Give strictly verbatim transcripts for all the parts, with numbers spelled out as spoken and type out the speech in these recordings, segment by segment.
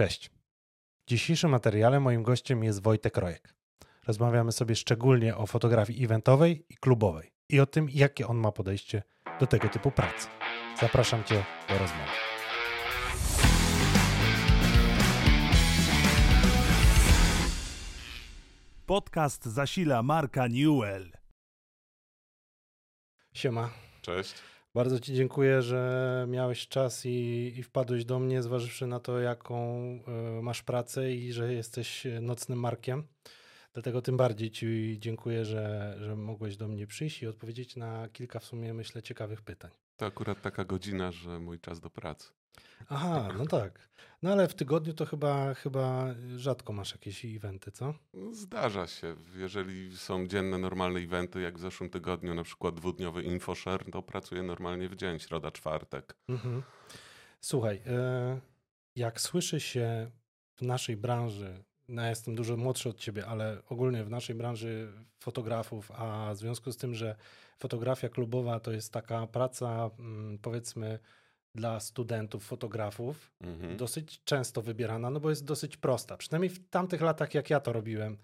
Cześć. W dzisiejszym materiale moim gościem jest Wojtek Rojek. Rozmawiamy sobie szczególnie o fotografii eventowej i klubowej i o tym, jakie on ma podejście do tego typu pracy. Zapraszam Cię do rozmowy. Podcast zasila Marka Newell. Siema. Cześć. Bardzo Ci dziękuję, że miałeś czas i, i wpadłeś do mnie, zważywszy na to, jaką y, masz pracę i że jesteś nocnym Markiem. Dlatego tym bardziej Ci dziękuję, że, że mogłeś do mnie przyjść i odpowiedzieć na kilka w sumie, myślę, ciekawych pytań. To akurat taka godzina, że mój czas do pracy. Aha, no tak. No ale w tygodniu to chyba, chyba rzadko masz jakieś eventy, co? Zdarza się. Jeżeli są dzienne, normalne eventy, jak w zeszłym tygodniu, na przykład dwudniowy InfoShare, to pracuję normalnie w dzień, środa, czwartek. Mhm. Słuchaj, jak słyszy się w naszej branży, no ja jestem dużo młodszy od ciebie, ale ogólnie w naszej branży fotografów, a w związku z tym, że fotografia klubowa to jest taka praca, powiedzmy, dla studentów, fotografów, mhm. dosyć często wybierana, no bo jest dosyć prosta. Przynajmniej w tamtych latach, jak ja to robiłem,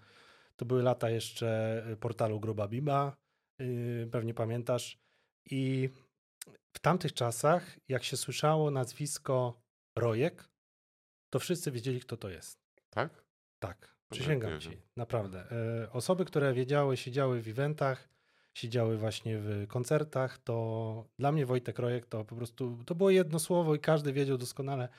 to były lata jeszcze portalu Gruba Biba, yy, pewnie pamiętasz. I w tamtych czasach, jak się słyszało nazwisko Rojek, to wszyscy wiedzieli, kto to jest. Tak? Tak, przysięgam tak, ci, naprawdę. Yy, osoby, które wiedziały, siedziały w eventach, siedziały właśnie w koncertach, to dla mnie Wojtek Rojek to po prostu, to było jedno słowo i każdy wiedział doskonale,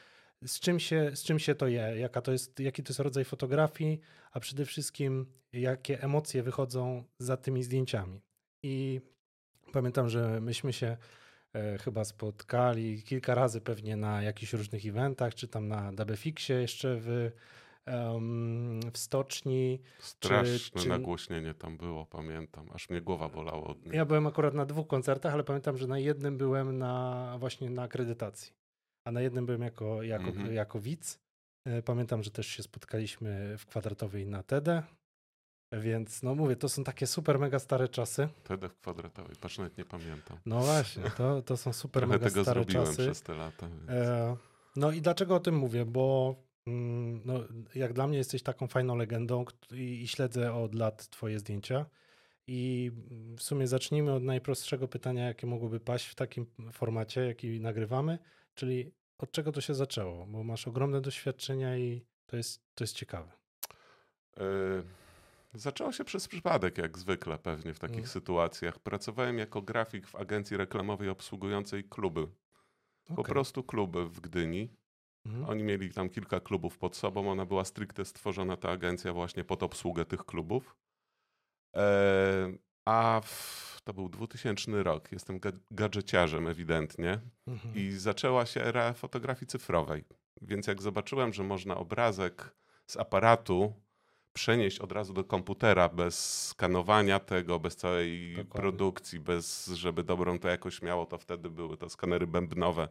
z czym się, z czym się to je, jaka to jest, jaki to jest rodzaj fotografii, a przede wszystkim jakie emocje wychodzą za tymi zdjęciami. I pamiętam, że myśmy się e, chyba spotkali kilka razy pewnie na jakichś różnych eventach, czy tam na Dabefixie jeszcze w w stoczni. Straszne czy, nagłośnienie tam było, pamiętam. Aż mnie głowa bolała od niej. Ja byłem akurat na dwóch koncertach, ale pamiętam, że na jednym byłem na, właśnie na akredytacji, a na jednym byłem jako, jako, mm-hmm. jako widz. Pamiętam, że też się spotkaliśmy w Kwadratowej na TED-ie, więc no mówię, to są takie super mega stare czasy. TED-ie w Kwadratowej, patrz, nawet nie pamiętam. No właśnie, to, to są super mega stare czasy. Trochę tego zrobiłem przez te lata. Więc... E, no i dlaczego o tym mówię? Bo no, jak dla mnie jesteś taką fajną legendą i, i śledzę od lat twoje zdjęcia i w sumie zacznijmy od najprostszego pytania, jakie mogłoby paść w takim formacie, jaki nagrywamy, czyli od czego to się zaczęło, bo masz ogromne doświadczenia i to jest, to jest ciekawe. Yy, zaczęło się przez przypadek, jak zwykle pewnie w takich hmm. sytuacjach. Pracowałem jako grafik w agencji reklamowej obsługującej kluby, okay. po prostu kluby w Gdyni. Mhm. Oni mieli tam kilka klubów pod sobą. Ona była stricte stworzona, ta agencja, właśnie pod obsługę tych klubów. Eee, a w, to był dwutysięczny rok. Jestem ga- gadżeciarzem ewidentnie. Mhm. I zaczęła się era fotografii cyfrowej. Więc jak zobaczyłem, że można obrazek z aparatu przenieść od razu do komputera bez skanowania tego, bez całej Dokładnie. produkcji, bez żeby dobrą to jakoś miało, to wtedy były to skanery bębnowe.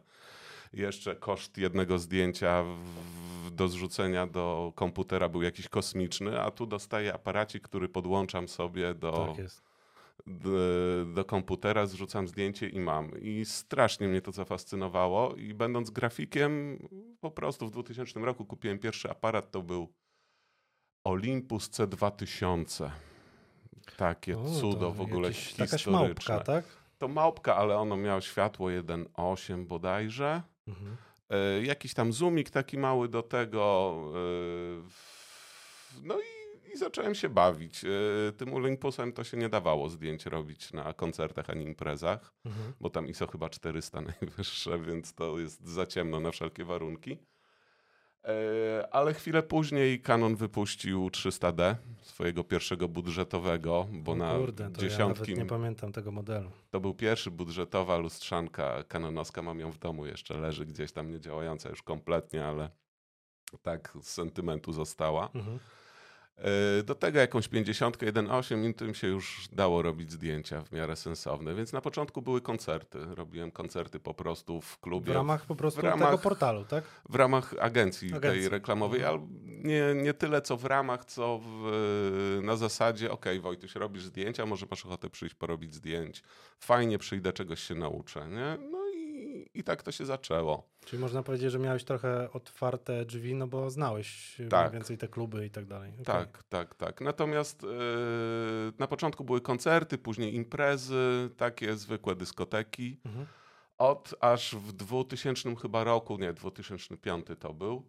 Jeszcze koszt jednego zdjęcia w, do zrzucenia do komputera był jakiś kosmiczny, a tu dostaję aparacik, który podłączam sobie do, tak do, do komputera, zrzucam zdjęcie i mam. I strasznie mnie to zafascynowało i będąc grafikiem po prostu w dwutysięcznym roku kupiłem pierwszy aparat, to był Olympus C dwa tysiące. Takie o, cudo w ogóle jakieś, historyczne. Małpka, tak? To małpka, ale ono miało światło jeden przecinek osiem bodajże. Mhm. E, jakiś tam zoomik taki mały do tego. E, no i, i zacząłem się bawić. E, tym Olympusem to się nie dawało zdjęć robić na koncertach ani imprezach, mhm. bo tam I S O chyba czterysta najwyższe, więc to jest za ciemno na wszelkie warunki. Ale chwilę później Canon wypuścił trzysta D, swojego pierwszego budżetowego, bo no kurde, na dziesiątki... Ja nawet nie pamiętam tego modelu. To był pierwszy budżetowa lustrzanka canonowska, mam ją w domu jeszcze, leży gdzieś tam nie działająca już kompletnie, ale tak z sentymentu została. Mhm. Do tego jakąś pięćdziesiątkę, jeden przecinek osiem i tym się już dało robić zdjęcia w miarę sensowne, więc na początku były koncerty. Robiłem koncerty po prostu w klubie. W ramach po prostu w ramach, tego portalu, tak? W ramach agencji, agencji. tej reklamowej, ale nie, nie tyle co w ramach, co w, na zasadzie okej, okay, Wojtuś, robisz zdjęcia, może masz ochotę przyjść porobić zdjęć. Fajnie, przyjdę, czegoś się nauczę, nie? No i, I tak to się zaczęło. Czyli można powiedzieć, że miałeś trochę otwarte drzwi, no bo znałeś tak. mniej więcej te kluby i tak dalej. Okay. Tak, tak, tak. Natomiast yy, na początku były koncerty, później imprezy, takie zwykłe dyskoteki. Mhm. Od aż w dwutysięcznym chyba roku, nie, dwa tysiące piąty to był,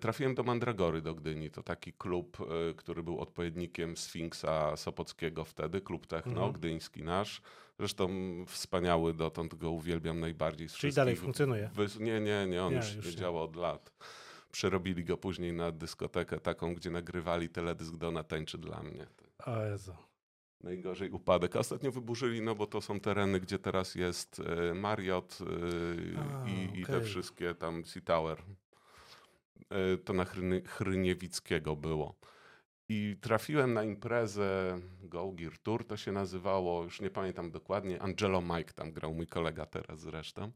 trafiłem do Mandragory do Gdyni. To taki klub, który był odpowiednikiem Sfinksa Sopockiego wtedy, klub techno, mhm. gdyński nasz. Zresztą wspaniały, dotąd go uwielbiam najbardziej. Z Czyli dalej funkcjonuje? Wy... Nie, nie, nie, on nie, już, już nie działa od lat. Przerobili go później na dyskotekę taką, gdzie nagrywali teledysk do Ona tańczy dla mnie. O Jezu. Najgorzej upadek. A ostatnio wyburzyli, no bo to są tereny, gdzie teraz jest Marriott A, i, okay. i te wszystkie tam Sea Tower. To na Hryni- Hryniewickiego było. I trafiłem na imprezę Go Gears Tour, to się nazywało, już nie pamiętam dokładnie, Angelo Mike tam grał, mój kolega teraz zresztą.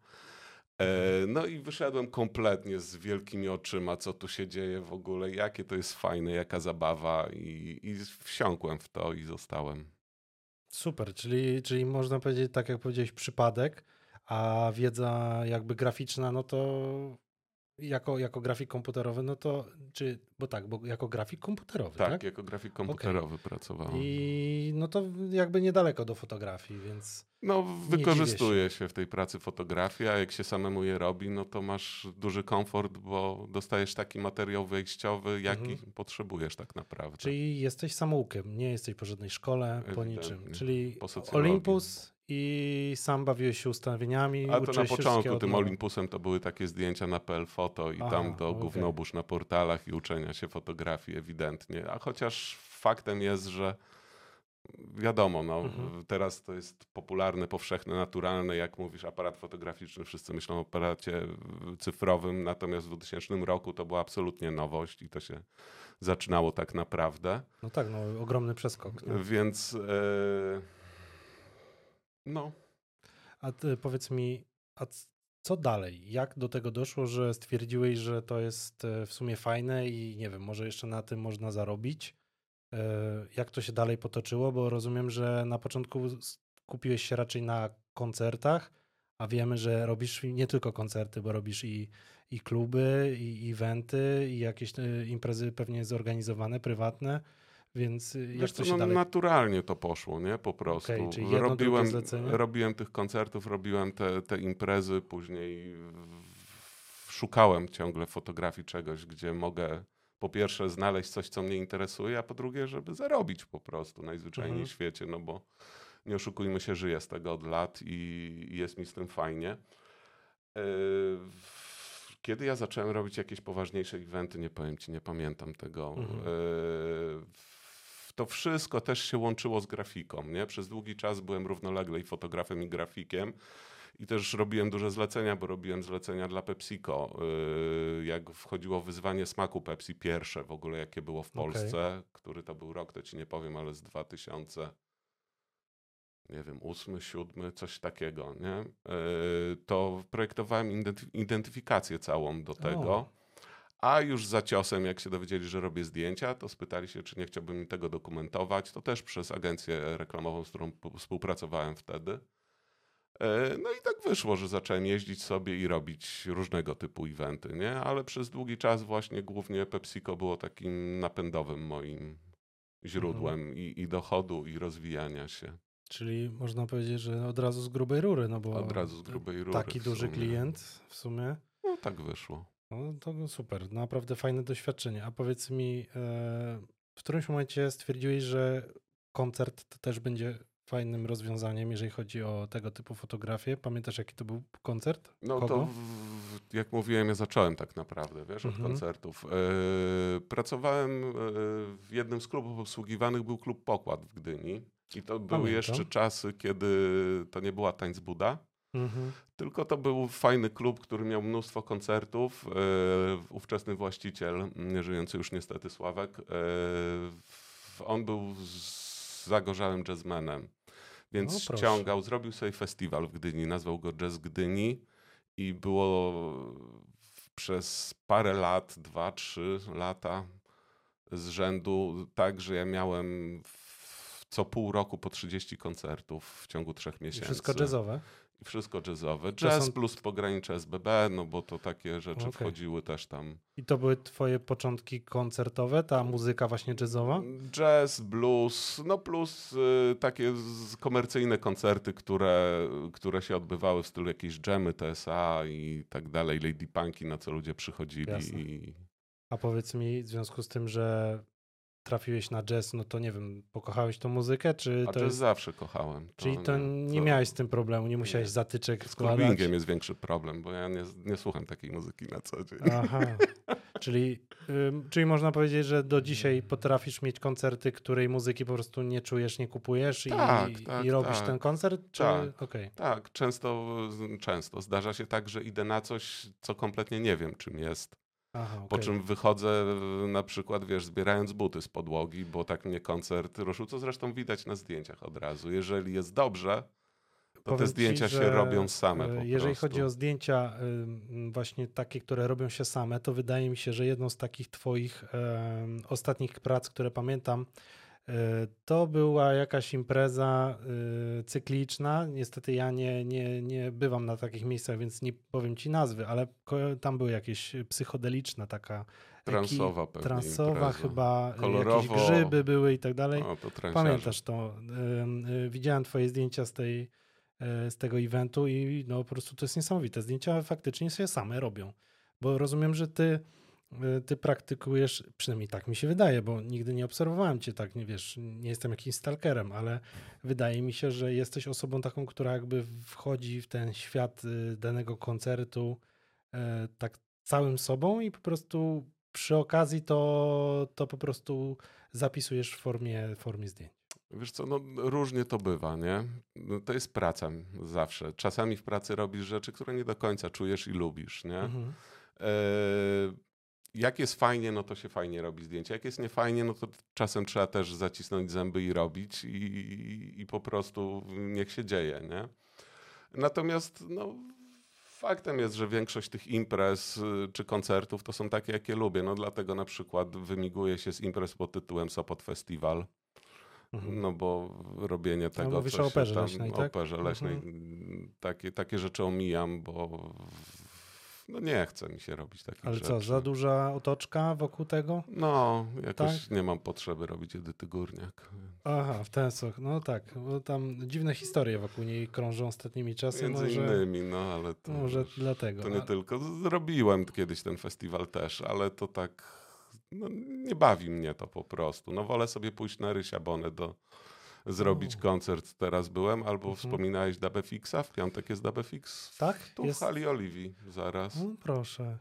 E, no i wyszedłem kompletnie z wielkimi oczyma, co tu się dzieje w ogóle, jakie to jest fajne, jaka zabawa i, i wsiąkłem w to i zostałem. Super, czyli, czyli można powiedzieć, tak jak powiedziałeś, przypadek, a wiedza jakby graficzna, no to... Jako, jako grafik komputerowy, no to czy, bo tak, bo jako grafik komputerowy, tak? Tak, jako grafik komputerowy okay. pracowałem. I no to jakby niedaleko do fotografii, więc no wykorzystuje się. się w tej pracy fotografia, jak się samemu je robi, no to masz duży komfort, bo dostajesz taki materiał wejściowy, jaki mhm. potrzebujesz tak naprawdę. Czyli jesteś samoukiem, nie jesteś po żadnej szkole, Ewidentnie. po niczym, czyli po Olympus... I sam bawiłeś się ustawieniami. A to na początku tym Olympusem to były takie zdjęcia na P L Foto i Aha, tam to okay. gównobóż na portalach i uczenia się fotografii ewidentnie. A chociaż faktem jest, że wiadomo, no, mhm. teraz to jest popularne, powszechne, naturalne. Jak mówisz aparat fotograficzny, wszyscy myślą o aparacie cyfrowym. Natomiast w dwutysięcznym roku to była absolutnie nowość i to się zaczynało tak naprawdę. No tak, no ogromny przeskok. No. Więc... Yy... No. A ty powiedz mi, a co dalej? Jak do tego doszło, że stwierdziłeś, że to jest w sumie fajne i nie wiem, może jeszcze na tym można zarobić? Jak to się dalej potoczyło? Bo rozumiem, że na początku skupiłeś się raczej na koncertach, a wiemy, że robisz nie tylko koncerty, bo robisz i, i kluby, i eventy, i jakieś imprezy pewnie zorganizowane, prywatne. Więc jak to się no, dalej... naturalnie to poszło, nie? Po prostu. Okay, czyli jedno, robiłem, robiłem tych koncertów, robiłem te, te imprezy, później szukałem ciągle fotografii czegoś, gdzie mogę po pierwsze znaleźć coś, co mnie interesuje, a po drugie, żeby zarobić po prostu najzwyczajniej mhm. w świecie, no bo nie oszukujmy się, żyję z tego od lat i jest mi z tym fajnie. Yy, Kiedy ja zacząłem robić jakieś poważniejsze eventy, nie powiem ci, nie pamiętam tego. Mhm. To wszystko też się łączyło z grafiką. Nie? Przez długi czas byłem równolegle i fotografem, i grafikiem. I też robiłem duże zlecenia, bo robiłem zlecenia dla PepsiCo. Jak wchodziło Wyzwanie Smaku Pepsi, pierwsze w ogóle jakie było w Polsce, okay. który to był rok, to ci nie powiem, ale z dwa tysiące nie wiem, ósmy, siódmy, coś takiego, nie? Yy, to projektowałem identy- identyfikację całą do tego, o. a już za ciosem, jak się dowiedzieli, że robię zdjęcia, to spytali się, czy nie chciałbym tego dokumentować. To też przez agencję reklamową, z którą p- współpracowałem wtedy. Yy, no i tak wyszło, że zacząłem jeździć sobie i robić różnego typu eventy, nie? Ale przez długi czas właśnie głównie PepsiCo było takim napędowym moim źródłem mhm. i, i dochodu, i rozwijania się. Czyli można powiedzieć, że od razu z grubej rury, no bo od razu z grubej rury, taki duży klient w sumie. No tak wyszło. No to super, naprawdę fajne doświadczenie. A powiedz mi, w którymś momencie stwierdziłeś, że koncert też będzie fajnym rozwiązaniem, jeżeli chodzi o tego typu fotografię. Pamiętasz, jaki to był koncert? No Kogo? to, w, jak mówiłem, ja zacząłem tak naprawdę, wiesz, mhm. od koncertów. Yy, pracowałem yy, w jednym z klubów obsługiwanych, był klub Pokład w Gdyni. I to Pamiętam. były jeszcze czasy, kiedy to nie była Tańc Buda, mhm. tylko to był fajny klub, który miał mnóstwo koncertów. Yy, ówczesny właściciel, nieżyjący już niestety Sławek, yy, on był z zagorzałym jazzmenem, więc no, ściągał, zrobił sobie festiwal w Gdyni, nazwał go Jazz Gdyni i było przez parę lat, dwa, trzy lata z rzędu tak, że ja miałem w co pół roku po trzydzieści koncertów w ciągu trzech miesięcy. Wszystko jazzowe? Wszystko jazzowe. Jazz są... plus pogranicze S B B, no bo to takie rzeczy okay. wchodziły też tam. I to były twoje początki koncertowe, ta muzyka właśnie jazzowa? Jazz, blues, no plus y, takie z, komercyjne koncerty, które, które się odbywały w stylu jakiejś dżemy, T S A i tak dalej, lady punki, na co ludzie przychodzili. Jasne. I... A powiedz mi, w związku z tym, że trafiłeś na jazz, no to nie wiem, pokochałeś tą muzykę? Czy A to jazz jest... zawsze kochałem. To, czyli to nie, nie to... miałeś z tym problemu, nie musiałeś nie. zatyczek składać? Z clubbingiem jest większy problem, bo ja nie, nie słucham takiej muzyki na co dzień. Aha, czyli, ym, czyli można powiedzieć, że do dzisiaj potrafisz mieć koncerty, której muzyki po prostu nie czujesz, nie kupujesz i, tak, i, tak, i robisz tak. ten koncert? Czy... Tak, okay. tak. Często, często zdarza się tak, że idę na coś, co kompletnie nie wiem czym jest. Aha, okay. Po czym wychodzę na przykład, wiesz, zbierając buty z podłogi, bo tak mnie koncert ruszył, co zresztą widać na zdjęciach od razu. Jeżeli jest dobrze, to powiem te zdjęcia ci, się robią same po jeżeli prostu. Jeżeli chodzi o zdjęcia właśnie takie, które robią się same, to wydaje mi się, że jedną z takich twoich e, ostatnich prac, które pamiętam, to była jakaś impreza cykliczna. Niestety ja nie, nie, nie bywam na takich miejscach, więc nie powiem ci nazwy, ale tam były jakieś psychodeliczne, taka transowa pewnie transowa chyba, kolorowo. Jakieś grzyby były i tak dalej. O, to pamiętasz to? Widziałem twoje zdjęcia z tej, z tego eventu i no po prostu to jest niesamowite. Zdjęcia faktycznie sobie same robią, bo rozumiem, że ty Ty praktykujesz, przynajmniej tak mi się wydaje, bo nigdy nie obserwowałem cię tak, nie wiesz, nie jestem jakimś stalkerem, ale wydaje mi się, że jesteś osobą taką, która jakby wchodzi w ten świat danego koncertu e, tak całym sobą i po prostu przy okazji to, to po prostu zapisujesz w formie, formie zdjęć. Wiesz co, no różnie to bywa, nie? No, to jest praca zawsze. Czasami w pracy robisz rzeczy, które nie do końca czujesz i lubisz, nie? Mhm. E- Jak jest fajnie, no to się fajnie robi zdjęcia. Jak jest niefajnie, no to czasem trzeba też zacisnąć zęby i robić i, i, i po prostu niech się dzieje, nie? Natomiast no, faktem jest, że większość tych imprez czy koncertów to są takie, jakie lubię. No dlatego na przykład wymiguję się z imprez pod tytułem Sopot Festiwal. Mhm. No bo robienie tego... No, mówisz o Operze Leśnej, tak? Operze Leśnej. Mhm. Takie, takie rzeczy omijam, bo... No nie chce mi się robić takich rzeczy. Ale co, rzeczy. Za duża otoczka wokół tego? No, jakoś tak? Nie mam potrzeby robić Edyty Górniak. Aha, w ten sposób. No tak, bo tam dziwne historie wokół niej krążą ostatnimi czasy. Między może, innymi, no ale to, może wiesz, dlatego, to nie ale... tylko. Zrobiłem kiedyś ten festiwal też, ale to tak, no, nie bawi mnie to po prostu. No wolę sobie pójść na Rysia Bonę do... zrobić o. koncert. Teraz byłem, albo mhm. wspominałeś Dabefixa, w piątek jest Dabefix. Tak? Tu jest... w hali Oliwii zaraz. No, proszę.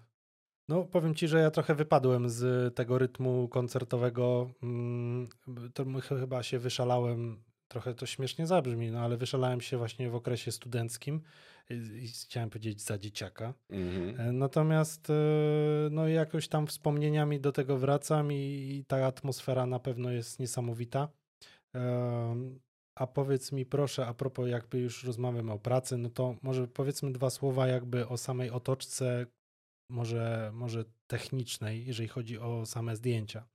No powiem ci, że ja trochę wypadłem z tego rytmu koncertowego. To chyba się wyszalałem, trochę to śmiesznie zabrzmi, no ale wyszalałem się właśnie w okresie studenckim i chciałem powiedzieć za dzieciaka. Mhm. Natomiast no jakoś tam wspomnieniami do tego wracam i ta atmosfera na pewno jest niesamowita. A powiedz mi proszę, a propos jakby już rozmawiamy o pracy, no to może powiedzmy dwa słowa jakby o samej otoczce, może, może technicznej, jeżeli chodzi o same zdjęcia,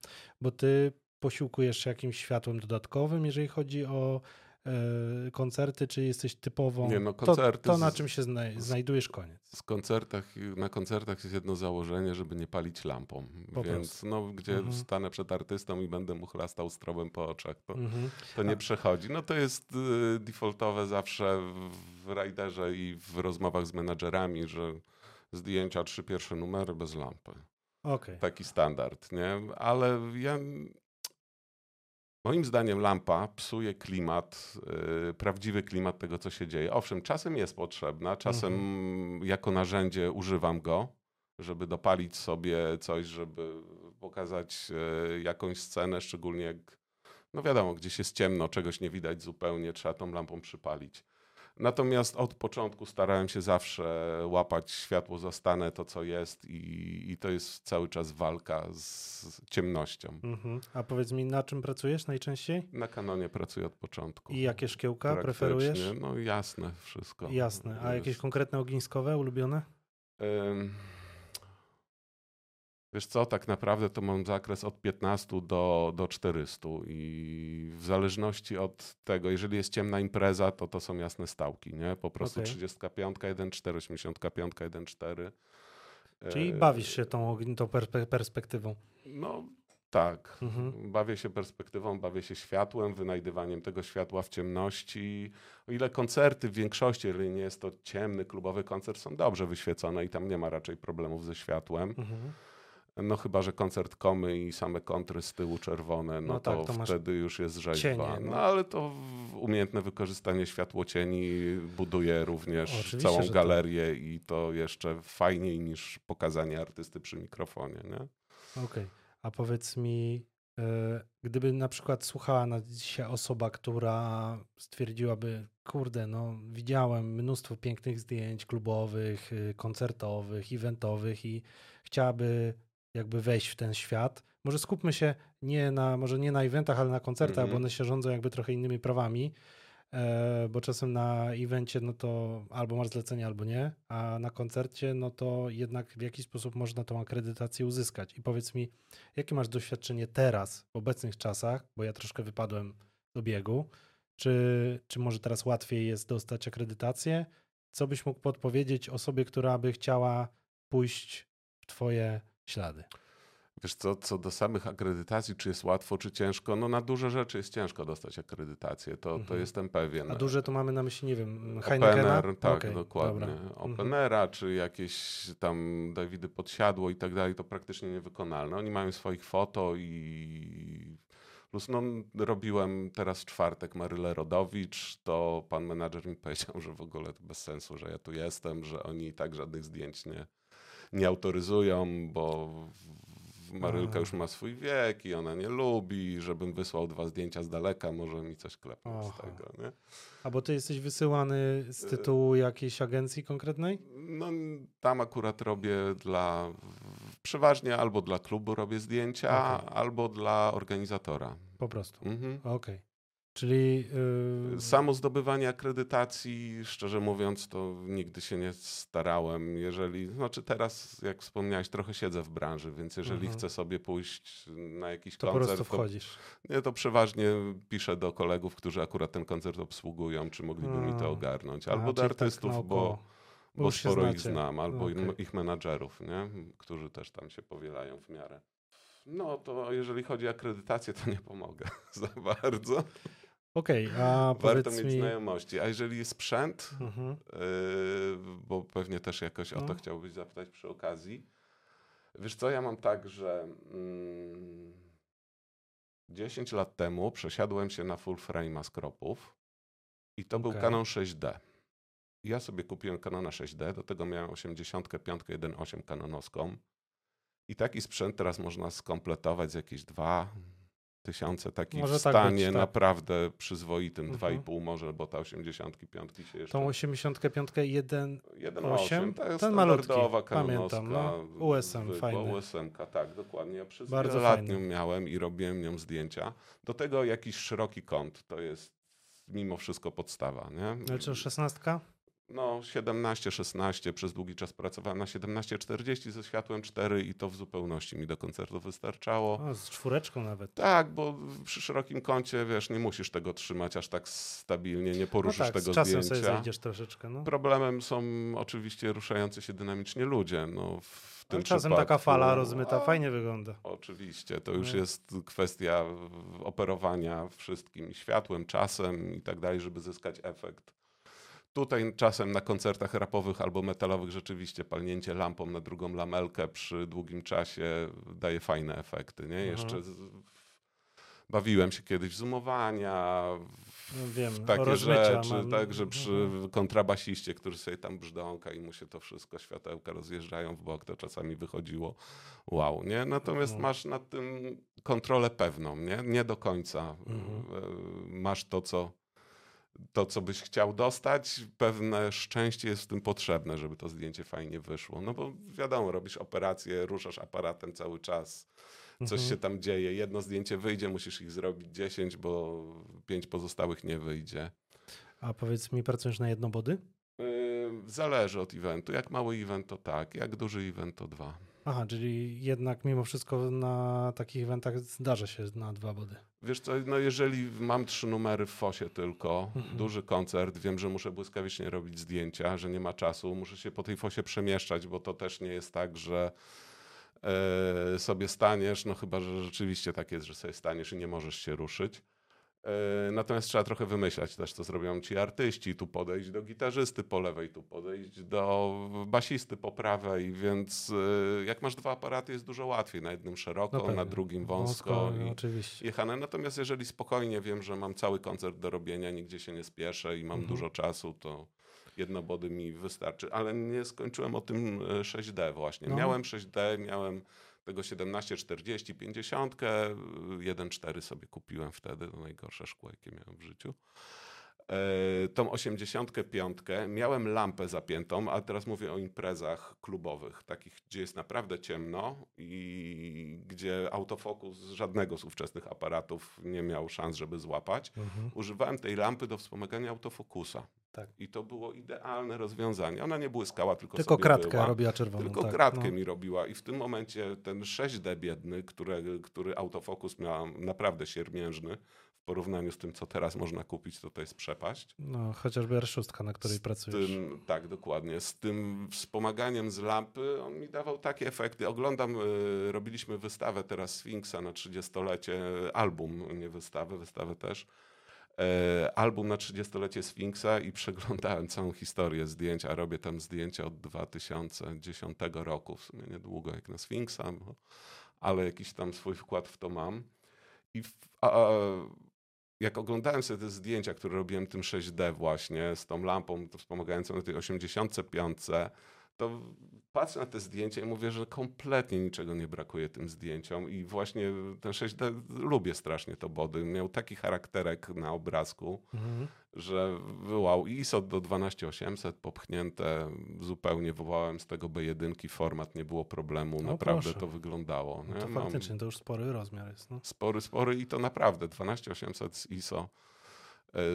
bo ty posiłkujesz się jakimś światłem dodatkowym, jeżeli chodzi o y, koncerty, czy jesteś typową, nie, no, koncerty to, to na czym się znaj- znajdujesz, koniec. Z koncertach, na koncertach jest jedno założenie, żeby nie palić lampą, po więc prostu. No, gdzie mhm. stanę przed artystą i będę mu chlastał strobem po oczach, to, mhm. to nie A. przechodzi. No to jest y, defaultowe zawsze w rajderze i w rozmowach z menadżerami, że zdjęcia trzy pierwsze numery bez lampy. Okay. Taki standard, nie? Ale ja... Moim zdaniem lampa psuje klimat, yy, prawdziwy klimat tego, co się dzieje. Owszem, czasem jest potrzebna, czasem mhm. jako narzędzie używam go, żeby dopalić sobie coś, żeby pokazać yy, jakąś scenę, szczególnie jak, no wiadomo, gdzieś jest ciemno, czegoś nie widać zupełnie, trzeba tą lampą przypalić. Natomiast od początku starałem się zawsze łapać światło za stanę, to co jest i, i to jest cały czas walka z ciemnością. Mhm. A powiedz mi, na czym pracujesz najczęściej? Na Canonie pracuję od początku. I jakie szkiełka preferujesz? No jasne wszystko. Jasne. A jakieś konkretne ogniskowe, ulubione? Ym... Wiesz co, tak naprawdę to mam zakres od piętnastu do, do czterystu i w zależności od tego, jeżeli jest ciemna impreza, to to są jasne stałki, nie? Po prostu okay. trzydzieści pięć, jeden przecinek cztery, osiemdziesiąt pięć, jeden przecinek cztery. Czyli bawisz się tą, tą perspektywą. No tak, mhm. bawię się perspektywą, bawię się światłem, wynajdywaniem tego światła w ciemności. O ile koncerty w większości, jeżeli nie jest to ciemny klubowy koncert, są dobrze wyświecone i tam nie ma raczej problemów ze światłem. Mhm. No chyba że koncert komy i same kontry z tyłu czerwone, no, no to, tak, to wtedy już jest rzeźba. Cienie, no. no ale to umiejętne wykorzystanie światłocieni buduje również no, całą galerię to... i to jeszcze fajniej niż pokazanie artysty przy mikrofonie. Okej, okay. A powiedz mi, yy, gdyby na przykład słuchała nas dzisiaj osoba, która stwierdziłaby, kurde, no widziałem mnóstwo pięknych zdjęć klubowych, yy, koncertowych, eventowych i chciałaby jakby wejść w ten świat. Może skupmy się nie na, może nie na eventach, ale na koncertach, mm-hmm. bo one się rządzą jakby trochę innymi prawami, e, bo czasem na evencie no to albo masz zlecenie, albo nie, a na koncercie no to jednak w jakiś sposób można tą akredytację uzyskać. I powiedz mi, jakie masz doświadczenie teraz, w obecnych czasach, bo ja troszkę wypadłem do biegu, czy, czy może teraz łatwiej jest dostać akredytację? Co byś mógł podpowiedzieć osobie, która by chciała pójść w twoje ślady? Wiesz co, co do samych akredytacji, czy jest łatwo, czy ciężko, no na duże rzeczy jest ciężko dostać akredytację, to, mhm. to jestem pewien. A duże to mamy na myśli, nie wiem, Heinekena? Opener, tak, okay, dokładnie. Dobra. Openera, mhm. czy jakieś tam Dawidy Podsiadło i tak dalej, to praktycznie niewykonalne. Oni mają swoich foto i... Plus no, robiłem teraz w czwartek Marylę Rodowicz, to pan menadżer mi powiedział, że w ogóle to bez sensu, że ja tu jestem, że oni i tak żadnych zdjęć nie... nie autoryzują, bo Marylka A. już ma swój wiek i ona nie lubi, żebym wysłał dwa zdjęcia z daleka, może mi coś klepnąć z tego. Nie? A bo ty jesteś wysyłany z tytułu jakiejś agencji konkretnej? No tam akurat robię dla, przeważnie albo dla klubu robię zdjęcia, okay. albo dla organizatora. Po prostu, mhm. okej. Okay. Czyli yy... samo zdobywanie akredytacji, szczerze mówiąc, to nigdy się nie starałem. Jeżeli, znaczy teraz, jak wspomniałeś, trochę siedzę w branży, więc jeżeli mhm. chcę sobie pójść na jakiś to koncert, po prostu wchodzisz. To, nie, to przeważnie piszę do kolegów, którzy akurat ten koncert obsługują, czy mogliby A. mi to ogarnąć. Albo A, do artystów, tak bo, bo, bo sporo znacie. Ich znam, albo okay. ich menadżerów, nie? Którzy też tam się powielają w miarę. No to jeżeli chodzi o akredytację, to nie pomogę za bardzo. Okej, okay, a warto mieć mi... znajomości. A jeżeli jest sprzęt, mhm. yy, bo pewnie też jakoś no. o to chciałbyś zapytać przy okazji. Wiesz co, ja mam tak, że mm, dziesięć lat temu przesiadłem się na full frame'a z kropów i to okay. był Canon sześć D. Ja sobie kupiłem Canona sześć D, do tego miałem osiemdziesiąt pięć jeden osiem kanonowską. I taki sprzęt teraz można skompletować z jakieś dwa tysiące takich może w tak stanie być, tak. naprawdę przyzwoitym, mhm. dwa i pół może, bo ta osiemdziesiąt pięć się jeszcze... Tą osiemdziesiąt pięć jeden przecinek osiem, to jest standardowa kanonowska. Pamiętam, no. U S M fajny. U S M ka, tak, dokładnie. Ja przez wiele lat nią miałem i robiłem nią zdjęcia. Do tego jakiś szeroki kąt, to jest mimo wszystko podstawa, nie? Znaczy szesnastka? No siedemnaście szesnaście, przez długi czas pracowałem na siedemnaście czterdzieści ze światłem cztery i to w zupełności mi do koncertu wystarczało. O, z czwóreczką nawet. Tak, bo przy szerokim kącie, wiesz, nie musisz tego trzymać aż tak stabilnie, nie poruszysz no tak, tego z czasem zdjęcia. Sobie zejdziesz troszeczkę. No. Problemem są oczywiście ruszający się dynamicznie ludzie. No, w tym czasem taka fala rozmyta fajnie wygląda. Oczywiście, to już no. jest kwestia operowania wszystkim światłem, czasem i tak dalej, żeby zyskać efekt. Tutaj czasem na koncertach rapowych albo metalowych rzeczywiście palnięcie lampą na drugą lamelkę przy długim czasie daje fajne efekty. Nie? Jeszcze z... bawiłem się kiedyś w zoomowania, w Wiem, takie rozmycia, rzeczy, mam... także przy kontrabasiście, który sobie tam brzdąka i mu się to wszystko, światełka rozjeżdżają w bok, to czasami wychodziło wow. Nie? Natomiast mhm. masz nad tym kontrolę pewną, nie, nie do końca mhm. masz to, co to, co byś chciał dostać, pewne szczęście jest w tym potrzebne, żeby to zdjęcie fajnie wyszło. No bo wiadomo, robisz operację, ruszasz aparatem cały czas, coś mhm. się tam dzieje, jedno zdjęcie wyjdzie, musisz ich zrobić dziesięć, bo pięć pozostałych nie wyjdzie. A powiedz mi, pracujesz na jednobody? Yy, zależy od eventu. Jak mały event to tak, jak duży event to dwa. Aha, czyli jednak mimo wszystko na takich eventach zdarza się na dwa body. Wiesz co, no jeżeli mam trzy numery w fosie tylko, mhm. duży koncert, wiem, że muszę błyskawicznie robić zdjęcia, że nie ma czasu, muszę się po tej fosie przemieszczać, bo to też nie jest tak, że yy, sobie staniesz, no chyba, że rzeczywiście tak jest, że sobie staniesz i nie możesz się ruszyć. Natomiast trzeba trochę wymyślać też, co zrobią ci artyści. Tu podejść do gitarzysty po lewej, tu podejść do basisty po prawej, więc jak masz dwa aparaty, jest dużo łatwiej. Na jednym szeroko, no na drugim wąsko, wąsko i oczywiście. jechane. Natomiast jeżeli spokojnie wiem, że mam cały koncert do robienia, nigdzie się nie spieszę i mam mhm. dużo czasu, to jedno body mi wystarczy. Ale nie skończyłem o tym sześć D właśnie. No. Miałem sześć D, miałem... tego siedemnaście czterdzieści, pięćdziesiąt, jeden cztery sobie kupiłem wtedy, to najgorsze szkło, jakie miałem w życiu. Yy, tą osiemdziesiąt pięć miałem lampę zapiętą, a teraz mówię o imprezach klubowych, takich, gdzie jest naprawdę ciemno i gdzie autofokus żadnego z ówczesnych aparatów nie miał szans, żeby złapać. Mhm. Używałem tej lampy do wspomagania autofokusa. Tak. I to było idealne rozwiązanie. Ona nie błyskała, tylko Tylko sobie kratkę była. robiła czerwoną. Tylko tak, kratkę no. mi robiła. I w tym momencie ten sześć D biedny, który, który autofokus miał naprawdę siermiężny, w porównaniu z tym, co teraz można kupić, to to jest przepaść. No, chociażby R sześć, na której z pracujesz. Tym, tak, dokładnie. Z tym wspomaganiem z lampy on mi dawał takie efekty. Oglądam, y, robiliśmy wystawę teraz Sfinksa na trzydziestolecie, album, nie wystawę, wystawę też. Album na trzydziestolecie Sfinksa i przeglądałem całą historię zdjęć, a robię tam zdjęcia od dwa tysiące dziesiątego roku, w sumie niedługo jak na Sfinksa, bo, ale jakiś tam swój wkład w to mam. I w, a, a, jak oglądałem sobie te zdjęcia, które robiłem tym sześć D właśnie, z tą lampą wspomagającą na tej osiemdziesiąt pięć, to patrzę na te zdjęcia i mówię, że kompletnie niczego nie brakuje tym zdjęciom i właśnie ten sześć D, lubię strasznie to body, miał taki charakterek na obrazku, mhm. że wow, I S O do dwanaście tysięcy osiemset popchnięte, zupełnie wołałem z tego B jeden, format, nie było problemu, no naprawdę proszę. to wyglądało. No to nie? faktycznie, Mam to już spory rozmiar jest. No. Spory, spory i to naprawdę, dwanaście tysięcy osiemset z I S O.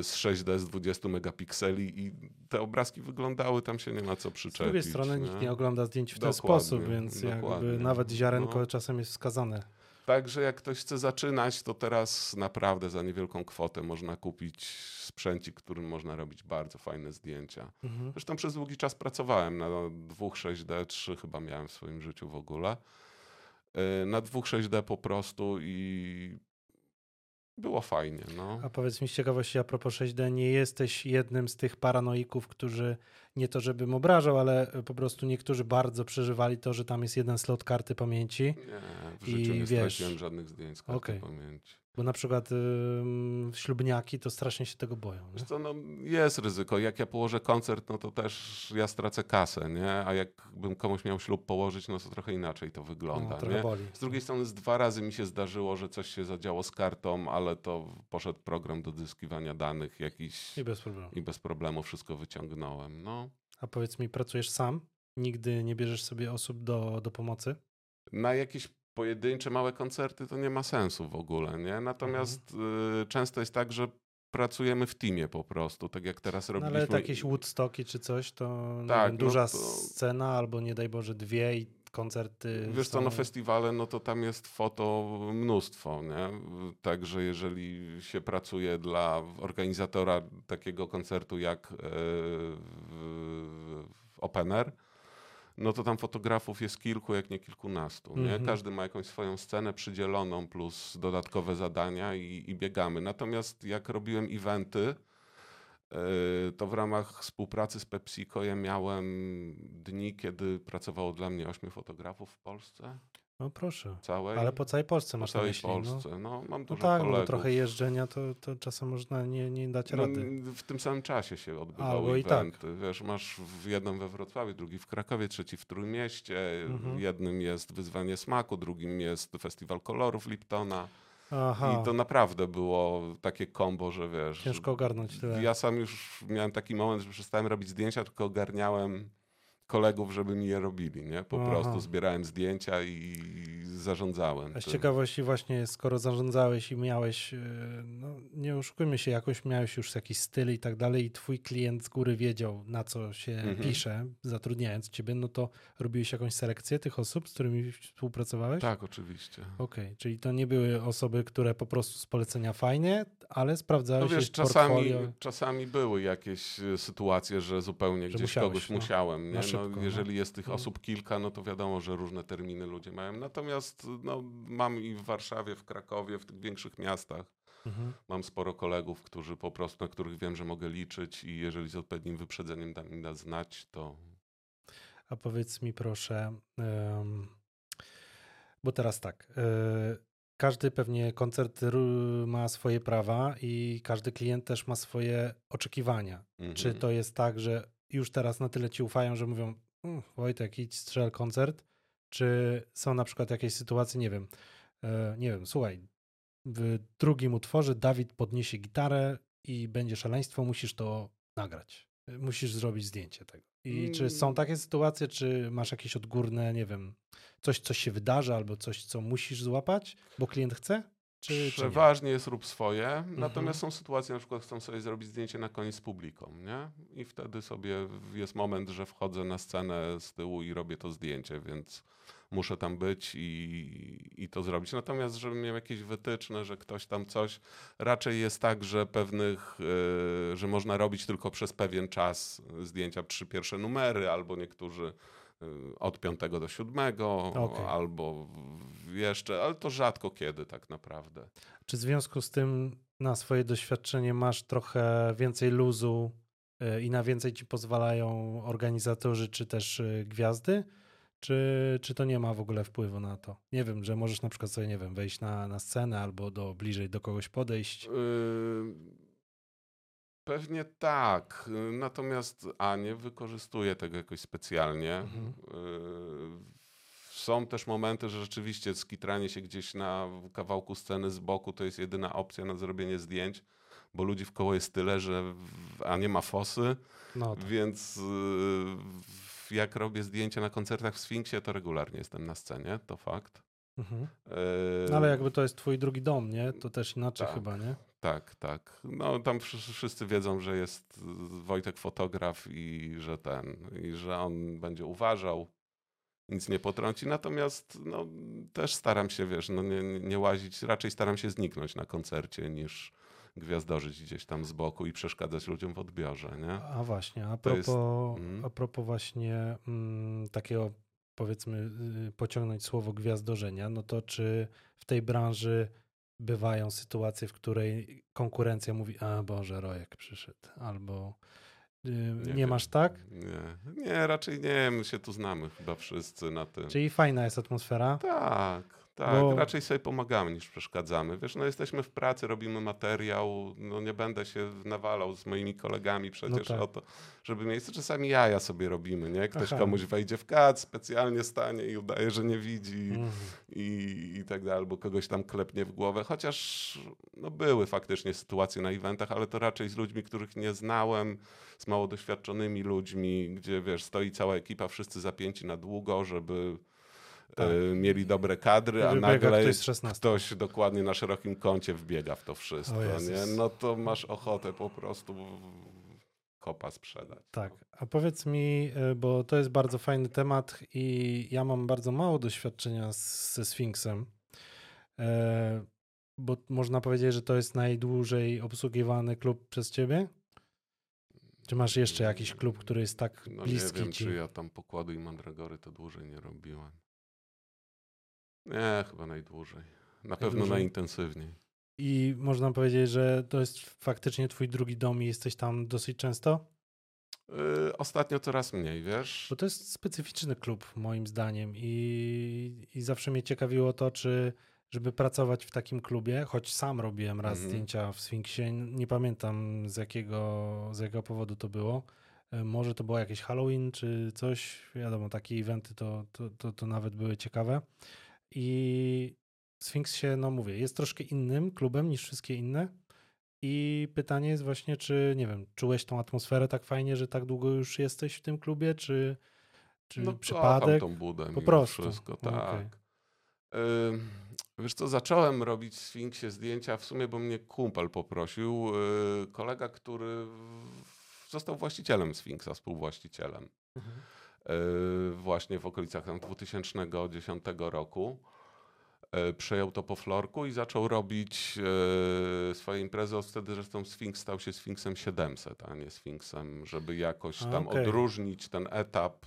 Z sześć D z dwudziestu megapikseli i te obrazki wyglądały, tam się nie ma co przyczepić. Z drugiej strony nie? nikt nie ogląda zdjęć w dokładnie, ten sposób, więc dokładnie. jakby nawet ziarenko no. czasem jest wskazane. Także jak ktoś chce zaczynać, to teraz naprawdę za niewielką kwotę można kupić sprzęcik, którym można robić bardzo fajne zdjęcia. Mhm. Zresztą przez długi czas pracowałem na dwóch sześć D, trzy chyba miałem w swoim życiu w ogóle. Na dwóch sześć D po prostu i... Było fajnie. No. A powiedz mi z ciekawości, a propos sześć D, nie jesteś jednym z tych paranoików, którzy nie to, żebym obrażał, ale po prostu niektórzy bardzo przeżywali to, że tam jest jeden slot karty pamięci. Nie, w życiu i nie wiesz, straciłem żadnych zdjęć z karty okay. pamięci. Bo na przykład ym, ślubniaki to strasznie się tego boją. Wiesz co, no, jest ryzyko. Jak ja położę koncert, no to też ja stracę kasę, nie? A jakbym komuś miał ślub położyć, no to trochę inaczej to wygląda. No, nie? Boli. Z drugiej strony z dwa razy mi się zdarzyło, że coś się zadziało z kartą, ale to poszedł program do odzyskiwania danych jakiś. I bez problemu. I bez problemu wszystko wyciągnąłem. No. A powiedz mi, pracujesz sam? Nigdy nie bierzesz sobie osób do, do pomocy? Na jakiś pojedyncze małe koncerty to nie ma sensu w ogóle, nie? Natomiast mhm. y, często jest tak, że pracujemy w teamie po prostu, tak jak teraz robiliśmy. No ale tak jakieś Woodstocki czy coś, to tak, wiem, duża no to... scena albo nie daj Boże dwie i koncerty. Wiesz co, no festiwale, no to tam jest foto mnóstwo, nie? Także jeżeli się pracuje dla organizatora takiego koncertu jak yy, Opener, no to tam fotografów jest kilku, jak nie kilkunastu. Nie? Mm-hmm. Każdy ma jakąś swoją scenę przydzieloną plus dodatkowe zadania i, i biegamy. Natomiast jak robiłem eventy, yy, to w ramach współpracy z PepsiCo ja miałem dni, kiedy pracowało dla mnie ośmiu fotografów w Polsce. No proszę, całej, ale po całej Polsce masz po całej na myśli. Polsce. No. No, mam dużo no tak, kolegów. Bo trochę jeżdżenia to, to czasem można nie, nie dać rady. No, w tym samym czasie się odbywały A, eventy. Tak. Wiesz, masz w jednym we Wrocławiu, drugi w Krakowie, trzeci w Trójmieście. Mhm. Jednym jest Wyzwanie Smaku, drugim jest Festiwal Kolorów Liptona. Aha. I to naprawdę było takie kombo, że wiesz... Ciężko ogarnąć tyle. Ja sam już miałem taki moment, że przestałem robić zdjęcia, tylko ogarniałem kolegów, żeby mi je robili, nie? Po Aha. prostu zbierałem zdjęcia i zarządzałem. A z ciekawości właśnie, skoro zarządzałeś i miałeś, no nie oszukujmy się, jakoś miałeś już jakiś styl i tak dalej i twój klient z góry wiedział, na co się mhm. pisze, zatrudniając ciebie, no to robiłeś jakąś selekcję tych osób, z którymi współpracowałeś? Tak, oczywiście. Okej, okay. Czyli to nie były osoby, które po prostu z polecenia fajnie, ale sprawdzałeś no wiesz, czasami, czasami były jakieś sytuacje, że zupełnie że gdzieś musiałeś, kogoś no. musiałem. Nie? Szybko, no, jeżeli no. jest tych osób kilka, no to wiadomo, że różne terminy ludzie mają. Natomiast no, mam i w Warszawie, w Krakowie, w tych większych miastach. Mhm. Mam sporo kolegów, którzy po prostu, na których wiem, że mogę liczyć i jeżeli z odpowiednim wyprzedzeniem da mi da znać, to... A powiedz mi proszę, um, bo teraz tak... Yy... Każdy pewnie koncert ma swoje prawa i każdy klient też ma swoje oczekiwania. Mm-hmm. Czy to jest tak, że już teraz na tyle ci ufają, że mówią Wojtek, idź strzel koncert? Czy są na przykład jakieś sytuacje, nie wiem, e, nie wiem, słuchaj, w drugim utworze Dawid podniesie gitarę i będzie szaleństwo, musisz to nagrać. Musisz zrobić zdjęcie tego. I czy są takie sytuacje, czy masz jakieś odgórne, nie wiem, coś, co się wydarzy albo coś, co musisz złapać, bo klient chce? Czy, Przeważnie czy jest rób swoje, mhm. natomiast są sytuacje, na przykład chcą sobie zrobić zdjęcie na koniec z publiką, nie? I wtedy sobie jest moment, że wchodzę na scenę z tyłu i robię to zdjęcie, więc muszę tam być i, i to zrobić. Natomiast, żebym miał jakieś wytyczne, że ktoś tam coś, raczej jest tak, że pewnych, yy, że można robić tylko przez pewien czas zdjęcia trzy pierwsze numery, albo niektórzy yy, od piątego do siódmego, okay. albo jeszcze, ale to rzadko kiedy tak naprawdę. Czy w związku z tym na swoje doświadczenie masz trochę więcej luzu yy, i na więcej ci pozwalają organizatorzy czy też yy, gwiazdy? Czy, czy to nie ma w ogóle wpływu na to? Nie wiem, że możesz na przykład sobie, nie wiem, wejść na, na scenę albo do, bliżej do kogoś podejść? Yy, pewnie tak, natomiast a nie wykorzystuję tego jakoś specjalnie. Mhm. Yy, są też momenty, że rzeczywiście skitranie się gdzieś na kawałku sceny z boku to jest jedyna opcja na zrobienie zdjęć, bo ludzi w koło jest tyle, że w, a nie ma fosy, no tak. więc... Yy, jak robię zdjęcia na koncertach w Sfinksie, to regularnie jestem na scenie, to fakt. Mhm. No ale jakby to jest twój drugi dom, nie? To też inaczej tak, chyba, nie? Tak, tak. No tam wszyscy wiedzą, że jest Wojtek fotograf i że ten, i że on będzie uważał, nic nie potrąci. Natomiast no, też staram się, wiesz, no, nie, nie łazić, raczej staram się zniknąć na koncercie niż... gwiazdorzyć gdzieś tam z boku i przeszkadzać ludziom w odbiorze, nie? A właśnie, a propos, jest, mm. a propos właśnie mm, takiego, powiedzmy, pociągnąć słowo gwiazdorzenia, no to czy w tej branży bywają sytuacje, w której konkurencja mówi, a Boże, Rojek przyszedł, albo y, nie, nie masz tak? Nie, nie, raczej nie, my się tu znamy chyba wszyscy na tym. Czyli fajna jest atmosfera? Tak. Tak, bo... raczej sobie pomagamy niż przeszkadzamy. Wiesz, no jesteśmy w pracy, robimy materiał, no nie będę się nawalał z moimi kolegami przecież no tak. o to, żeby miejsce czasami jaja sobie robimy, nie? Ktoś Aha. komuś wejdzie w kac, specjalnie stanie i udaje, że nie widzi mm. i, i tak dalej, albo kogoś tam klepnie w głowę, chociaż no były faktycznie sytuacje na eventach, ale to raczej z ludźmi, których nie znałem, z mało doświadczonymi ludźmi, gdzie wiesz, stoi cała ekipa, wszyscy zapięci na długo, żeby... Tak. mieli dobre kadry, a nagle ktoś, ktoś dokładnie na szerokim kącie wbiega w to wszystko. Nie? No to masz ochotę po prostu kopa sprzedać. Tak, a powiedz mi, bo to jest bardzo fajny temat i ja mam bardzo mało doświadczenia ze Sfinksem, bo można powiedzieć, że to jest najdłużej obsługiwany klub przez ciebie? Czy masz jeszcze jakiś klub, który jest tak no bliski? Nie wiem, ci? Czy ja tam Pokładu i Mandragory to dłużej nie robiłem. Nie, chyba najdłużej. Na najdłużej. Pewno najintensywniej. I można powiedzieć, że to jest faktycznie twój drugi dom i jesteś tam dosyć często? Yy, ostatnio coraz mniej, wiesz? Bo to jest specyficzny klub moim zdaniem i, i zawsze mnie ciekawiło to, czy żeby pracować w takim klubie, choć sam robiłem raz mhm. zdjęcia w Sfinksie, nie pamiętam z jakiego, z jakiego powodu to było. Może to było jakieś Halloween czy coś, wiadomo, takie eventy to, to, to, to nawet były ciekawe. I Sfinks się, no mówię, jest troszkę innym klubem niż wszystkie inne i pytanie jest właśnie, czy, nie wiem, czułeś tą atmosferę tak fajnie, że tak długo już jesteś w tym klubie, czy, Czy no, przypadek? Tą budę, po prostu. Wszystko, tak. Okay. Yy, wiesz co, zacząłem robić w Sfinksie zdjęcia w sumie, bo mnie kumpel poprosił. Yy, kolega, który został właścicielem Sfinksa, współwłaścicielem. Mhm. Yy, właśnie w okolicach tam dwa tysiące dziesiątego roku. Przejął to po Florku i zaczął robić e, swoje imprezy. Od wtedy zresztą Sfinks stał się Sfinksem siedemset, a nie Sfinksem, żeby jakoś a, tam okay. odróżnić ten etap.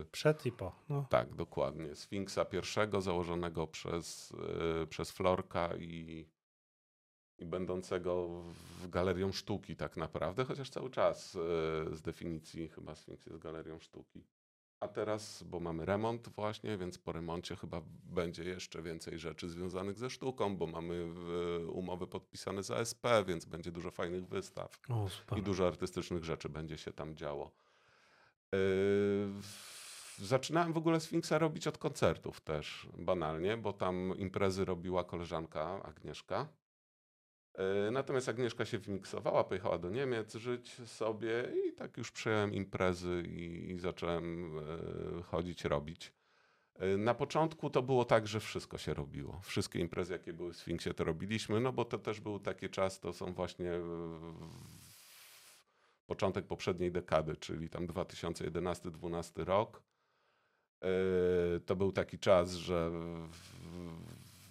E, Przed i po. No. Tak, dokładnie. Sfinksa pierwszego założonego przez, e, przez Florka i, i będącego w galerią sztuki tak naprawdę, chociaż cały czas e, z definicji chyba Sfinks jest galerią sztuki. A teraz, bo mamy remont właśnie, więc po remoncie chyba będzie jeszcze więcej rzeczy związanych ze sztuką, bo mamy umowy podpisane z A S P, więc będzie dużo fajnych wystaw o, i dużo artystycznych rzeczy będzie się tam działo. Yy, zaczynałem w ogóle Sfinksa robić od koncertów też, banalnie, bo tam imprezy robiła koleżanka Agnieszka. Natomiast Agnieszka się wymiksowała, pojechała do Niemiec żyć sobie i tak już przejąłem imprezy i, i zacząłem y, chodzić, robić. Y, na początku to było tak, że wszystko się robiło. Wszystkie imprezy, jakie były w Sfinksie, to robiliśmy, no bo to też był taki czas, to są właśnie y, początek poprzedniej dekady, czyli tam dwa tysiące jedenasty dwunasty rok. Y, to był taki czas, że w,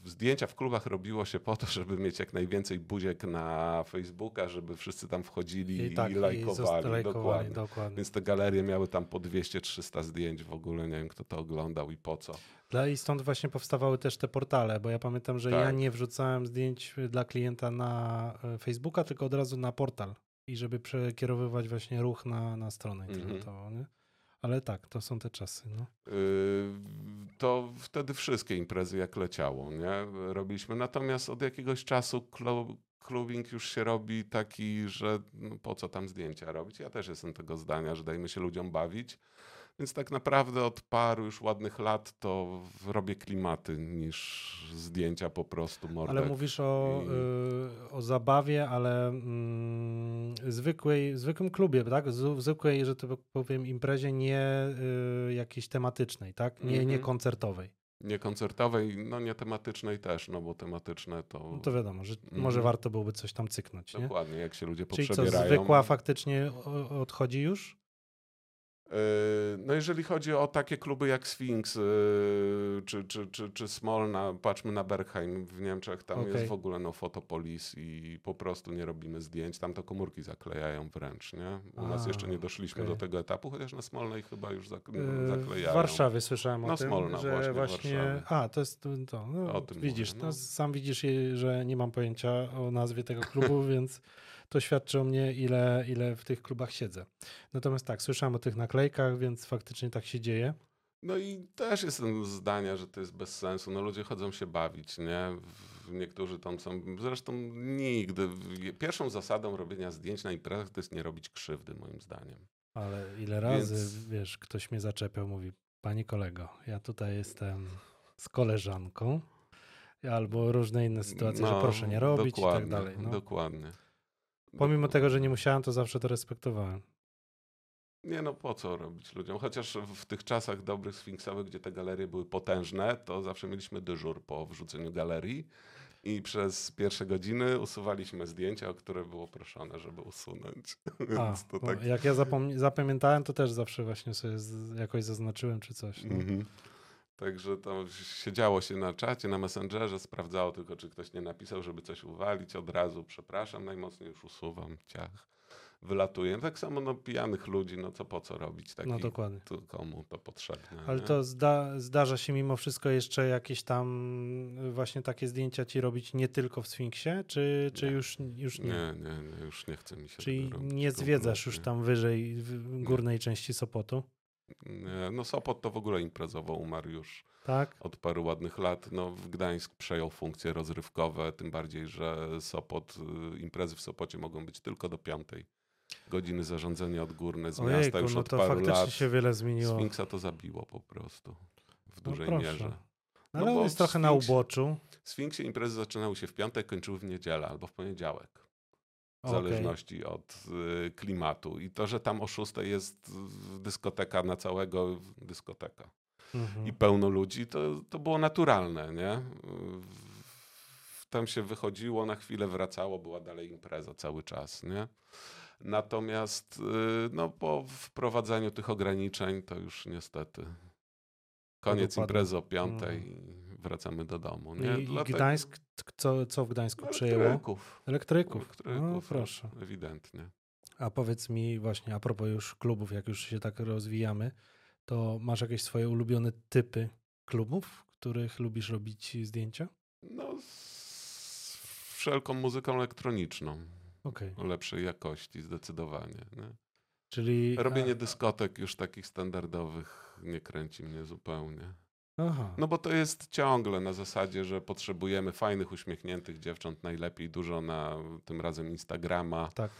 zdjęcia w klubach robiło się po to, żeby mieć jak najwięcej buziek na Facebooka, żeby wszyscy tam wchodzili i, tak, i lajkowali. I lajkowali dokładnie. dokładnie. Więc te galerie miały tam po dwieście trzysta zdjęć w ogóle. Nie wiem, kto to oglądał i po co. Dla, I stąd właśnie powstawały też te portale, bo ja pamiętam, że tak. ja nie wrzucałem zdjęć dla klienta na Facebooka, tylko od razu na portal i żeby przekierowywać właśnie ruch na, na stronę internetową. Mm-hmm. Ale tak, to są te czasy. No. Yy, to wtedy wszystkie imprezy jak leciało, nie? Robiliśmy. Natomiast od jakiegoś czasu klub, klubing już się robi taki, że no, po co tam zdjęcia robić? Ja też jestem tego zdania, że dajmy się ludziom bawić. Więc tak naprawdę od paru już ładnych lat to robię klimaty niż zdjęcia po prostu. Mordek. Ale mówisz o, i... y, o zabawie, ale mm, zwykłej, zwykłym klubie, tak? Z, zwykłej, że to powiem, imprezie nie y, jakiejś tematycznej, tak? Nie, mm-hmm. nie koncertowej. Nie koncertowej, no nie tematycznej też, no bo tematyczne to... No to wiadomo, że mm. może warto byłoby coś tam cyknąć. Dokładnie, nie? Jak się ludzie poprzebierają. Czyli co, zwykła faktycznie odchodzi już? No jeżeli chodzi o takie kluby jak Sfinks czy, czy, czy, czy Smolna, patrzmy na Bergheim w Niemczech, tam okay. jest w ogóle no fotopolis i po prostu nie robimy zdjęć, tam to komórki zaklejają wręcz, nie? U A, nas jeszcze nie doszliśmy okay. do tego etapu, chociaż na Smolnej chyba już zaklejają. W Warszawie słyszałem o no, tym, Smolna że właśnie, właśnie... A, to jest to, no, o tym widzisz, mówię, no. No, sam widzisz, że nie mam pojęcia o nazwie tego klubu, więc... To świadczy o mnie, ile, ile w tych klubach siedzę. Natomiast tak, słyszałem o tych naklejkach, więc faktycznie tak się dzieje. No i też jestem zdania, że to jest bez sensu. No ludzie chodzą się bawić, nie? Niektórzy tam są, zresztą nigdy. Pierwszą zasadą robienia zdjęć na imprezach to jest nie robić krzywdy, moim zdaniem. Ale ile razy, więc... wiesz, ktoś mnie zaczepiał, mówi, panie kolego, ja tutaj jestem z koleżanką, albo różne inne sytuacje, no, że proszę nie robić i tak dalej. No. Dokładnie. Pomimo tego, że nie musiałem, to zawsze to respektowałem. Nie no, po co robić ludziom? Chociaż w tych czasach dobrych sfinksowych, gdzie te galerie były potężne, to zawsze mieliśmy dyżur po wrzuceniu galerii i przez pierwsze godziny usuwaliśmy zdjęcia, o które było proszone, żeby usunąć. A, to tak... Jak ja zapom- zapamiętałem, to też zawsze właśnie sobie z- jakoś zaznaczyłem czy coś. No. Mhm. Także to siedziało się na czacie, na Messengerze, sprawdzało tylko, czy ktoś nie napisał, żeby coś uwalić. Od razu przepraszam, najmocniej już usuwam, ciach, wylatuję. Tak samo no, pijanych ludzi, no co po co robić? Taki, no dokładnie. To, komu to potrzebne. Ale nie? to zda, zdarza się mimo wszystko jeszcze jakieś tam właśnie takie zdjęcia ci robić nie tylko w Sfinksie, czy, czy już, już nie? Nie, nie, nie, już nie chce mi się Czyli robić. Czyli nie zwiedzasz już tam wyżej, w górnej nie. części Sopotu? No Sopot to w ogóle imprezowo umarł już tak? od paru ładnych lat. No, Gdańsk przejął funkcje rozrywkowe, tym bardziej, że Sopot, imprezy w Sopocie mogą być tylko do piątej. Godziny zarządzenia odgórne z Ojejku, miasta już no od to paru lat. Się wiele zmieniło. Sfinksa to zabiło po prostu w dużej no mierze. No ale on jest trochę Sfinksie, na uboczu. W Sfinksie imprezy zaczynały się w piątek, kończyły w niedzielę albo w poniedziałek. w okay. zależności od y, klimatu. I to, że tam o szóstej jest dyskoteka na całego, dyskoteka mhm. i pełno ludzi, to, to było naturalne, nie? Tam się wychodziło, na chwilę wracało, była dalej impreza cały czas, nie? Natomiast y, no, po wprowadzeniu tych ograniczeń to już niestety koniec imprezy o piątej mhm. i wracamy do domu. Nie? I Dlatego... Gdańsk, co, co w Gdańsku przejęło? Elektryków. Elektryków, Elektryków no, proszę. Ewidentnie. A powiedz mi właśnie, a propos już klubów, jak już się tak rozwijamy, to masz jakieś swoje ulubione typy klubów, w których lubisz robić zdjęcia? No z wszelką muzyką elektroniczną. Okay. Lepszej jakości zdecydowanie. Nie? Czyli... Robienie dyskotek już takich standardowych nie kręci mnie zupełnie. Aha. No bo to jest ciągle na zasadzie, że potrzebujemy fajnych, uśmiechniętych dziewcząt, najlepiej dużo na tym razem Instagrama, tak.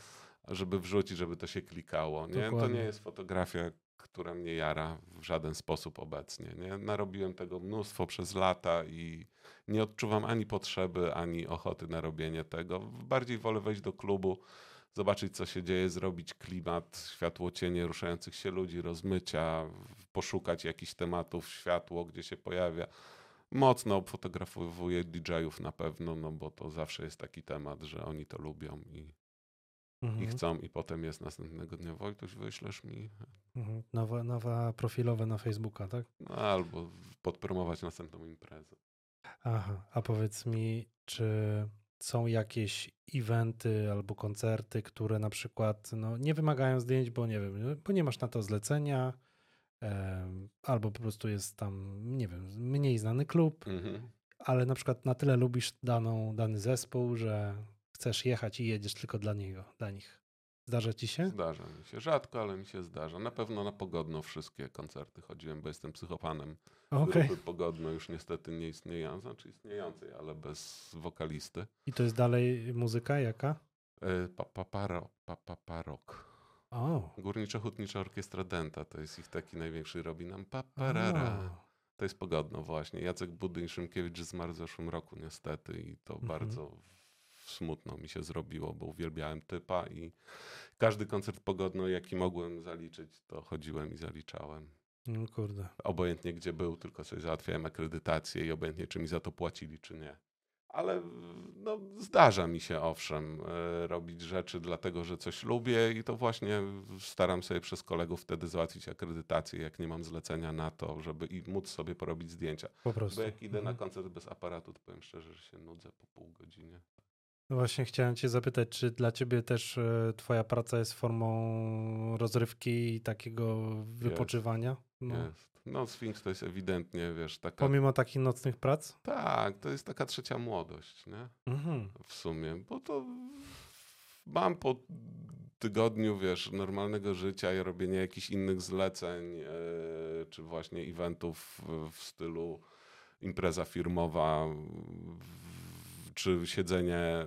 żeby wrzucić, żeby to się klikało. Nie? To nie jest fotografia, która mnie jara w żaden sposób obecnie. Nie? Narobiłem tego mnóstwo przez lata i nie odczuwam ani potrzeby, ani ochoty na robienie tego. Bardziej wolę wejść do klubu, zobaczyć, co się dzieje, zrobić klimat, światło, cienie ruszających się ludzi, rozmycia, poszukać jakichś tematów, światło, gdzie się pojawia. Mocno fotografowuję D J ów na pewno, no bo to zawsze jest taki temat, że oni to lubią i, mhm. i chcą i potem jest następnego dnia: Wojtuś, wyślesz mi... Mhm. Nowa, nowa profilowe na Facebooka, tak? No, albo podpromować następną imprezę. Aha, a powiedz mi, czy... Są jakieś eventy albo koncerty, które na przykład no, nie wymagają zdjęć, bo nie wiem, bo nie masz na to zlecenia, e, albo po prostu jest tam, nie wiem, mniej znany klub, mm-hmm. ale na przykład na tyle lubisz daną, dany zespół, że chcesz jechać i jedziesz tylko dla niego, dla nich. Zdarza ci się? Zdarza mi się. Rzadko, ale mi się zdarza. Na pewno na Pogodno wszystkie koncerty chodziłem, bo jestem psychopanem. Okay. Grupy Pogodno już niestety nie istniejącej, znaczy istniejącej, ale bez wokalisty. I to jest dalej muzyka jaka? Y, Paparok. Pa, pa, pa, oh. Górniczo-hutnicza orkiestra Dęta. To jest ich taki największy, robi nam paparara. Oh. To jest Pogodno właśnie. Jacek Budyń Szymkiewicz zmarł w zeszłym roku niestety i to mm-hmm. bardzo... smutno mi się zrobiło, bo uwielbiałem typa i każdy koncert Pogodno, jaki mogłem zaliczyć, to chodziłem i zaliczałem. No kurde. Obojętnie gdzie był, tylko sobie załatwiałem akredytację i obojętnie czy mi za to płacili, czy nie. Ale no, zdarza mi się owszem robić rzeczy dlatego, że coś lubię i to właśnie staram sobie przez kolegów wtedy załatwić akredytację, jak nie mam zlecenia na to, żeby i móc sobie porobić zdjęcia. Po prostu. Bo jak idę mhm. na koncert bez aparatu, to powiem szczerze, że się nudzę po pół godzinie. No właśnie chciałem cię zapytać, czy dla ciebie też y, twoja praca jest formą rozrywki i takiego wypoczywania? No. Jest. No Sfinks to jest ewidentnie, wiesz, taka... Pomimo takich nocnych prac? Tak, to jest taka trzecia młodość, nie? Mhm. W sumie, bo to mam po tygodniu, wiesz, normalnego życia i robienia jakichś innych zleceń, yy, czy właśnie eventów w, w stylu impreza firmowa, w, czy siedzenie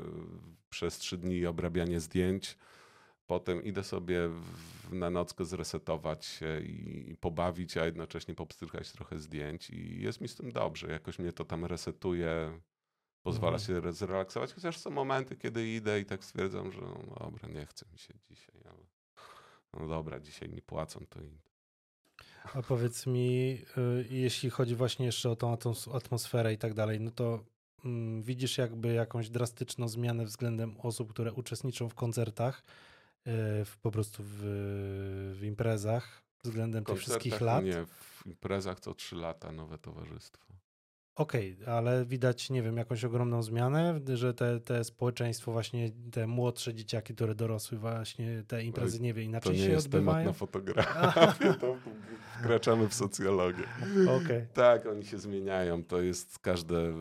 przez trzy dni i obrabianie zdjęć. Potem idę sobie w, na nockę zresetować się i, i pobawić, a jednocześnie popstrykać trochę zdjęć i jest mi z tym dobrze. Jakoś mnie to tam resetuje, pozwala mhm. się zrelaksować, chociaż są momenty, kiedy idę i tak stwierdzam, że no dobra, nie chce mi się dzisiaj, ale no dobra, dzisiaj mi płacą, to idę. A powiedz mi, y, jeśli chodzi właśnie jeszcze o tą atmosferę i tak dalej, no to widzisz jakby jakąś drastyczną zmianę względem osób, które uczestniczą w koncertach, w, po prostu w, w imprezach, względem tych wszystkich lat? Nie, w imprezach co trzy lata nowe towarzystwo. Okej, okay, ale widać, nie wiem, jakąś ogromną zmianę, że te, te społeczeństwo właśnie, te młodsze dzieciaki, które dorosły właśnie, te imprezy, nie wiem, inaczej się odbywają. To nie jest odbywają. Temat na fotografię, to wkraczamy w socjologię. Okay. Tak, oni się zmieniają, to jest każde,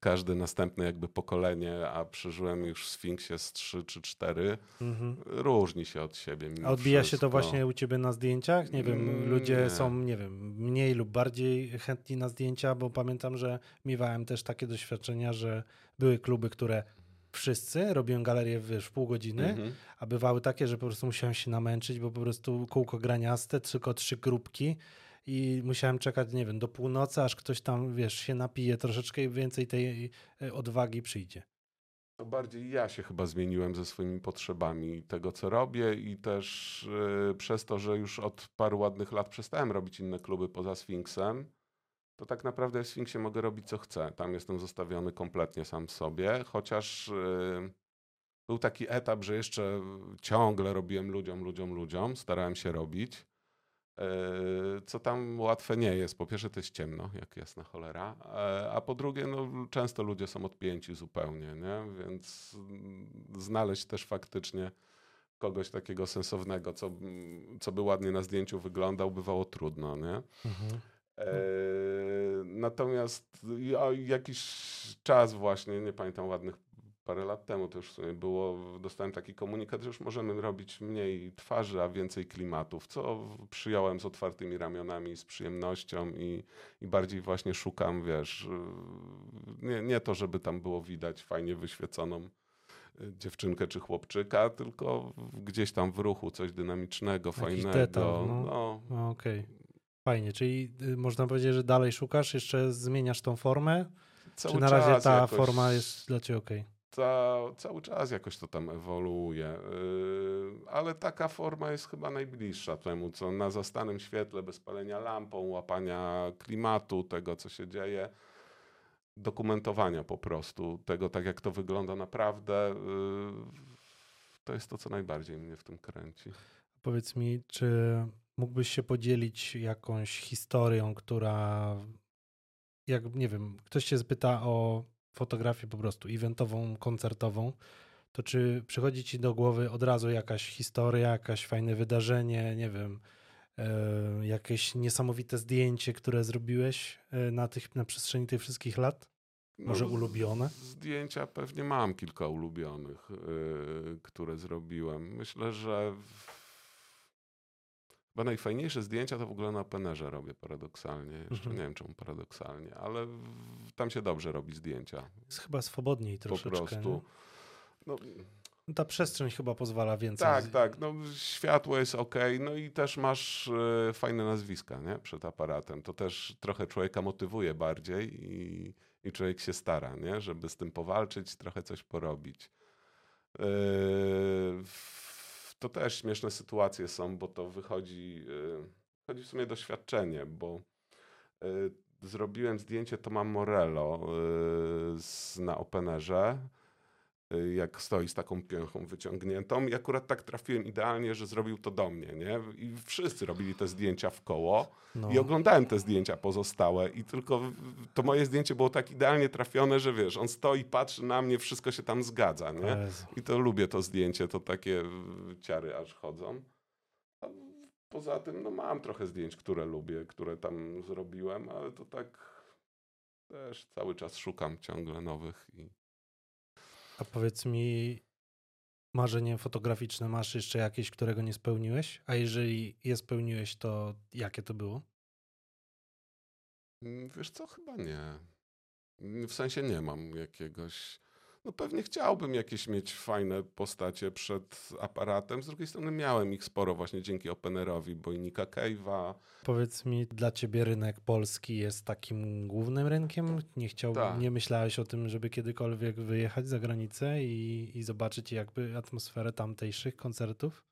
każde następne jakby pokolenie, a przeżyłem już w Sfinksie z trzy czy cztery, mhm. różni się od siebie. A odbija wszystko. Się to właśnie u ciebie na zdjęciach? Nie wiem, mm, ludzie nie. są, nie wiem, mniej lub bardziej chętni na zdjęcia, bo pamiętam, że miewałem też takie doświadczenia, że były kluby, które wszyscy robiłem galerię w, w pół godziny, mm-hmm. a bywały takie, że po prostu musiałem się namęczyć, bo po prostu kółko graniaste, tylko trzy grupki i musiałem czekać, nie wiem, do północy, aż ktoś tam, wiesz, się napije troszeczkę i więcej tej odwagi przyjdzie. To bardziej ja się chyba zmieniłem ze swoimi potrzebami tego, co robię, i też yy, przez to, że już od paru ładnych lat przestałem robić inne kluby poza Sfinksem, to tak naprawdę w Sfinksie mogę robić co chcę. Tam jestem zostawiony kompletnie sam sobie, chociaż yy, był taki etap, że jeszcze ciągle robiłem ludziom, ludziom, ludziom, starałem się robić, yy, co tam łatwe nie jest. Po pierwsze, to jest ciemno, jak jasna cholera, yy, a po drugie, no, często ludzie są odpięci zupełnie, nie? Więc znaleźć też faktycznie kogoś takiego sensownego, co, co by ładnie na zdjęciu wyglądał, bywało trudno, nie? Mhm. Yy, natomiast o, jakiś czas właśnie, nie pamiętam, ładnych parę lat temu to już w sumie było, dostałem taki komunikat, że już możemy robić mniej twarzy, a więcej klimatów, co przyjąłem z otwartymi ramionami, z przyjemnością i, i bardziej właśnie szukam, wiesz, nie, nie to, żeby tam było widać fajnie wyświeconą dziewczynkę czy chłopczyka, tylko gdzieś tam w ruchu coś dynamicznego, jakiś fajnego. Detal, no. No. Okej. Okay. Fajnie, czyli można powiedzieć, że dalej szukasz, jeszcze zmieniasz tą formę? Cały czy na razie ta jakoś, forma jest dla ciebie okej? Okay? Ca, cały czas jakoś to tam ewoluuje, yy, ale taka forma jest chyba najbliższa temu, co na zastanym świetle, bez palenia lampą, łapania klimatu, tego co się dzieje, dokumentowania po prostu, tego tak jak to wygląda naprawdę, yy, to jest to, co najbardziej mnie w tym kręci. Powiedz mi, czy... mógłbyś się podzielić jakąś historią, która, jak nie wiem, ktoś się spyta o fotografię po prostu eventową, koncertową, to czy przychodzi ci do głowy od razu jakaś historia, jakaś fajne wydarzenie, nie wiem, yy, jakieś niesamowite zdjęcie, które zrobiłeś na, tych, na przestrzeni tych wszystkich lat? Może no, ulubione? Zdjęcia pewnie mam kilka ulubionych, yy, które zrobiłem. Myślę, że... W... Bo najfajniejsze zdjęcia to w ogóle na Openerze robię paradoksalnie. Jeszcze mhm. nie wiem, czemu paradoksalnie, ale tam się dobrze robi zdjęcia. Jest chyba swobodniej troszeczkę. Po prostu. No. No, ta przestrzeń chyba pozwala więcej. Tak, tak. No, światło jest okej, no i też masz y, fajne nazwiska, nie? Przed aparatem. To też trochę człowieka motywuje bardziej i, i człowiek się stara, nie? Żeby z tym powalczyć, trochę coś porobić. Yy, To też śmieszne sytuacje są, bo to wychodzi, yy, chodzi w sumie doświadczenie, bo yy, zrobiłem zdjęcie Toma Morello yy, z, na Openerze, yy, jak stoi z taką pięchą wyciągniętą i akurat tak trafiłem idealnie, że zrobił to do mnie, nie? I wszyscy robili te zdjęcia w koło no. I oglądałem te zdjęcia pozostałe i tylko to moje zdjęcie było tak idealnie trafione, że wiesz, on stoi, patrzy na mnie, wszystko się tam zgadza, nie? I to lubię to zdjęcie, to takie ciary aż chodzą. A poza tym no mam trochę zdjęć, które lubię, które tam zrobiłem, ale to tak też cały czas szukam ciągle nowych i... A powiedz mi, marzenie fotograficzne masz jeszcze jakieś, którego nie spełniłeś? A jeżeli je spełniłeś, to jakie to było? Wiesz co, chyba nie. W sensie nie mam jakiegoś... No pewnie chciałbym jakieś mieć fajne postacie przed aparatem. Z drugiej strony miałem ich sporo właśnie dzięki Openerowi, Bojnika Cave'a. Powiedz mi, dla ciebie rynek polski jest takim głównym rynkiem? Nie chciałbym, tak. nie myślałeś o tym, żeby kiedykolwiek wyjechać za granicę i, i zobaczyć jakby atmosferę tamtejszych koncertów?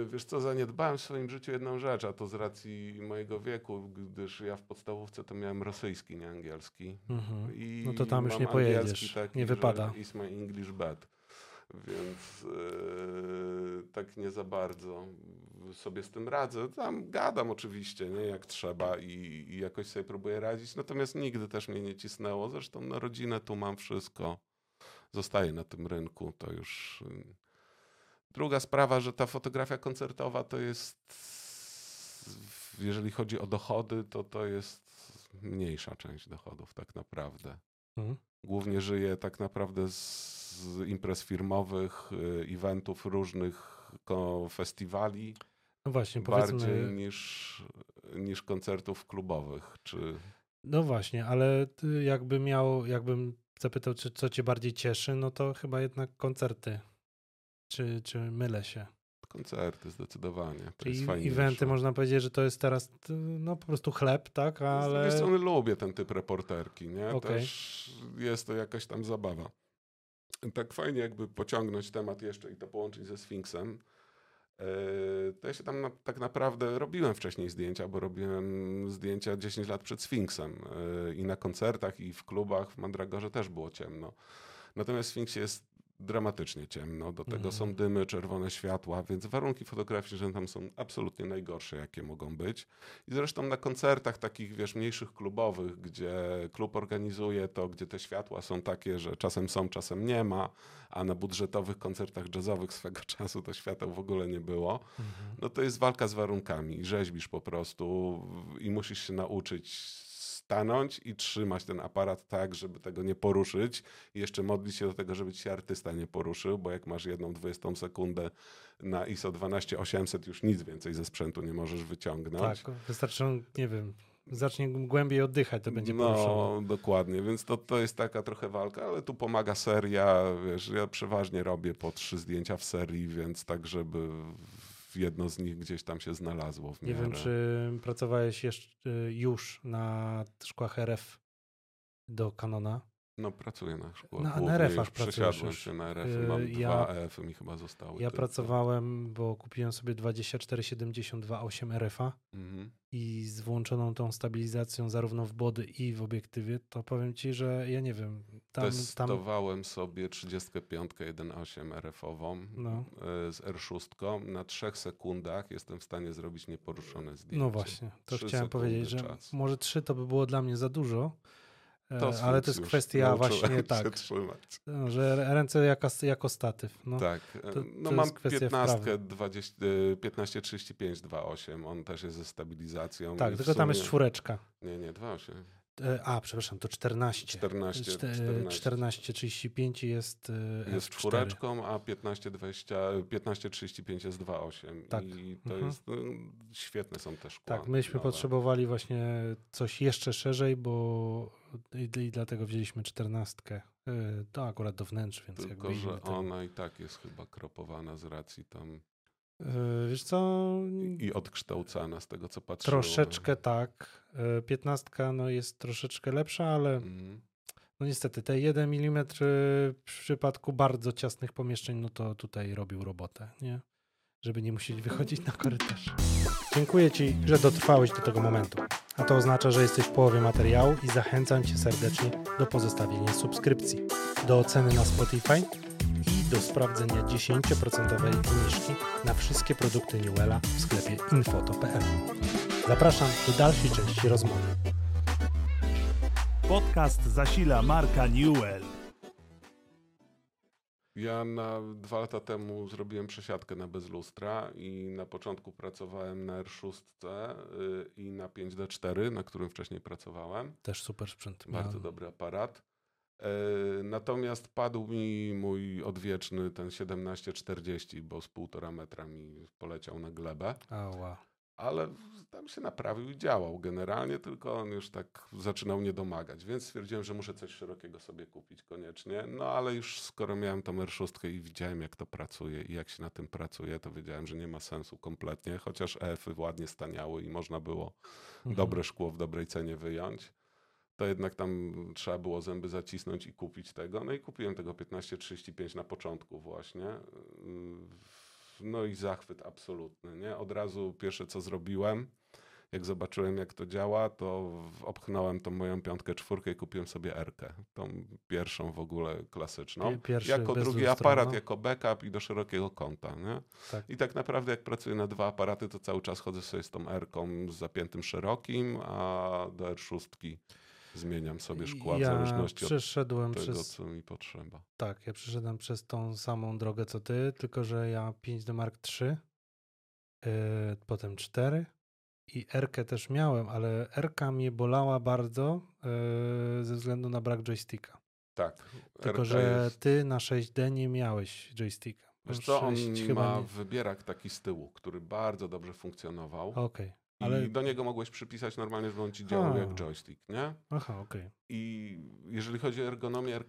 Yy, wiesz co, zaniedbałem w swoim życiu jedną rzecz, a to z racji mojego wieku, gdyż ja w podstawówce to miałem rosyjski, nie angielski. Mm-hmm. I no to tam już nie pojedziesz, taki, nie wypada. Is my English bad, więc yy, tak nie za bardzo sobie z tym radzę. Tam gadam oczywiście, nie, jak trzeba i, i jakoś sobie próbuję radzić, natomiast nigdy też mnie nie cisnęło. Zresztą na rodzinę tu mam wszystko, zostaję na tym rynku, to już... Druga sprawa, że ta fotografia koncertowa to jest, jeżeli chodzi o dochody, to to jest mniejsza część dochodów tak naprawdę. Mhm. Głównie żyję tak naprawdę z imprez firmowych, eventów różnych, festiwali. No właśnie, bardziej powiedzmy... niż, niż koncertów klubowych. Czy... No właśnie, ale jakby miał, jakbym zapytał, czy, co cię bardziej cieszy, no to chyba jednak koncerty. Czy, czy mylę się? Koncerty zdecydowanie. To jest fajniejsze. Eventy można powiedzieć, że to jest teraz no, po prostu chleb, tak? Ale... Z drugiej strony lubię ten typ reporterki, nie? Okay. Też jest to jakaś tam zabawa. tak fajnie jakby pociągnąć temat jeszcze i to połączyć ze Sfinksem, to ja się tam na, tak naprawdę robiłem wcześniej zdjęcia, bo robiłem zdjęcia dziesięć lat przed Sfinksem i na koncertach, i w klubach, w Mandragorze też było ciemno. Natomiast w Sfinksie jest dramatycznie ciemno, do tego mm. są dymy, czerwone światła, więc warunki fotograficzne tam są absolutnie najgorsze, jakie mogą być. I zresztą na koncertach takich, wiesz, mniejszych klubowych, gdzie klub organizuje to, gdzie te światła są takie, że czasem są, czasem nie ma, a na budżetowych koncertach jazzowych swego czasu to świateł w ogóle nie było, mm. no to jest walka z warunkami i rzeźbisz po prostu i musisz się nauczyć stanąć i trzymać ten aparat tak, żeby tego nie poruszyć i jeszcze modlić się do tego, żeby ci się artysta nie poruszył, bo jak masz jedną dwudziestą sekundę na I S O dwanaście tysięcy osiemset już nic więcej ze sprzętu nie możesz wyciągnąć. Tak, wystarczy, nie wiem, zacznie głębiej oddychać, to będzie poruszone. No, dokładnie, więc to, to jest taka trochę walka, ale tu pomaga seria, wiesz, ja przeważnie robię po trzy zdjęcia w serii, więc tak, żeby jedno z nich gdzieś tam się znalazło w miarę. Nie wiem, czy pracowałeś jeszcze już na szkłach R F do Canona? No pracuję na szkłach. Na, na R F aż pracujesz. Się na R F. Mam ja, dwa E F-y mi chyba zostały. Ja tylko. Pracowałem, bo kupiłem sobie dwadzieścia cztery siedemdziesiąt dwa osiem R F-a mhm. i z włączoną tą stabilizacją zarówno w body i w obiektywie, to powiem ci, że ja nie wiem. Tam, Testowałem tam... sobie trzydzieści pięć jeden osiem R F-ową no. z R sześć. Na trzech sekundach jestem w stanie zrobić nieporuszone zdjęcie. No właśnie, to chciałem powiedzieć, że czas. Może trzy to by było dla mnie za dużo. To ale to jest kwestia właśnie tak, że ręce jako, jako statyw. No, tak, to, to no mam piętnaście trzydzieści pięć dwa osiem, on też jest ze stabilizacją. Tak, tylko sumie... tam jest czwóreczka. Nie, nie, dwa osiem. A, przepraszam, to czternaście. czternaście, czternaście. czternaście trzydzieści pięć jest Jest czwóreczką, a piętnaście trzydzieści pięć jest dwa osiem. Tak. I to mhm. jest, świetne są te szkła. Tak, myśmy nowe. Potrzebowali właśnie coś jeszcze szerzej, bo i dlatego wzięliśmy czternastkę. To akurat do wnętrz, więc tylko, jakby że ona ten... i tak jest chyba kropowana z racji tam. Wiesz co? I odkształcana z tego, co patrzyłem. Troszeczkę tak. Piętnastka no, jest troszeczkę lepsza, ale mm. no niestety te jeden milimetr w przypadku bardzo ciasnych pomieszczeń, no to tutaj robił robotę, nie? Żeby nie musieli wychodzić na korytarz. Dziękuję ci, że dotrwałeś do tego momentu. A to oznacza, że jesteś w połowie materiału i zachęcam cię serdecznie do pozostawienia subskrypcji, do oceny na Spotify i do sprawdzenia dziesięć procent zniżki na wszystkie produkty Newella w sklepie infoto kropka p l. Zapraszam do dalszej części rozmowy. Podcast zasila marka Newell. Ja na dwa lata temu zrobiłem przesiadkę na bez lustra i na początku pracowałem na R sześć i na pięć D cztery, na którym wcześniej pracowałem. Też super sprzęt. Bardzo dobry aparat. Natomiast padł mi mój odwieczny ten siedemnaście czterdzieści, bo z półtora metra mi poleciał na glebę. Ała. Ale tam się naprawił i działał generalnie, tylko on już tak zaczynał mnie domagać, więc stwierdziłem, że muszę coś szerokiego sobie kupić koniecznie, no ale już skoro miałem tą R sześć i widziałem, jak to pracuje i jak się na tym pracuje, to wiedziałem, że nie ma sensu kompletnie, chociaż E F-y ładnie staniały i można było mhm. dobre szkło w dobrej cenie wyjąć. To jednak tam trzeba było zęby zacisnąć i kupić tego. No i kupiłem tego piętnaście trzydzieści pięć na początku właśnie. No i zachwyt absolutny, nie? Od razu pierwsze co zrobiłem, jak zobaczyłem jak to działa, to obchnąłem tą moją piątkę, czwórkę i kupiłem sobie R-kę. Tą pierwszą w ogóle klasyczną. Pierwszy, jako drugi lustra, aparat, no. jako backup i do szerokiego kąta, nie? Tak. I tak naprawdę jak pracuję na dwa aparaty, to cały czas chodzę sobie z tą R-ką z zapiętym szerokim, a do R sześć zmieniam sobie szkła ja w zależności od tego, przez... co mi potrzeba. Tak, ja przeszedłem przez tą samą drogę, co ty, tylko że ja pięć D Mark trzy, yy, potem cztery i R-kę też miałem, ale R-ka mnie bolała bardzo yy, ze względu na brak joysticka. Tak. Tylko, R-ka że jest... ty na sześć D nie miałeś joysticka. Wiesz co, on ma nie... wybierak taki z tyłu, który bardzo dobrze funkcjonował. Okej. Okay. I ale... do niego mogłeś przypisać normalnie, że on ci działał jak joystick, nie? Aha, okej. Okay. I jeżeli chodzi o ergonomię,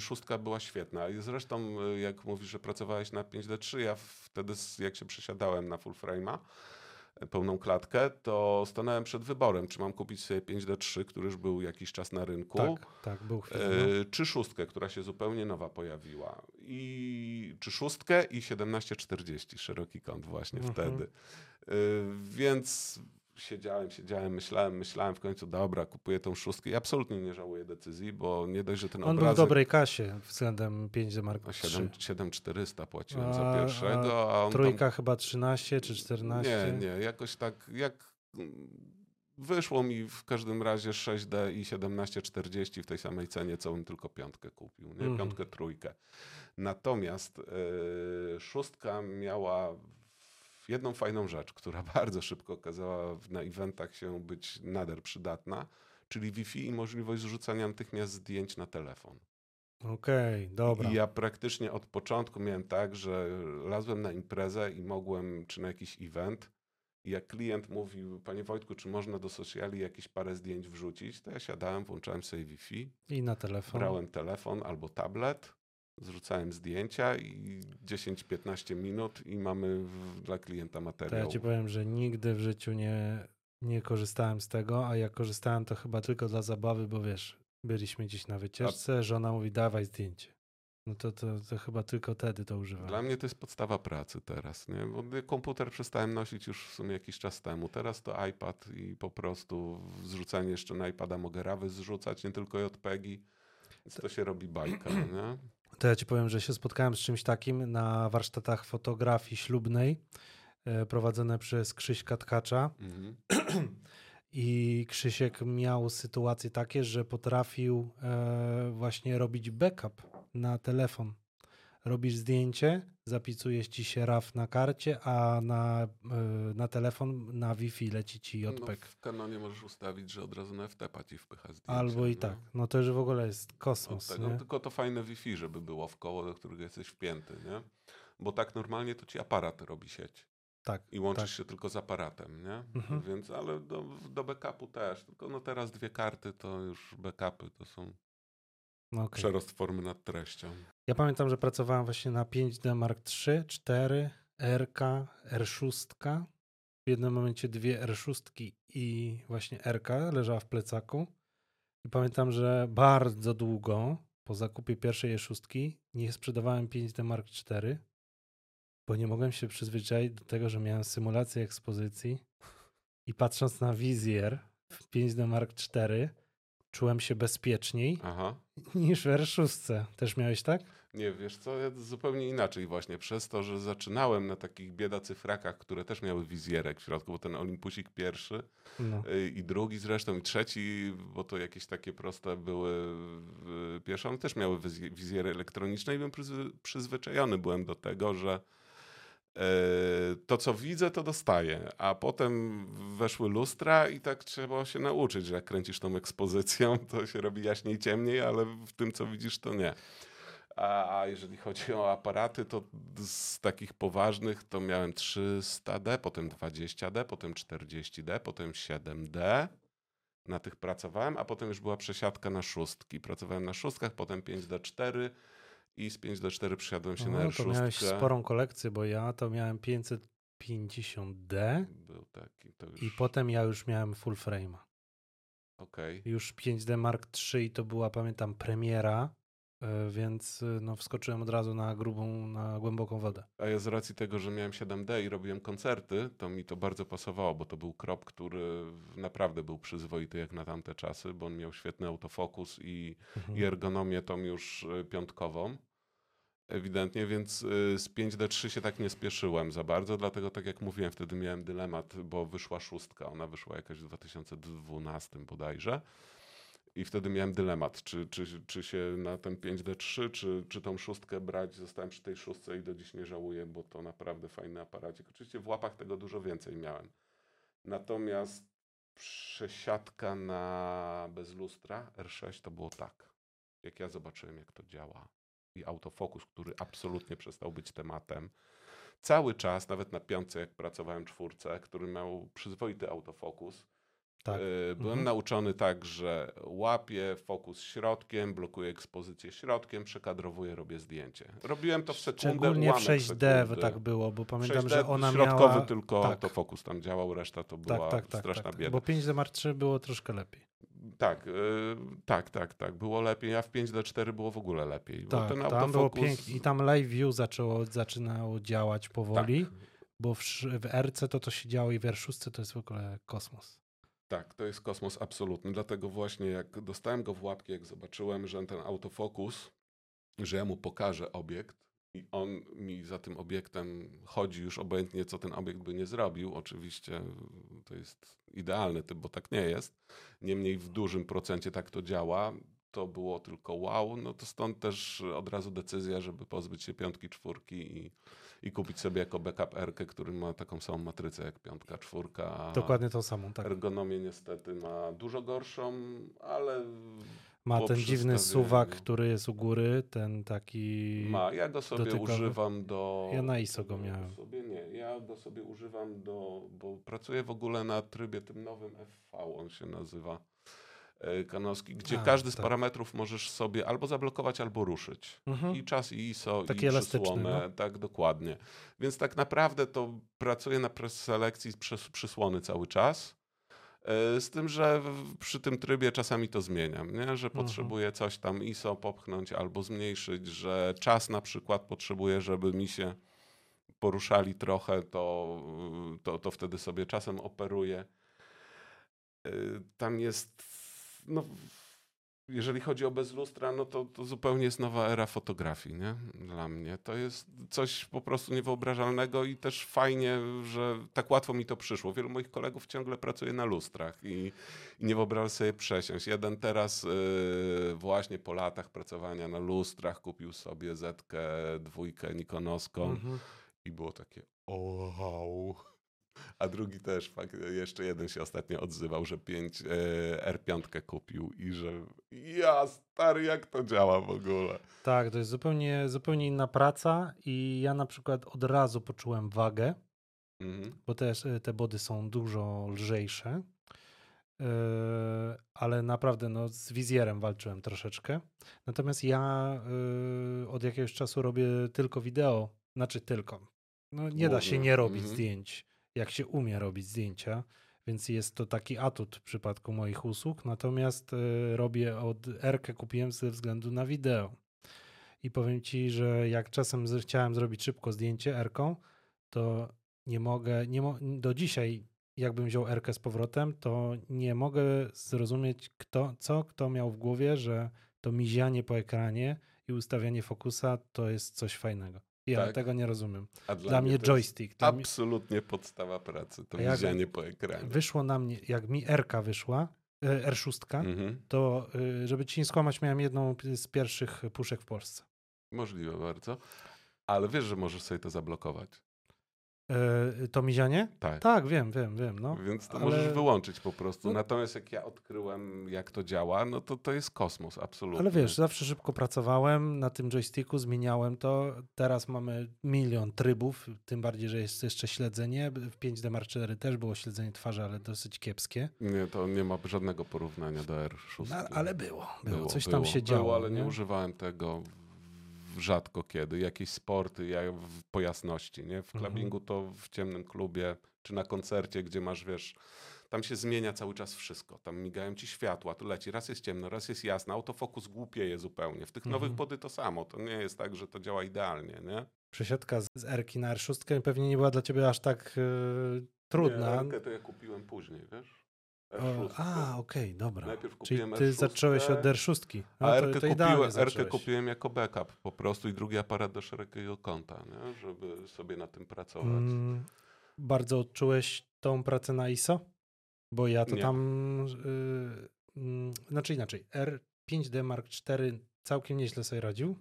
szóstka była świetna. I zresztą, jak mówisz, że pracowałeś na pięć D trzy, ja wtedy, jak się przesiadałem na full frame'a, pełną klatkę, to stanąłem przed wyborem, czy mam kupić sobie pięć D trzy, który już był jakiś czas na rynku, tak, tak, był chwilę, no. czy szóstkę, która się zupełnie nowa pojawiła, i czy szóstkę i siedemnaście czterdzieści, szeroki kąt właśnie mhm. wtedy. Yy, więc siedziałem, siedziałem, myślałem, myślałem, w końcu dobra, kupuję tą szóstkę i absolutnie nie żałuję decyzji, bo nie dość, że ten obrazek... On był w dobrej kasie względem pięć D Mark trzy. siedem tysięcy czterysta płaciłem a, za pierwszego. A on trójka tam... chyba trzynaście czy czternaście. Nie, nie, jakoś tak jak... Wyszło mi w każdym razie sześć D i siedemnaście czterdzieści w tej samej cenie, co bym tylko piątkę kupił, nie? Mm. Piątkę, trójkę. Natomiast yy, szóstka miała... jedną fajną rzecz, która bardzo szybko okazała na eventach się być nader przydatna, czyli Wi-Fi i możliwość zrzucania natychmiast zdjęć na telefon. Okej, okay, dobra. I ja praktycznie od początku miałem tak, że lazłem na imprezę i mogłem, czy na jakiś event, i jak klient mówił, panie Wojtku, czy można do sociali jakieś parę zdjęć wrzucić, to ja siadałem, włączałem sobie Wi-Fi. I na telefon. Brałem telefon albo tablet. Zrzucałem zdjęcia i dziesięć do piętnastu minut i mamy w, dla klienta materiał. To ja ci powiem, że nigdy w życiu nie, nie korzystałem z tego, a jak korzystałem, to chyba tylko dla zabawy, bo wiesz, byliśmy gdzieś na wycieczce, a... żona mówi dawaj zdjęcie. No to, to, to chyba tylko wtedy to używałem. Dla mnie to jest podstawa pracy teraz, nie? Bo komputer przestałem nosić już w sumie jakiś czas temu. Teraz to iPad i po prostu zrzucanie jeszcze na iPada, mogę rawy zrzucać, nie tylko JPEGi, więc to, to się robi bajka, nie? To ja ci powiem, że się spotkałem z czymś takim na warsztatach fotografii ślubnej prowadzone przez Krzyśka Tkacza. Mhm. I Krzysiek miał sytuacje takie, że potrafił właśnie robić backup na telefon. Robisz zdjęcie, zapisujesz ci się R A W na karcie, a na, na telefon, na Wi-Fi leci ci JPEG. No w Canonie możesz ustawić, że od razu na F T P ci wpycha zdjęcie. Albo i no. tak. No to już w ogóle jest kosmos. Tego, nie? Tylko to fajne Wi-Fi, żeby było w koło, do którego jesteś wpięty, nie? Bo tak normalnie to ci aparat robi sieć. Tak, i łączysz tak. się tylko z aparatem, nie? Mhm. Więc, ale do, do backupu też. Tylko no teraz dwie karty to już backupy to są... Okay. Przerost formy nad treścią. Ja pamiętam, że pracowałem właśnie na pięć D Mark trzy, cztery, R K, R sześć. W jednym momencie dwie R sześć i właśnie R K leżała w plecaku. I pamiętam, że bardzo długo po zakupie pierwszej R sześć nie sprzedawałem pięć D Mark cztery, bo nie mogłem się przyzwyczaić do tego, że miałem symulację ekspozycji i patrząc na wizjer w pięć D Mark cztery czułem się bezpieczniej Aha. niż w R sześć. Też miałeś tak? Nie, wiesz co, ja zupełnie inaczej właśnie. Przez to, że zaczynałem na takich biedacyfrakach, które też miały wizjerek w środku, bo ten Olympusik pierwszy no. i drugi zresztą i trzeci, bo to jakieś takie proste były pierwsze, one też miały wizjery elektroniczne i byłem przyzwyczajony byłem do tego, że to, co widzę, to dostaję, a potem weszły lustra i tak trzeba się nauczyć, że jak kręcisz tą ekspozycją, to się robi jaśniej, ciemniej, ale w tym, co widzisz, to nie. A, a jeżeli chodzi o aparaty, to z takich poważnych to miałem trzysta D, potem dwadzieścia D, potem czterdzieści D, potem siedem D. Na tych pracowałem, a potem już była przesiadka na szóstki. Pracowałem na szóstkach, potem pięć D cztery, i z pięć D cztery przysiadłem się no, na R sześć. To miałeś sporą kolekcję, bo ja to miałem pięćset pięćdziesiąt D Był taki, to już... i potem ja już miałem full frame'a. Okej. Okay. Już pięć D Mark trzy i to była, pamiętam, premiera, więc no, wskoczyłem od razu na grubą, na głęboką wodę. A ja z racji tego, że miałem siedem D i robiłem koncerty, to mi to bardzo pasowało, bo to był crop, który naprawdę był przyzwoity jak na tamte czasy, bo on miał świetny autofokus i, mhm. i ergonomię tą już piątkową. Ewidentnie, więc z pięć D trzy się tak nie spieszyłem za bardzo, dlatego tak jak mówiłem, wtedy miałem dylemat, bo wyszła szóstka, ona wyszła jakaś w dwa tysiące dwunastym bodajże. I wtedy miałem dylemat, czy, czy, czy się na ten pięć D trzy, czy, czy tą szóstkę brać. Zostałem przy tej szóstce i do dziś nie żałuję, bo to naprawdę fajny aparacik. Oczywiście w łapach tego dużo więcej miałem. Natomiast przesiadka na bez lustra R sześć to było tak. Jak ja zobaczyłem, jak to działa. I autofokus, który absolutnie przestał być tematem. Cały czas, nawet na piątce, jak pracowałem czwórce, który miał przyzwoity autofokus, Tak. Byłem mhm. nauczony tak, że łapię fokus środkiem, blokuję ekspozycję środkiem, przekadrowuję, robię zdjęcie. Robiłem to w sekundę. Szczególnie w sześć D tak było, bo pamiętam, sześć D, że ona środkowy miała... tylko tak. to fokus tam działał, reszta to była tak, tak, tak, straszna tak, tak, bieda. Bo pięć D Mark trzy było troszkę lepiej. Tak, yy, tak, tak, tak. Było lepiej, a w pięć D cztery było w ogóle lepiej. Tak, bo ten tam autofokus... było pięknie i tam Live View zaczęło, zaczynało działać powoli, tak. bo w, w R C to to się działo i w R sześć to jest w ogóle kosmos. Tak, to jest kosmos absolutny, dlatego właśnie jak dostałem go w łapki, jak zobaczyłem, że ten autofokus, że ja mu pokażę obiekt i on mi za tym obiektem chodzi już obojętnie, co ten obiekt by nie zrobił. Oczywiście to jest idealny typ, bo tak nie jest. Niemniej w dużym procencie tak to działa. To było tylko wow, no to stąd też od razu decyzja, żeby pozbyć się piątki, czwórki i, i kupić sobie jako backup erkę, który ma taką samą matrycę jak piątka, czwórka. Dokładnie tą samą, tak. Ergonomię niestety ma dużo gorszą, ale... Ma ten dziwny suwak, który jest u góry, ten taki... Ma, ja go sobie dotykowy. używam do... Ja na I S O go miałem. Sobie nie, ja go sobie używam do... Bo pracuję w ogóle na trybie tym nowym F V, on się nazywa. Kanowski, gdzie A, każdy z tak. parametrów możesz sobie albo zablokować, albo ruszyć. Mhm. I czas, i I S O, Takie i przysłonę. No. Tak, dokładnie. Więc tak naprawdę to pracuję na preselekcji przysłony cały czas. Z tym, że przy tym trybie czasami to zmieniam, nie? Że potrzebuję coś tam I S O popchnąć albo zmniejszyć, że czas na przykład potrzebuję, żeby mi się poruszali trochę, to, to, to wtedy sobie czasem operuję. Tam jest... No, jeżeli chodzi o bez lustra, no to, to zupełnie jest nowa era fotografii, nie? Dla mnie. To jest coś po prostu niewyobrażalnego i też fajnie, że tak łatwo mi to przyszło. Wielu moich kolegów ciągle pracuje na lustrach i, i nie wyobrażam sobie przesiąść. Jeden teraz yy, właśnie po latach pracowania na lustrach kupił sobie zetkę, dwójkę nikonowską mhm. i było takie wow. A drugi też, fakt, jeszcze jeden się ostatnio odzywał, że pięć, e, R pięć kupił i że ja stary, jak to działa w ogóle. Tak, to jest zupełnie, zupełnie inna praca i ja na przykład od razu poczułem wagę, mhm. bo też te body są dużo lżejsze, yy, ale naprawdę no, z wizjerem walczyłem troszeczkę. Natomiast ja yy, od jakiegoś czasu robię tylko wideo, znaczy tylko. No, nie da się nie robić mhm. zdjęć. Jak się umie robić zdjęcia, więc jest to taki atut w przypadku moich usług, natomiast y, robię od R-kę kupiłem ze względu na wideo i powiem ci, że jak czasem chciałem zrobić szybko zdjęcie R-ką, to nie mogę, nie mo- do dzisiaj jakbym wziął R-kę z powrotem, to nie mogę zrozumieć kto, co kto miał w głowie, że to mizianie po ekranie i ustawianie fokusa to jest coś fajnego. Ja tak. tego nie rozumiem. Dla, dla mnie joystick. To absolutnie mi... podstawa pracy, to widzianie po ekranie. Wyszło na mnie, jak mi R-ka wyszła, R sześć, mhm. to żeby ci nie skłamać, miałem jedną z pierwszych puszek w Polsce. Możliwe bardzo, ale wiesz, że możesz sobie to zablokować. E, to mizianie? Tak. Tak, wiem, wiem, wiem. No. Więc to ale... możesz wyłączyć po prostu. No. Natomiast jak ja odkryłem, jak to działa, no to to jest kosmos, absolutnie. Ale wiesz, zawsze szybko pracowałem na tym joysticku, zmieniałem to. Teraz mamy milion trybów, tym bardziej, że jest jeszcze śledzenie. W pięć D Mark cztery też było śledzenie twarzy, ale dosyć kiepskie. Nie, to nie ma żadnego porównania do R sześć. No, ale było, było, było coś było, tam się było, działo. Było, ale nie, nie używałem tego. Rzadko kiedy, jakieś sporty, ja w pojasności, nie? W klubingu to w ciemnym klubie, czy na koncercie, gdzie masz, wiesz, tam się zmienia cały czas wszystko, tam migają ci światła, tu leci, raz jest ciemno, raz jest jasno, autofokus głupieje zupełnie. W tych mhm. nowych body to samo, to nie jest tak, że to działa idealnie, nie? Przesiadka z R-ki na R sześć pewnie nie była dla ciebie aż tak yy, trudna. Nie, R-kę to ja kupiłem później, wiesz? R sześć. A, okej, okay, dobra. Najpierw kupiłem Czyli ty R sześć, zacząłeś od R sześć. No a R-kę, to, to kupiłem, R-kę kupiłem jako backup po prostu i drugi aparat do szerokiego kąta, nie? Żeby sobie na tym pracować. Mm, bardzo odczułeś tą pracę na I S O? Bo ja to nie. tam... Yy, yy, znaczy inaczej, R pięć D Mark cztery całkiem nieźle sobie radził,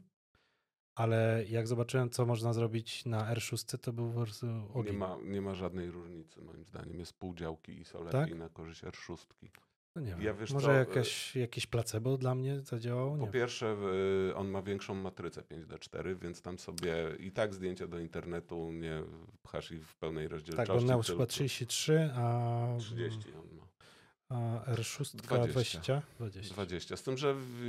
ale jak zobaczyłem, co można zrobić na R sześć, to był po prostu ogień. Nie ma, nie ma żadnej różnicy, moim zdaniem. Jest pół działki I S O lepiej tak? na korzyść R sześć. No nie wiem, ja, wiesz, może to, jakaś, jakieś placebo dla mnie zadziałało? Po nie. pierwsze, on ma większą matrycę pięć D cztery, więc tam sobie i tak zdjęcia do internetu nie pchasz ich w pełnej rozdzielczości. Tak, on miał chyba trzydzieści trzy, a... trzydzieści on ma. A R sześć dwadzieścia. dwadzieścia. dwadzieścia. Z tym, że w,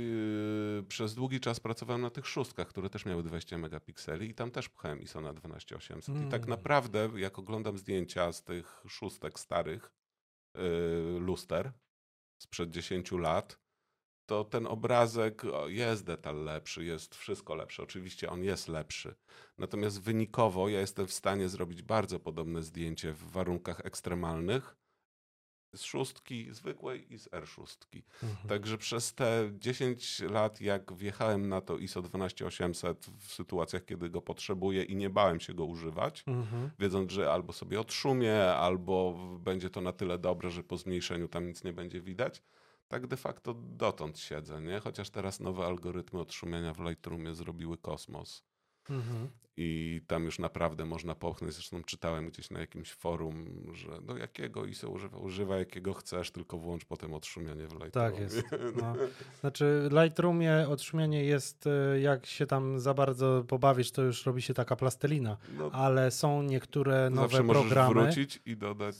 yy, przez długi czas pracowałem na tych szóstkach, które też miały dwadzieścia megapikseli i tam też pchałem I S O na dwanaście tysięcy osiemset. Mm. I tak naprawdę, jak oglądam zdjęcia z tych szóstek starych yy, luster sprzed dziesięciu lat, to ten obrazek jest detal lepszy, jest wszystko lepsze. Oczywiście on jest lepszy. Natomiast wynikowo ja jestem w stanie zrobić bardzo podobne zdjęcie w warunkach ekstremalnych z szóstki zwykłej i z R sześć. Mhm. Także przez te dziesięć lat, jak wjechałem na to I S O dwanaście tysięcy osiemset w sytuacjach, kiedy go potrzebuję i nie bałem się go używać, mhm. wiedząc, że albo sobie odszumię, albo będzie to na tyle dobre, że po zmniejszeniu tam nic nie będzie widać, tak de facto dotąd siedzę, nie? Chociaż teraz nowe algorytmy odszumienia w Lightroomie zrobiły kosmos. Mhm. I tam już naprawdę można popchnąć. Zresztą czytałem gdzieś na jakimś forum, że do jakiego I S O używa, używa jakiego chcesz, tylko włącz potem odszumienie w Lightroomie. Tak jest. No. Znaczy w Lightroomie odszumienie jest, jak się tam za bardzo pobawisz, to już robi się taka plastelina, no, ale są niektóre nowe zawsze programy. Możesz wrócić i dodać...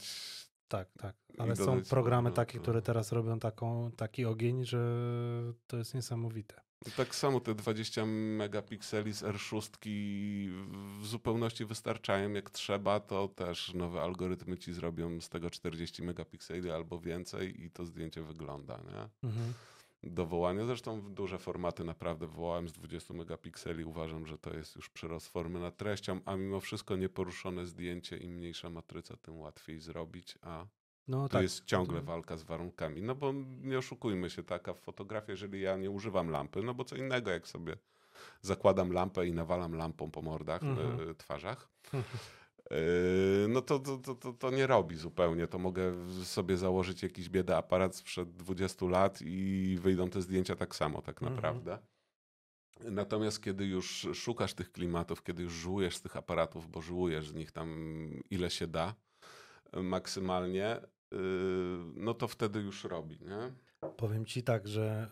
Tak, tak, ale są dodać, programy no, takie, no. które teraz robią taką, taki ogień, że to jest niesamowite. Tak samo te dwadzieścia megapikseli z R sześć w zupełności wystarczają. Jak trzeba, to też nowe algorytmy ci zrobią z tego czterdzieści megapikseli albo więcej i to zdjęcie wygląda, nie? Mhm. Do wołania. Zresztą w duże formaty naprawdę wołałem z dwudziestu megapikseli. Uważam, że to jest już przyrost formy nad treścią, a mimo wszystko nieporuszone zdjęcie i mniejsza matryca, tym łatwiej zrobić, a no, to tak. jest ciągle walka z warunkami. No bo nie oszukujmy się, taka fotografia, jeżeli ja nie używam lampy, no bo co innego jak sobie zakładam lampę i nawalam lampą po mordach, mhm. twarzach, no to, to, to, to nie robi zupełnie. To mogę sobie założyć jakiś bieda aparat sprzed dwudziestu lat i wyjdą te zdjęcia tak samo tak naprawdę. Mhm. Natomiast kiedy już szukasz tych klimatów, kiedy już żujesz z tych aparatów, bo żujesz z nich tam ile się da maksymalnie, yy, no to wtedy już robi, nie? Powiem ci tak, że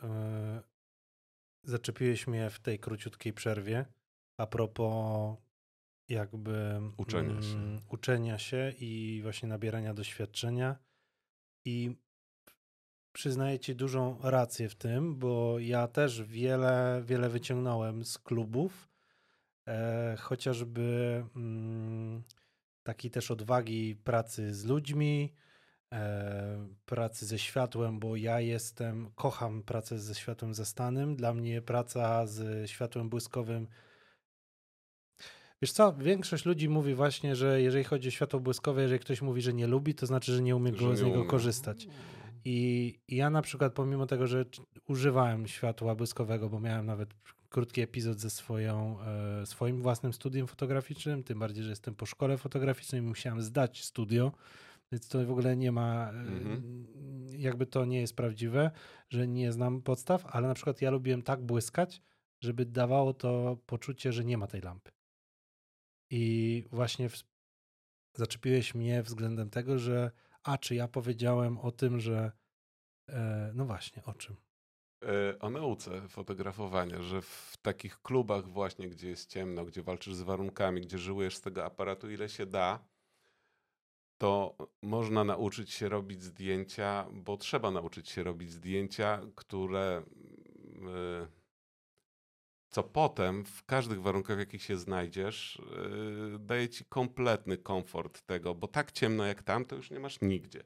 yy, zaczepiłeś mnie w tej króciutkiej przerwie a propos jakby uczenia mm, się. uczenia się i właśnie nabierania doświadczenia i przyznaję ci dużą rację w tym, bo ja też wiele, wiele wyciągnąłem z klubów, e, chociażby mm, takiej też odwagi pracy z ludźmi, e, pracy ze światłem, bo ja jestem, kocham pracę ze światłem zastanym. Dla mnie praca z światłem błyskowym. Wiesz co, większość ludzi mówi właśnie, że jeżeli chodzi o światło błyskowe, jeżeli ktoś mówi, że nie lubi, to znaczy, że nie umie go, że z nie niego umie. korzystać. I, I ja na przykład pomimo tego, że używałem światła błyskowego, bo miałem nawet krótki epizod ze swoją, e, swoim własnym studiem fotograficznym, tym bardziej, że jestem po szkole fotograficznej, musiałem zdać studio, więc to w ogóle nie ma, mhm. e, jakby to nie jest prawdziwe, że nie znam podstaw, ale na przykład ja lubiłem tak błyskać, żeby dawało to poczucie, że nie ma tej lampy. I właśnie w, zaczepiłeś mnie względem tego, że a czy ja powiedziałem o tym, że e, no właśnie, o czym? O nauce fotografowania, że w takich klubach właśnie, gdzie jest ciemno, gdzie walczysz z warunkami, gdzie żyjesz z tego aparatu ile się da, to można nauczyć się robić zdjęcia, bo trzeba nauczyć się robić zdjęcia, które co potem w każdych warunkach, w jakich się znajdziesz, daje ci kompletny komfort tego, bo tak ciemno jak tam, to już nie masz nigdzie.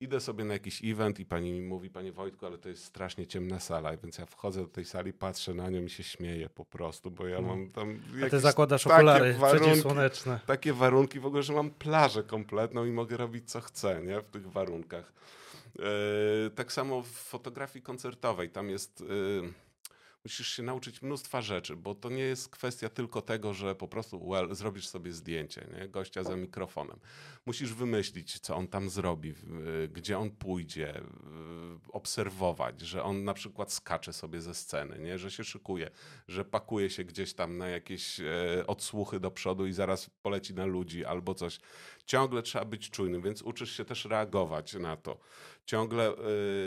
Idę sobie na jakiś event i pani mi mówi, panie Wojtku, ale to jest strasznie ciemna sala, więc ja wchodzę do tej sali, patrzę na nią i się śmieję po prostu, bo ja mam tam... A ty zakładasz okulary przeciwsłoneczne. Takie warunki w ogóle, że mam plażę kompletną i mogę robić co chcę, nie? W tych warunkach. Yy, tak samo w fotografii koncertowej, tam jest... Yy, musisz się nauczyć mnóstwa rzeczy, bo to nie jest kwestia tylko tego, że po prostu well, zrobisz sobie zdjęcie, nie? Gościa za mikrofonem. Musisz wymyślić, co on tam zrobi, gdzie on pójdzie, obserwować, że on na przykład skacze sobie ze sceny, nie? Że się szykuje, że pakuje się gdzieś tam na jakieś odsłuchy do przodu i zaraz poleci na ludzi albo coś. Ciągle trzeba być czujnym, więc uczysz się też reagować na to. Ciągle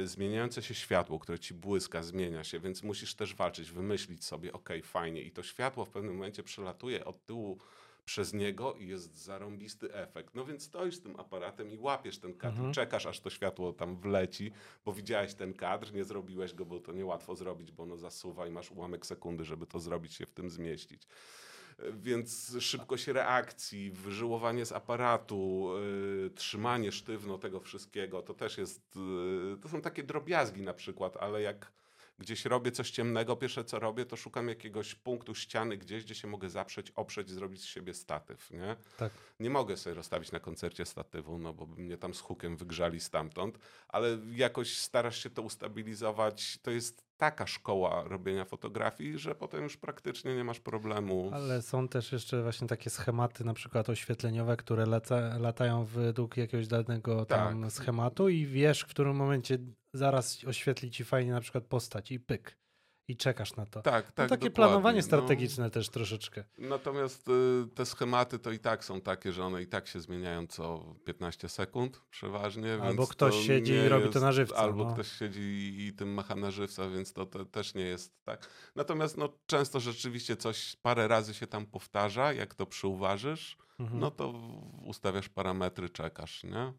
y, zmieniające się światło, które ci błyska, zmienia się, więc musisz też walczyć, wymyślić sobie, okej, fajnie. I to światło w pewnym momencie przelatuje od tyłu przez niego i jest zarąbisty efekt. No więc stoisz z tym aparatem i łapiesz ten kadr, mhm. czekasz aż to światło tam wleci, bo widziałeś ten kadr, nie zrobiłeś go, bo to niełatwo zrobić, bo ono zasuwa i masz ułamek sekundy, żeby to zrobić, się w tym zmieścić. Więc szybkość reakcji, wyżyłowanie z aparatu, yy, trzymanie sztywno tego wszystkiego, to też jest, yy, to są takie drobiazgi na przykład, ale jak gdzieś robię coś ciemnego, pierwsze co robię, to szukam jakiegoś punktu ściany gdzieś, gdzie się mogę zaprzeć, oprzeć, zrobić z siebie statyw. Nie, tak. nie mogę sobie rozstawić na koncercie statywu, no bo by mnie tam z hukiem wygrzali stamtąd, ale jakoś starasz się to ustabilizować. To jest taka szkoła robienia fotografii, że potem już praktycznie nie masz problemu. Ale są też jeszcze właśnie takie schematy, na przykład oświetleniowe, które lata, latają według jakiegoś danego tam tak. schematu i wiesz, w którym momencie zaraz oświetli ci fajnie na przykład postać i pyk. I czekasz na to. Tak, tak, no takie planowanie strategiczne no, też troszeczkę. Natomiast y, te schematy to i tak są takie, że one i tak się zmieniają co piętnaście sekund przeważnie. Albo więc ktoś siedzi i robi jest, to na żywca. Albo no. ktoś siedzi i, i tym macha na żywca, więc to te, też nie jest tak. Natomiast no, często rzeczywiście coś parę razy się tam powtarza, jak to przyuważysz, mhm. no to ustawiasz parametry, czekasz, nie?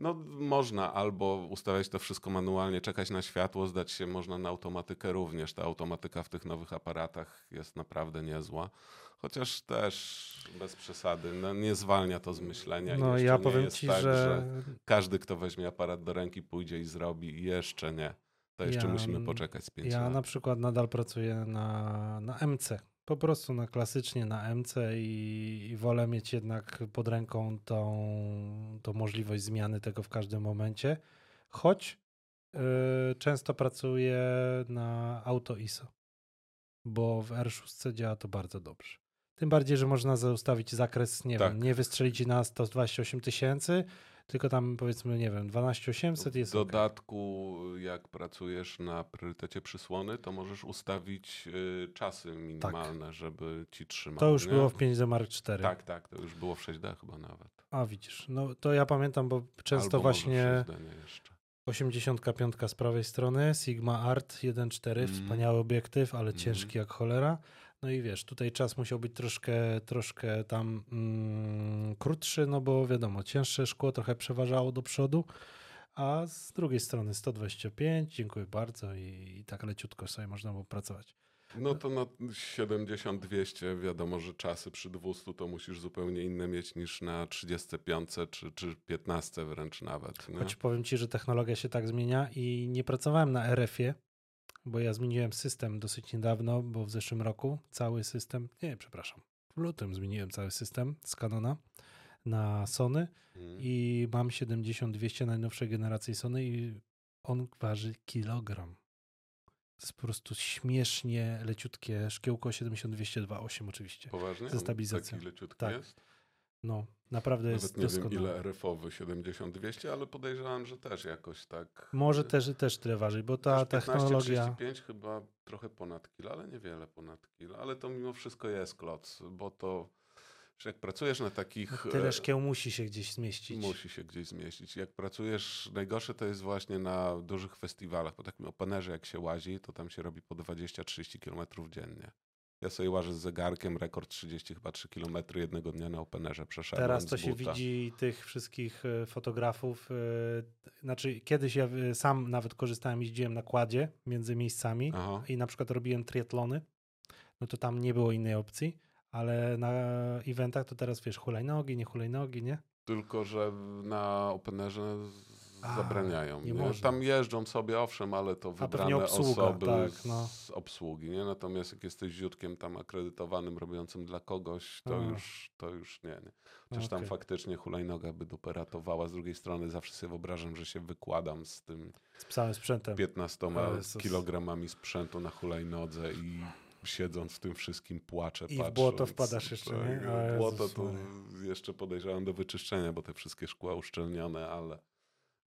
No można albo ustawiać to wszystko manualnie, czekać na światło, zdać się można na automatykę również. Ta automatyka w tych nowych aparatach jest naprawdę niezła. Chociaż też bez przesady, no, nie zwalnia to z myślenia. No i ja powiem jest ci, tak, że... że każdy, kto weźmie aparat do ręki, pójdzie i zrobi. Jeszcze nie. To jeszcze ja, musimy poczekać z pięć ja lat. Ja na przykład nadal pracuję na, na M C. Po prostu na klasycznie na M C i, i wolę mieć jednak pod ręką tą, tą możliwość zmiany tego w każdym momencie, choć yy, często pracuję na auto I S O, bo w R sześć działa to bardzo dobrze. Tym bardziej, że można ustawić zakres, nie tak. wiem, nie wystrzelić na sto dwadzieścia osiem tysięcy, tylko tam powiedzmy, nie wiem, dwanaście osiemset jest. W dodatku, okay. jak pracujesz na priorytecie przysłony, to możesz ustawić y, czasy minimalne, tak. żeby ci trzymały. To już nie? było w pięć D Mark cztery. Tak, tak, to już było w sześć D chyba nawet. A widzisz, no to ja pamiętam, bo często albo właśnie osiemdziesiąt pięć z prawej strony, Sigma Art jeden przecinek cztery, mm. wspaniały obiektyw, ale mm. ciężki jak cholera. No i wiesz, tutaj czas musiał być troszkę, troszkę tam mm, krótszy, no bo wiadomo, cięższe szkło trochę przeważało do przodu, a z drugiej strony sto dwadzieścia pięć, dziękuję bardzo i, i tak leciutko sobie można było pracować. No to na siedemdziesiąt dwieście wiadomo, że czasy przy dwieście to musisz zupełnie inne mieć niż na trzydzieści pięć czy, czy piętnaście wręcz nawet. Nie? Choć powiem ci, że technologia się tak zmienia i nie pracowałem na R F ie, bo ja zmieniłem system dosyć niedawno, bo w zeszłym roku cały system, nie, przepraszam, w lutym zmieniłem cały system z Canona na Sony hmm. i mam siedemdziesiąt dwieście najnowszej generacji Sony i on waży kilogram. To jest po prostu śmiesznie leciutkie szkiełko siedemdziesiąt dwieście dwa osiem oczywiście. Poważnie? Ze stabilizacją. Tak. Jest? No, naprawdę nawet jest nie doskonale. Nie wiem ile R F owy, siedemdziesiąt dwieście, ale podejrzewam, że też jakoś tak. Może też, też tyle waży, bo ta technologia... piętnaście trzydzieści pięć chyba trochę ponad kilo, ale niewiele ponad kilo, ale to mimo wszystko jest kloc, bo to, że jak pracujesz na takich... No tyle szkieł musi się gdzieś zmieścić. Musi się gdzieś zmieścić. Jak pracujesz, najgorsze to jest właśnie na dużych festiwalach, po takim Openerze jak się łazi, to tam się robi po dwadzieścia trzydzieści kilometrów dziennie. Ja sobie łażę z zegarkiem, rekord trzydzieści chyba trzy kilometry jednego dnia na Openerze przeszedłem. Teraz to się widzi tych wszystkich fotografów. Znaczy kiedyś ja sam nawet korzystałem, jeździłem na quadzie między miejscami Aha. i na przykład robiłem triatlony. No to tam nie było innej opcji, ale na eventach to teraz wiesz, hulajnogi, nie hulajnogi, nie? Tylko, że na Openerze... zabraniają. A, nie nie? Tam jeżdżą sobie, owszem, ale to wybrane obsługa, osoby tak, no. z obsługi. Nie? Natomiast jak jesteś ziutkiem tam akredytowanym, robiącym dla kogoś, to, już, to już nie. nie. Chociaż okay. tam faktycznie hulajnoga by dupę ratowała. Z drugiej strony zawsze sobie wyobrażam, że się wykładam z tym z całym sprzętem. piętnastoma kilogramami sprzętu na hulajnodze i siedząc w tym wszystkim płaczę, i patrząc. I w błoto wpadasz jeszcze, tak, nie? A błoto Jezus, to nie. jeszcze podejrzewam do wyczyszczenia, bo te wszystkie szkła uszczelnione, ale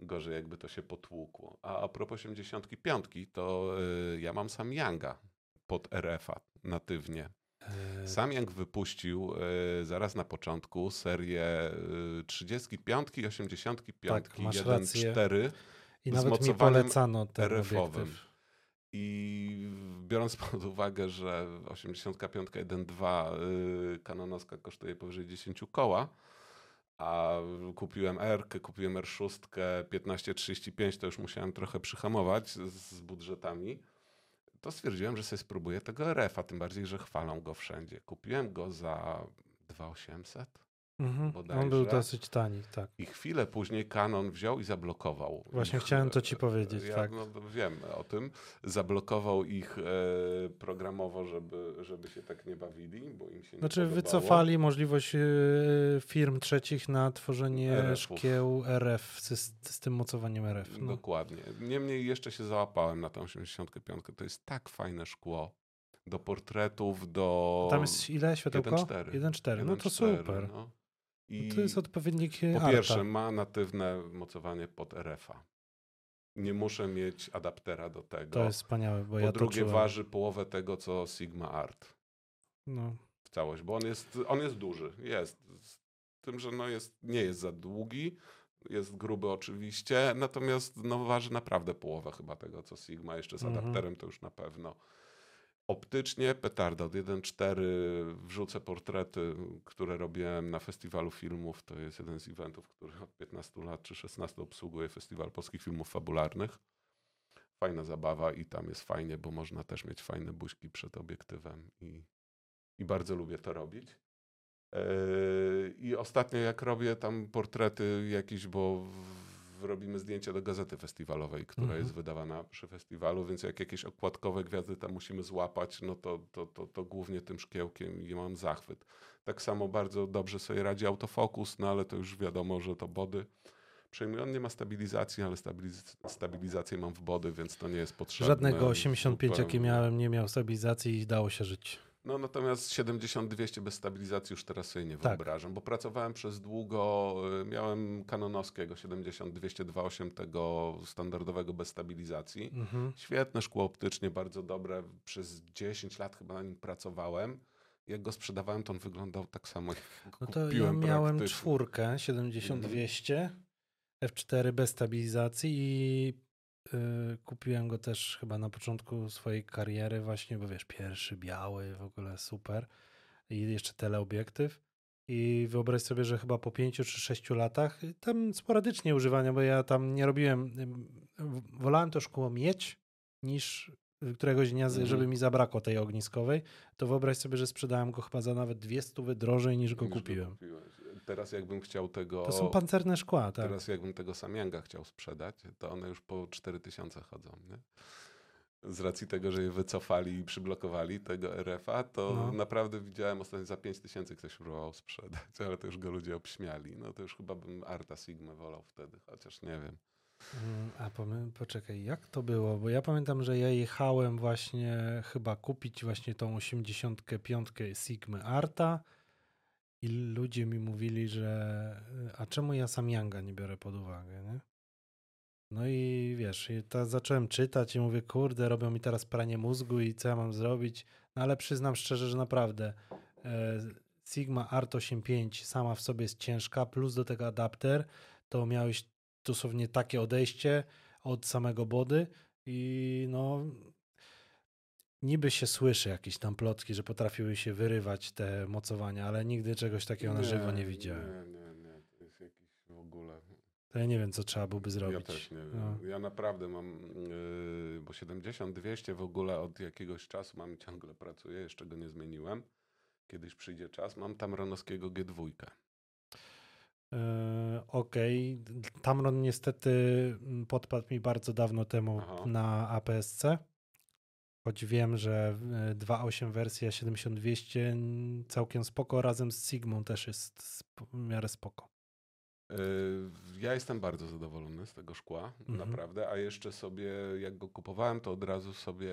gorzej jakby to się potłukło. A a propos osiemdziesiąt pięć, to yy, ja mam Samyanga pod R F a natywnie. Yy. Samyang wypuścił yy, zaraz na początku serię yy, trzydzieści pięć, osiemdziesiąt pięć, tak, masz jeden przecinek cztery rację. I nawet mi polecano ten R F owym. Obiektyw. I biorąc pod uwagę, że osiemdziesiąt pięć jeden dwa kanonowska kosztuje powyżej dziesięć koła, a kupiłem R-kę, kupiłem R sześć, piętnaście trzydzieści pięć, to już musiałem trochę przyhamować z budżetami, to stwierdziłem, że sobie spróbuję tego R F-a, tym bardziej, że chwalą go wszędzie. Kupiłem go za dwa tysiące osiemset. Mhm. On był dosyć tani, tak. I chwilę później Canon wziął i zablokował. Właśnie ich, chciałem to ci powiedzieć, ja, tak. No, wiem o tym. Zablokował ich e, programowo, żeby, żeby się tak nie bawili, bo im się nie Znaczy podobało. Wycofali możliwość e, firm trzecich na tworzenie R F-ów. Szkieł R F z, z tym mocowaniem R F. No. Dokładnie. Niemniej jeszcze się załapałem na tą osiemdziesiąt pięć. To jest tak fajne szkło. Do portretów, do... Tam jest ile światełko? jeden przecinek cztery. No to super. No. I to jest odpowiednik po arta. Pierwsze, ma natywne mocowanie pod R F-a. Nie muszę mieć adaptera do tego. To jest wspaniałe, bo po ja drugie, to waży połowę tego, co Sigma Art. No. W całość, bo on jest, on jest duży. Jest. Z tym, że no jest, nie jest za długi, jest gruby oczywiście, natomiast no waży naprawdę połowę chyba tego, co Sigma. Jeszcze z mhm. adapterem to już na pewno. Optycznie petarda od jeden przecinek cztery, wrzucę portrety, które robiłem na festiwalu filmów. To jest jeden z eventów, który od piętnastu lat czy szesnastu obsługuje Festiwal Polskich Filmów Fabularnych. Fajna zabawa i tam jest fajnie, bo można też mieć fajne buźki przed obiektywem i, i bardzo lubię to robić. Yy, I ostatnio jak robię tam portrety jakieś, bo robimy zdjęcia do gazety festiwalowej, która mhm. jest wydawana przy festiwalu, więc jak jakieś okładkowe gwiazdy tam musimy złapać, no to, to, to, to głównie tym szkiełkiem i mam zachwyt. Tak samo bardzo dobrze sobie radzi autofokus, no ale to już wiadomo, że to body. Przynajmniej on nie ma stabilizacji, ale stabiliz- stabilizację mam w body, więc to nie jest potrzebne. Żadnego osiemdziesiąt pięć, jakie miałem, nie miał stabilizacji i dało się żyć. No natomiast siedemdziesiąt dwieście bez stabilizacji już teraz sobie nie tak. wyobrażam, bo pracowałem przez długo, miałem kanonowskiego siedemdziesiąt dwieście dwadzieścia osiem, tego standardowego bez stabilizacji. Mhm. Świetne szkło optycznie, bardzo dobre, przez dziesięć lat chyba na nim pracowałem. Jak go sprzedawałem, to on wyglądał tak samo jak no to kupiłem. Ja miałem praktycznie czwórkę siedemdziesiąt dwieście, mhm. F cztery bez stabilizacji i kupiłem go też chyba na początku swojej kariery właśnie, bo wiesz, pierwszy biały, w ogóle super i jeszcze teleobiektyw i wyobraź sobie, że chyba po pięciu czy sześciu latach tam sporadycznie używania, bo ja tam nie robiłem, wolałem to szkło mieć niż któregoś dnia, mhm. żeby mi zabrakło tej ogniskowej, to wyobraź sobie, że sprzedałem go chyba za nawet dwie stówy drożej niż go niż kupiłem. Go kupiłeś. Teraz jakbym chciał tego... To są pancerne szkła, tak. Teraz jakbym tego Samyanga chciał sprzedać, to one już po cztery tysiące chodzą, nie? Z racji tego, że je wycofali i przyblokowali tego R F-a, to no. naprawdę widziałem ostatnio za pięć tysięcy ktoś próbował sprzedać, ale to już go ludzie obśmiali. No to już chyba bym Arta Sigma wolał wtedy, chociaż nie wiem. A pom- poczekaj, jak to było? Bo ja pamiętam, że ja jechałem właśnie chyba kupić właśnie tą osiemdziesiąt pięć Sigmy Arta. I ludzie mi mówili, że a czemu ja Samyanga nie biorę pod uwagę, nie? No i wiesz, i ta, zacząłem czytać i mówię, kurde, robią mi teraz pranie mózgu i co ja mam zrobić? No ale przyznam szczerze, że naprawdę e, Sigma Art osiem pięć sama w sobie jest ciężka, plus do tego adapter, to miałeś dosłownie takie odejście od samego body i no... Niby się słyszy jakieś tam plotki, że potrafiły się wyrywać te mocowania, ale nigdy czegoś takiego na żywo nie widziałem. Nie, nie, nie. To jest jakiś w ogóle... To ja nie wiem, co trzeba byłoby zrobić. Ja też nie wiem. No. Ja naprawdę mam, yy, bo siedemdziesiąt dwieście w ogóle od jakiegoś czasu mam i ciągle pracuję, jeszcze go nie zmieniłem. Kiedyś przyjdzie czas. Mam Tamronowskiego G dwa. Okej. Okay. Tamron niestety podpadł mi bardzo dawno temu Aha. na A P S C. Choć wiem, że dwa przecinek osiem wersja siedemdziesiąt dwieście całkiem spoko, razem z Sigmą też jest w miarę spoko. Ja jestem bardzo zadowolony z tego szkła, mhm. naprawdę, a jeszcze sobie, jak go kupowałem, to od razu sobie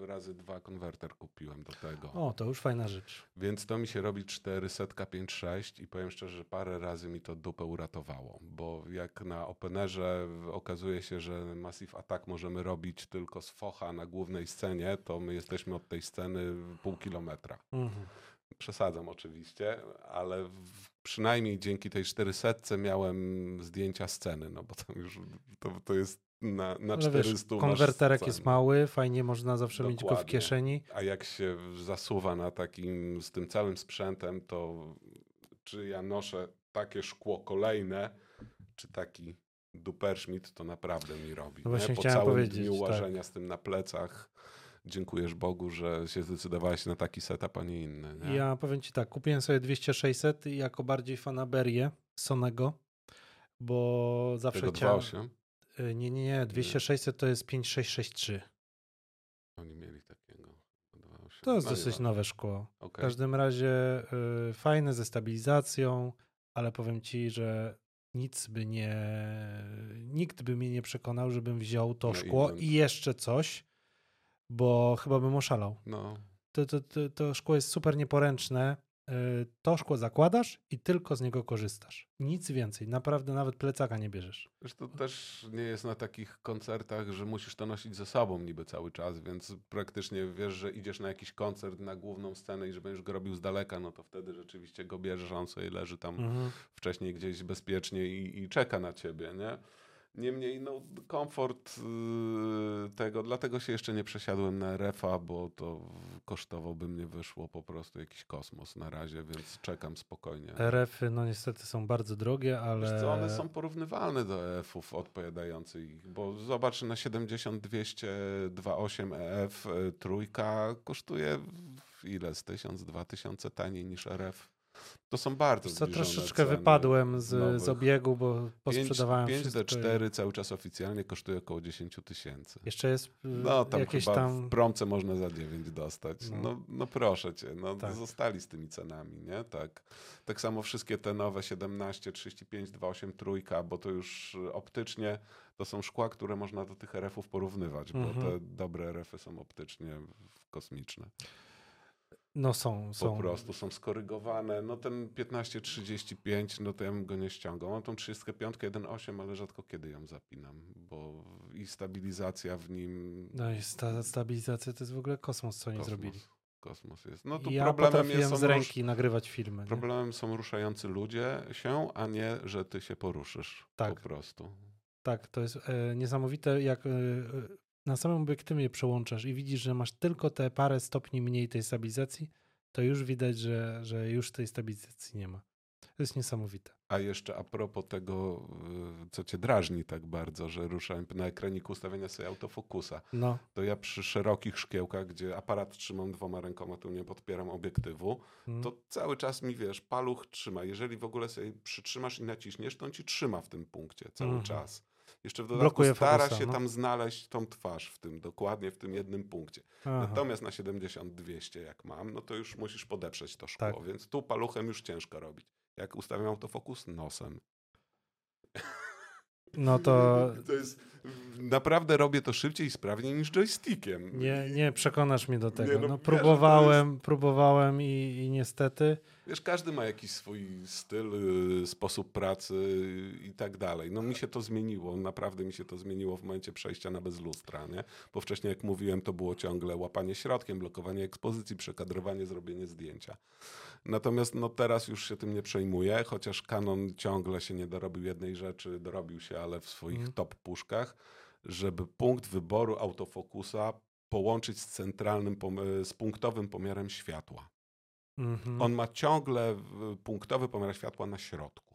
razy dwa konwerter kupiłem do tego. O, to już fajna rzecz. Więc to mi się robi czterysta pięćdziesiąt sześć i powiem szczerze, że parę razy mi to dupę uratowało, bo jak na Openerze okazuje się, że Massive Attack możemy robić tylko z focha na głównej scenie, to my jesteśmy od tej sceny pół kilometra. Mhm. Przesadzam oczywiście, ale w, przynajmniej dzięki tej czterysetce miałem zdjęcia sceny, no bo tam już to, to jest na, na czterysta. Konwerterek jest mały, fajnie można zawsze Dokładnie. mieć go w kieszeni. A jak się zasuwa na takim, z tym całym sprzętem, to czy ja noszę takie szkło kolejne, czy taki duperszmit, to naprawdę mi robi. No właśnie po całym dniu łażenia tak. z tym na plecach. Dziękujesz Bogu, że się zdecydowałeś na taki setup, a nie inny. Nie? Ja powiem ci tak, kupiłem sobie dwieście sześćset jako bardziej fanaberię Sonego, bo zawsze Tego chciałem... dwa osiem Nie, nie, nie, dwieście sześćset to jest pięć sześć sześć trzy Oni mieli takiego. dwa osiem To jest no dosyć nowe szkło. Okay. W każdym razie y, fajne, ze stabilizacją, ale powiem ci, że nic by nie... Nikt by mnie nie przekonał, żebym wziął to no szkło i, i jeszcze coś, bo chyba bym oszalał. No. To, to, to, to szkło jest super nieporęczne. To szkło zakładasz i tylko z niego korzystasz. Nic więcej. Naprawdę nawet plecaka nie bierzesz. Zresztą też nie jest na takich koncertach, że musisz to nosić ze sobą niby cały czas, więc praktycznie wiesz, że idziesz na jakiś koncert, na główną scenę i że będziesz go robił z daleka, no to wtedy rzeczywiście go bierzesz, a on sobie leży tam mhm. wcześniej gdzieś bezpiecznie i, i czeka na ciebie, nie? Niemniej no, komfort yy, tego, dlatego się jeszcze nie przesiadłem na R F a, bo to kosztowo by mnie wyszło po prostu jakiś kosmos na razie, więc czekam spokojnie. R F y no niestety są bardzo drogie, ale... Wiesz co, one są porównywalne do E F ów odpowiadających ich, bo zobacz na siedemdziesiąt dwieście dwa osiem E F trójka kosztuje ile z tysiąc, dwa tysiące taniej niż R F. To są bardzo zbliżone ceny. Troszeczkę wypadłem z, z obiegu, bo posprzedawałem wszystko. pięć D cztery cały czas oficjalnie kosztuje około dziesięć tysięcy Jeszcze jest no, tam jakieś chyba tam... w promce można za dziewięć dostać. No, no, no proszę cię, no, tak. zostali z tymi cenami, nie? Tak. Tak samo wszystkie te nowe siedemnaście, trzydzieści pięć, dwa osiem trójka, bo to już optycznie to są szkła, które można do tych R F ów porównywać, mhm. bo te dobre R F y są optycznie kosmiczne. No są, są. Po prostu są skorygowane. No ten piętnaście trzydzieści pięć no to ja bym go nie ściągał. Mam tą trzydzieści pięć jeden osiem ale rzadko kiedy ją zapinam, bo i stabilizacja w nim... No i sta- stabilizacja to jest w ogóle kosmos, co oni kosmos. zrobili. Kosmos jest. No tu ja problemem jest z ręki rusz... nagrywać filmy. Nie? Problemem są ruszający ludzie się, a nie, że ty się poruszysz. Tak. Po prostu. Tak, to jest e, niesamowite, jak... E, na samym obiektywie przełączasz i widzisz, że masz tylko te parę stopni mniej tej stabilizacji, to już widać, że, że już tej stabilizacji nie ma. To jest niesamowite. A jeszcze a propos tego, co cię drażni tak bardzo, że ruszałem na ekraniku ustawienia sobie autofokusa, no. to ja przy szerokich szkiełkach, gdzie aparat trzymam dwoma rękoma, tu nie podpieram obiektywu, hmm. to cały czas mi, wiesz, paluch trzyma. Jeżeli w ogóle sobie przytrzymasz i naciśniesz, to on ci trzyma w tym punkcie cały hmm. czas. Jeszcze w dodatku Blokuje stara fokusa, się no. tam znaleźć tą twarz w tym, dokładnie w tym jednym punkcie. Aha. Natomiast na siedemdziesiąt dwieście jak mam, no to już musisz podeprzeć to szkło, tak. więc tu paluchem już ciężko robić. Jak ustawiam autofokus, nosem. No to... to jest, naprawdę robię to szybciej i sprawniej niż joystickiem. Nie, nie przekonasz mnie do tego. Nie, no, no, próbowałem, jest... próbowałem i, i niestety... Wiesz, każdy ma jakiś swój styl, y, sposób pracy i tak dalej. No mi się to zmieniło, naprawdę mi się to zmieniło w momencie przejścia na bez lustra, nie? Bo wcześniej, jak mówiłem, to było ciągle łapanie środkiem, blokowanie ekspozycji, przekadrowanie, zrobienie zdjęcia. Natomiast no teraz już się tym nie przejmuję, chociaż Canon ciągle się nie dorobił jednej rzeczy, dorobił się, ale w swoich mm. top puszkach, żeby punkt wyboru autofokusa połączyć z centralnym, z punktowym pomiarem światła. Mm-hmm. On ma ciągle punktowy pomiar światła na środku.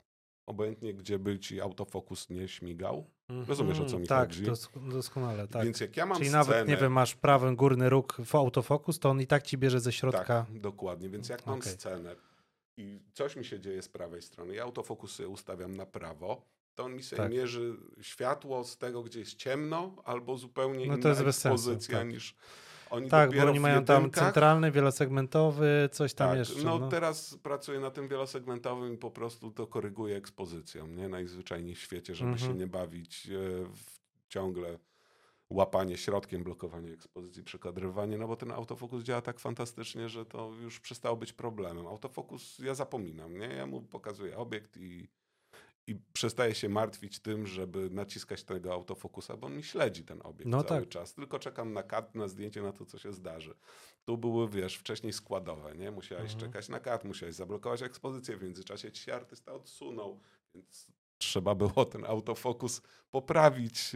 Obojętnie, gdzie by ci autofokus nie śmigał. Mm-hmm. Rozumiesz, o co mi tak, chodzi? Dos- doskonale, tak. Więc jak ja mam Czyli scenę, nawet, nie wiem, masz prawy górny róg w autofokus, to on i tak ci bierze ze środka. Tak, dokładnie. Więc jak mam okay. scenę i coś mi się dzieje z prawej strony, ja autofokus sobie ustawiam na prawo, to on mi sobie tak. mierzy światło z tego, gdzie jest ciemno, albo zupełnie no inna ekspozycja tak. niż... Oni tak, bo oni mają tam centralny, wielosegmentowy, coś tam tak, jeszcze. No, no teraz pracuję na tym wielosegmentowym i po prostu to koryguję ekspozycją, nie? Najzwyczajniej w świecie, żeby mm-hmm. się nie bawić w ciągle łapanie środkiem, blokowanie ekspozycji, przekadrowanie, no bo ten autofokus działa tak fantastycznie, że to już przestało być problemem. Autofokus ja zapominam, nie? Ja mu pokazuję obiekt i I przestaję się martwić tym, żeby naciskać tego autofokusa, bo mi śledzi ten obiekt no cały tak. czas. Tylko czekam na cut, na zdjęcie, na to, co się zdarzy. Tu były, wiesz, wcześniej składowe, nie? Musiałeś mhm. czekać na cut, musiałeś zablokować ekspozycję, w międzyczasie ci się artysta odsunął, więc trzeba było ten autofokus poprawić,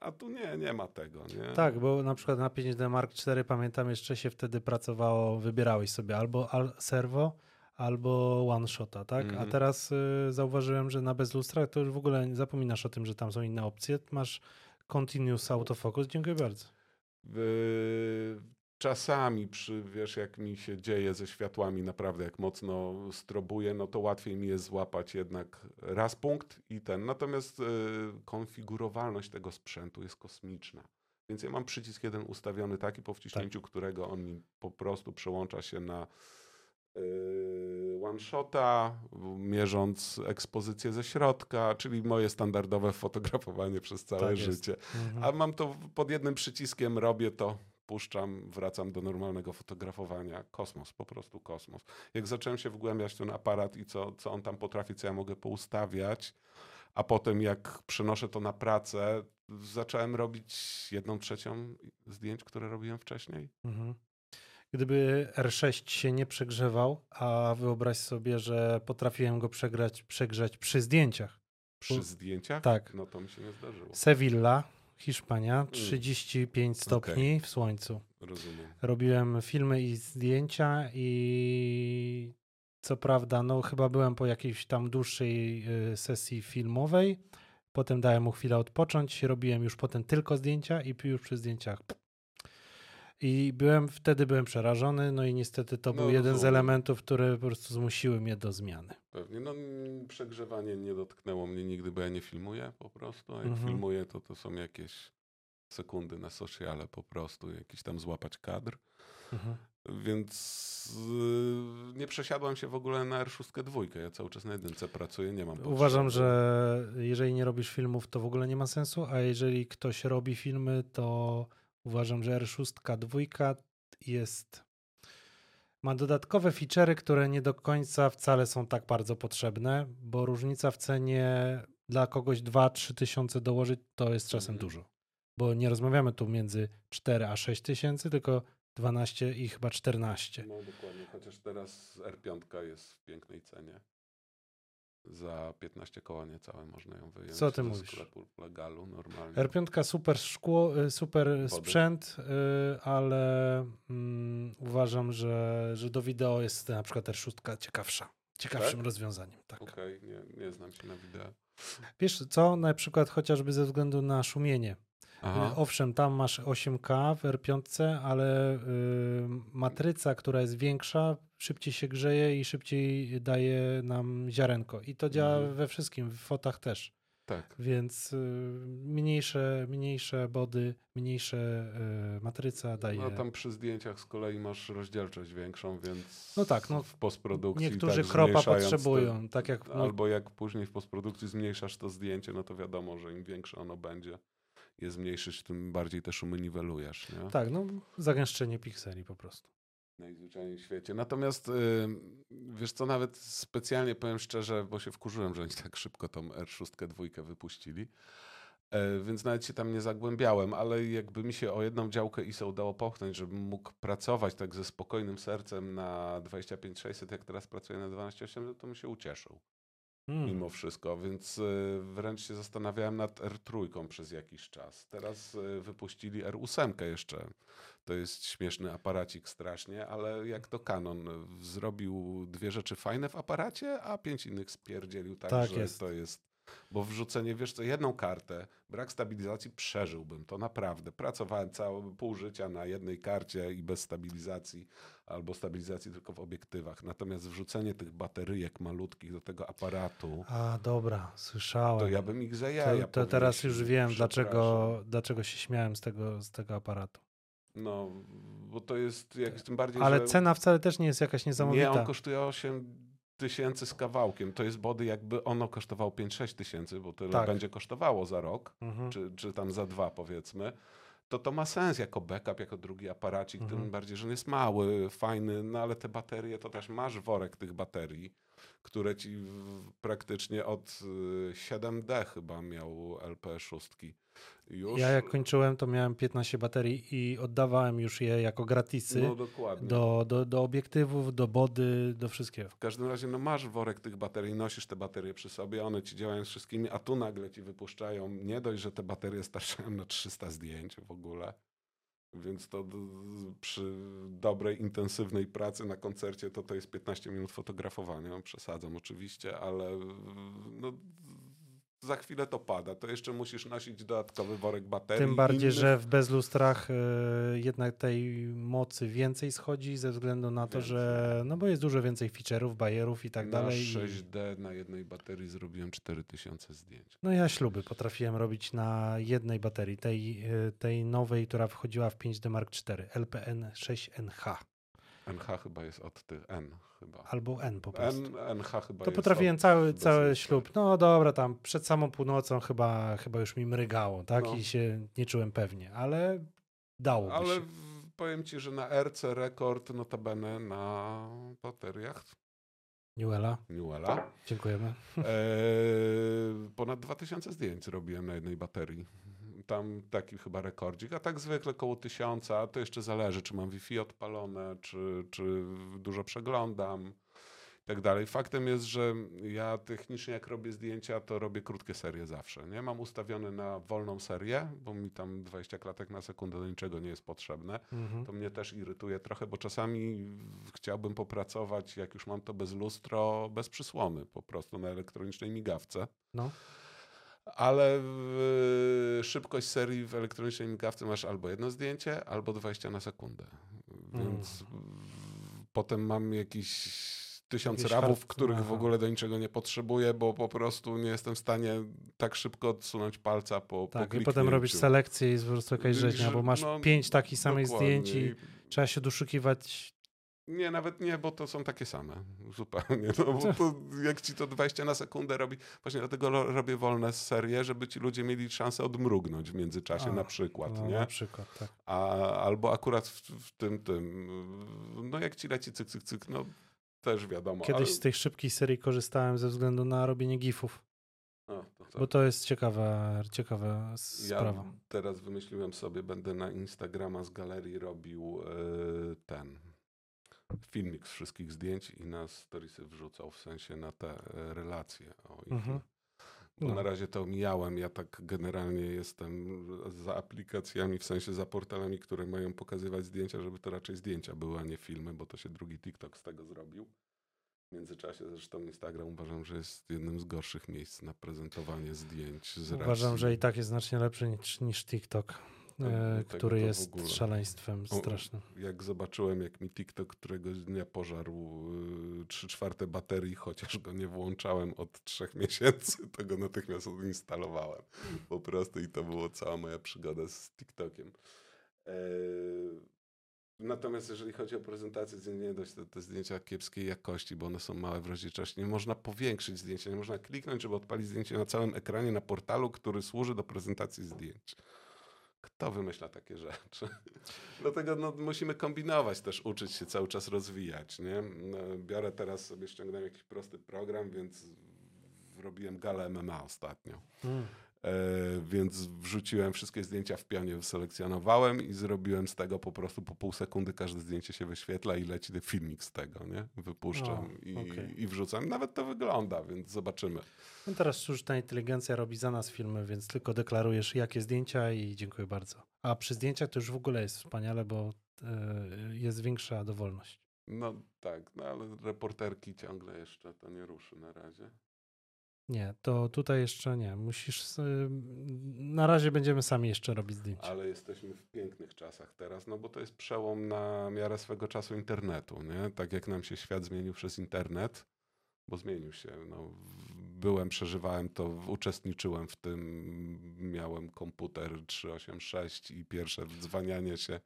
a tu nie, nie ma tego. Nie? Tak, bo na przykład na pięć D Mark cztery pamiętam, jeszcze się wtedy pracowało, wybierałeś sobie albo serwo, albo one-shota, tak? Mm-hmm. A teraz y, zauważyłem, że na bezlustrach to już w ogóle nie zapominasz o tym, że tam są inne opcje. Masz continuous autofocus. Dziękuję bardzo. Yy, czasami, przy, wiesz, jak mi się dzieje ze światłami, naprawdę jak mocno strobuję, no to łatwiej mi jest złapać jednak raz punkt i ten. Natomiast yy, konfigurowalność tego sprzętu jest kosmiczna. Więc ja mam przycisk jeden ustawiony taki, po wciśnięciu tak. którego on mi po prostu przełącza się na one-shota, mierząc ekspozycję ze środka, czyli moje standardowe fotografowanie przez całe tak życie. Mhm. A mam to pod jednym przyciskiem, robię to, puszczam, wracam do normalnego fotografowania. Kosmos, po prostu kosmos. Jak zacząłem się wgłębiać w ten aparat i co, co on tam potrafi, co ja mogę poustawiać, a potem jak przenoszę to na pracę, zacząłem robić jedną trzecią zdjęć, które robiłem wcześniej. Mhm. Gdyby R sześć się nie przegrzewał, a wyobraź sobie, że potrafiłem go przegrać, przegrzać przy zdjęciach. Przy zdjęciach? Tak. No to mi się nie zdarzyło. Sewilla, Hiszpania, trzydzieści pięć stopni okay. w słońcu. Rozumiem. Robiłem filmy i zdjęcia i co prawda, no chyba byłem po jakiejś tam dłuższej sesji filmowej, potem dałem mu chwilę odpocząć, robiłem już potem tylko zdjęcia i już przy zdjęciach. I byłem, wtedy byłem przerażony, no i niestety to no, był jeden z elementów, które po prostu zmusiły mnie do zmiany. Pewnie, no przegrzewanie nie dotknęło mnie nigdy, bo ja nie filmuję po prostu, a jak mhm. filmuję, to to są jakieś sekundy na sociale po prostu, jakiś tam złapać kadr, mhm. więc yy, nie przesiadłem się w ogóle na R sześć dwa, ja cały czas na jedynce pracuję, nie mam potrzeby. Uważam, że jeżeli nie robisz filmów, to w ogóle nie ma sensu, a jeżeli ktoś robi filmy, to... Uważam, że R sześć dwa jest, ma dodatkowe feature'y, które nie do końca wcale są tak bardzo potrzebne, bo różnica w cenie dla kogoś dwa trzy tysiące dołożyć to jest czasem mhm. dużo, bo nie rozmawiamy tu między cztery a sześć tysięcy, tylko dwanaście i chyba czternaście. No dokładnie, chociaż teraz R pięć jest w pięknej cenie. Za piętnaście koła niecałe można ją wyjąć. Co ty mówisz? Sklepu legalu normalnie. R pięć super szkło, super Wody. sprzęt, ale mm, uważam, że, że do wideo jest na przykład R sześć ciekawsza. Ciekawszym tak? rozwiązaniem. Tak. Okej, okay, nie, nie znam się na wideo. Wiesz co, na przykład chociażby ze względu na szumienie. Aha. Owszem, tam masz osiem K w R pięć, ale y, matryca, która jest większa, szybciej się grzeje i szybciej daje nam ziarenko. I to działa mhm. we wszystkim, w fotach też. Tak. Więc y, mniejsze, mniejsze body, mniejsze y, matryca daje. No tam przy zdjęciach z kolei masz rozdzielczość większą, więc no tak, no, w postprodukcji niektórzy tak kropa potrzebują. Te, tak jak, no, albo jak później w postprodukcji zmniejszasz to zdjęcie, no to wiadomo, że im większe ono będzie, je zmniejszyć, tym bardziej te szumy niwelujesz. Nie? Tak, no zagęszczenie pikseli po prostu. Najzwyczajniej w świecie. Natomiast yy, wiesz co, nawet specjalnie powiem szczerze, bo się wkurzyłem, że oni tak szybko tą R sześć dwa wypuścili, yy, więc nawet się tam nie zagłębiałem, ale jakby mi się o jedną działkę I S O udało popchnąć, żebym mógł pracować tak ze spokojnym sercem na dwadzieścia pięć sześćset, jak teraz pracuję na dwanaście osiemset, to bym się ucieszył. Hmm. Mimo wszystko, więc y, wręcz się zastanawiałem nad R trzy przez jakiś czas. Teraz y, wypuścili R osiem jeszcze. To jest śmieszny aparacik strasznie, ale jak to Canon zrobił dwie rzeczy fajne w aparacie, a pięć innych spierdzielił tak, tak że jest. to jest... Bo wrzucenie, wiesz co, jedną kartę, brak stabilizacji, przeżyłbym to naprawdę. Pracowałem całe pół życia na jednej karcie i bez stabilizacji, albo stabilizacji tylko w obiektywach. Natomiast wrzucenie tych bateryjek malutkich do tego aparatu... A dobra, słyszałem. To ja bym ich zajęł. To, to teraz już wiem, dlaczego, dlaczego się śmiałem z tego, z tego aparatu. No, bo to jest jak tym bardziej... Ale że... cena wcale też nie jest jakaś niesamowita. Nie, on kosztuje osiem tysięcy z kawałkiem, to jest body, jakby ono kosztowało pięć sześć tysięcy, bo tyle tak. będzie kosztowało za rok, mhm. czy, czy tam za dwa powiedzmy, to to ma sens jako backup, jako drugi aparacik, mhm. tym bardziej, że on jest mały, fajny, no ale te baterie, to też masz worek tych baterii, które ci w, praktycznie od siedem D chyba miał L P sześć. Już... Ja jak kończyłem, to miałem piętnaście baterii i oddawałem już je jako gratisy no, do, do, do obiektywów, do body, do wszystkiego. W każdym razie no masz worek tych baterii, nosisz te baterie przy sobie, one ci działają z wszystkimi, a tu nagle ci wypuszczają, nie dość, że te baterie starczają na trzysta zdjęć w ogóle. Więc to przy dobrej, intensywnej pracy na koncercie to to jest piętnaście minut fotografowania. Przesadzam oczywiście, ale no, za chwilę to pada. To jeszcze musisz nosić dodatkowy worek baterii. Tym bardziej, innych. Że w bezlustrach y, jednak tej mocy więcej schodzi ze względu na to, więcej. Że no bo jest dużo więcej feature'ów, bajerów i tak na dalej. Na sześć D na jednej baterii zrobiłem cztery tysiące zdjęć. No ja śluby potrafiłem robić na jednej baterii, tej, y, tej nowej, która wchodziła w pięć D Mark cztery, L P N sześć N H. N H chyba jest od tych N chyba. Albo N po prostu. N, N H chyba to jest potrafiłem cały, cały ślub. No dobra, tam przed samą północą chyba, chyba już mi mrygało, tak? No. I się nie czułem pewnie, ale dałoby ale się. Ale powiem ci, że na R C rekord notabene na bateriach. Newella. Newella. Dziękujemy. E, ponad dwa tysiące zdjęć robiłem na jednej baterii. Tam taki chyba rekordzik, a tak zwykle koło tysiąca, to jeszcze zależy, czy mam Wi-Fi odpalone, czy, czy dużo przeglądam i tak dalej. Faktem jest, że ja technicznie jak robię zdjęcia, to robię krótkie serie zawsze. Nie? Mam ustawiony na wolną serię, bo mi tam dwadzieścia klatek na sekundę do niczego nie jest potrzebne. Mhm. To mnie też irytuje trochę, bo czasami chciałbym popracować, jak już mam to bez lustro, bez przysłony, po prostu na elektronicznej migawce. No. Ale w, szybkość serii w elektronicznej migawce masz albo jedno zdjęcie, albo dwadzieścia na sekundę. Więc mm. potem mam jakiś tysiąc jakiś rawów, hard... których Aha. w ogóle do niczego nie potrzebuję, bo po prostu nie jestem w stanie tak szybko odsunąć palca po tak, po kliknięciu. I potem robisz selekcję i jest po prostu jakaś rzeźnia, bo masz no, pięć takich samych dokładnie. Zdjęć i trzeba się doszukiwać... Nie, nawet nie, bo to są takie same zupełnie, no, bo to, jak ci to dwadzieścia na sekundę robi, właśnie dlatego robię wolne serie, żeby ci ludzie mieli szansę odmrugnąć w międzyczasie A, na przykład, no, nie? Na przykład, tak. A, albo akurat w, w tym, tym, no jak ci leci cyk, cyk, cyk, no też wiadomo. Kiedyś ale... z tych szybkich serii korzystałem ze względu na robienie gifów. No, to tak. Bo to jest ciekawa, ciekawa sprawa. Ja teraz wymyśliłem sobie, będę na Instagrama z galerii robił yy, ten... filmik z wszystkich zdjęć i na storiesy wrzucał, w sensie na te relacje. O ich. Mhm. Bo no. Na razie to omijałem. Ja tak generalnie jestem za aplikacjami, w sensie za portalami, które mają pokazywać zdjęcia, żeby to raczej zdjęcia były, a nie filmy, bo to się drugi TikTok z tego zrobił. W międzyczasie zresztą Instagram uważam, że jest jednym z gorszych miejsc na prezentowanie zdjęć. Z uważam, racji. Że i tak jest znacznie lepszy niż, niż TikTok. E, który jest szaleństwem strasznym. Jak zobaczyłem, jak mi TikTok któregoś dnia pożarł trzy czwarte baterii, chociaż go nie włączałem od trzech miesięcy, to go natychmiast odinstalowałem. Po prostu i to była cała moja przygoda z TikTokiem. E, natomiast jeżeli chodzi o prezentację zdjęć, nie dość te, te zdjęcia kiepskiej jakości, bo one są małe w rozdzielczości. Nie można powiększyć zdjęcia, nie można kliknąć, żeby odpalić zdjęcie na całym ekranie na portalu, który służy do prezentacji zdjęć. Kto wymyśla takie rzeczy? Dlatego no, musimy kombinować też, uczyć się, cały czas rozwijać. Nie? Biorę teraz sobie, ściągnąłem jakiś prosty program, więc robiłem galę M M A ostatnio. Mm. E, więc wrzuciłem wszystkie zdjęcia w pionie, wyselekcjonowałem i zrobiłem z tego po prostu po pół sekundy każde zdjęcie się wyświetla i leci filmik z tego. Nie? Wypuszczam o, i, okay. i wrzucam. Nawet to wygląda, więc zobaczymy. No teraz sztuczna inteligencja robi za nas filmy, więc tylko deklarujesz jakie zdjęcia i dziękuję bardzo. A przy zdjęciach to już w ogóle jest wspaniale, bo y, jest większa dowolność. No tak, no ale reporterki ciągle jeszcze to nie ruszy na razie. Nie, to tutaj jeszcze nie. Musisz. Yy, na razie będziemy sami jeszcze robić zdjęcia. Ale jesteśmy w pięknych czasach teraz, no bo to jest przełom na miarę swego czasu internetu, nie? Tak jak nam się świat zmienił przez internet, bo zmienił się. No, byłem, przeżywałem to, uczestniczyłem w tym, miałem komputer trzysta osiemdziesiąt sześć i pierwsze wdzwanianie się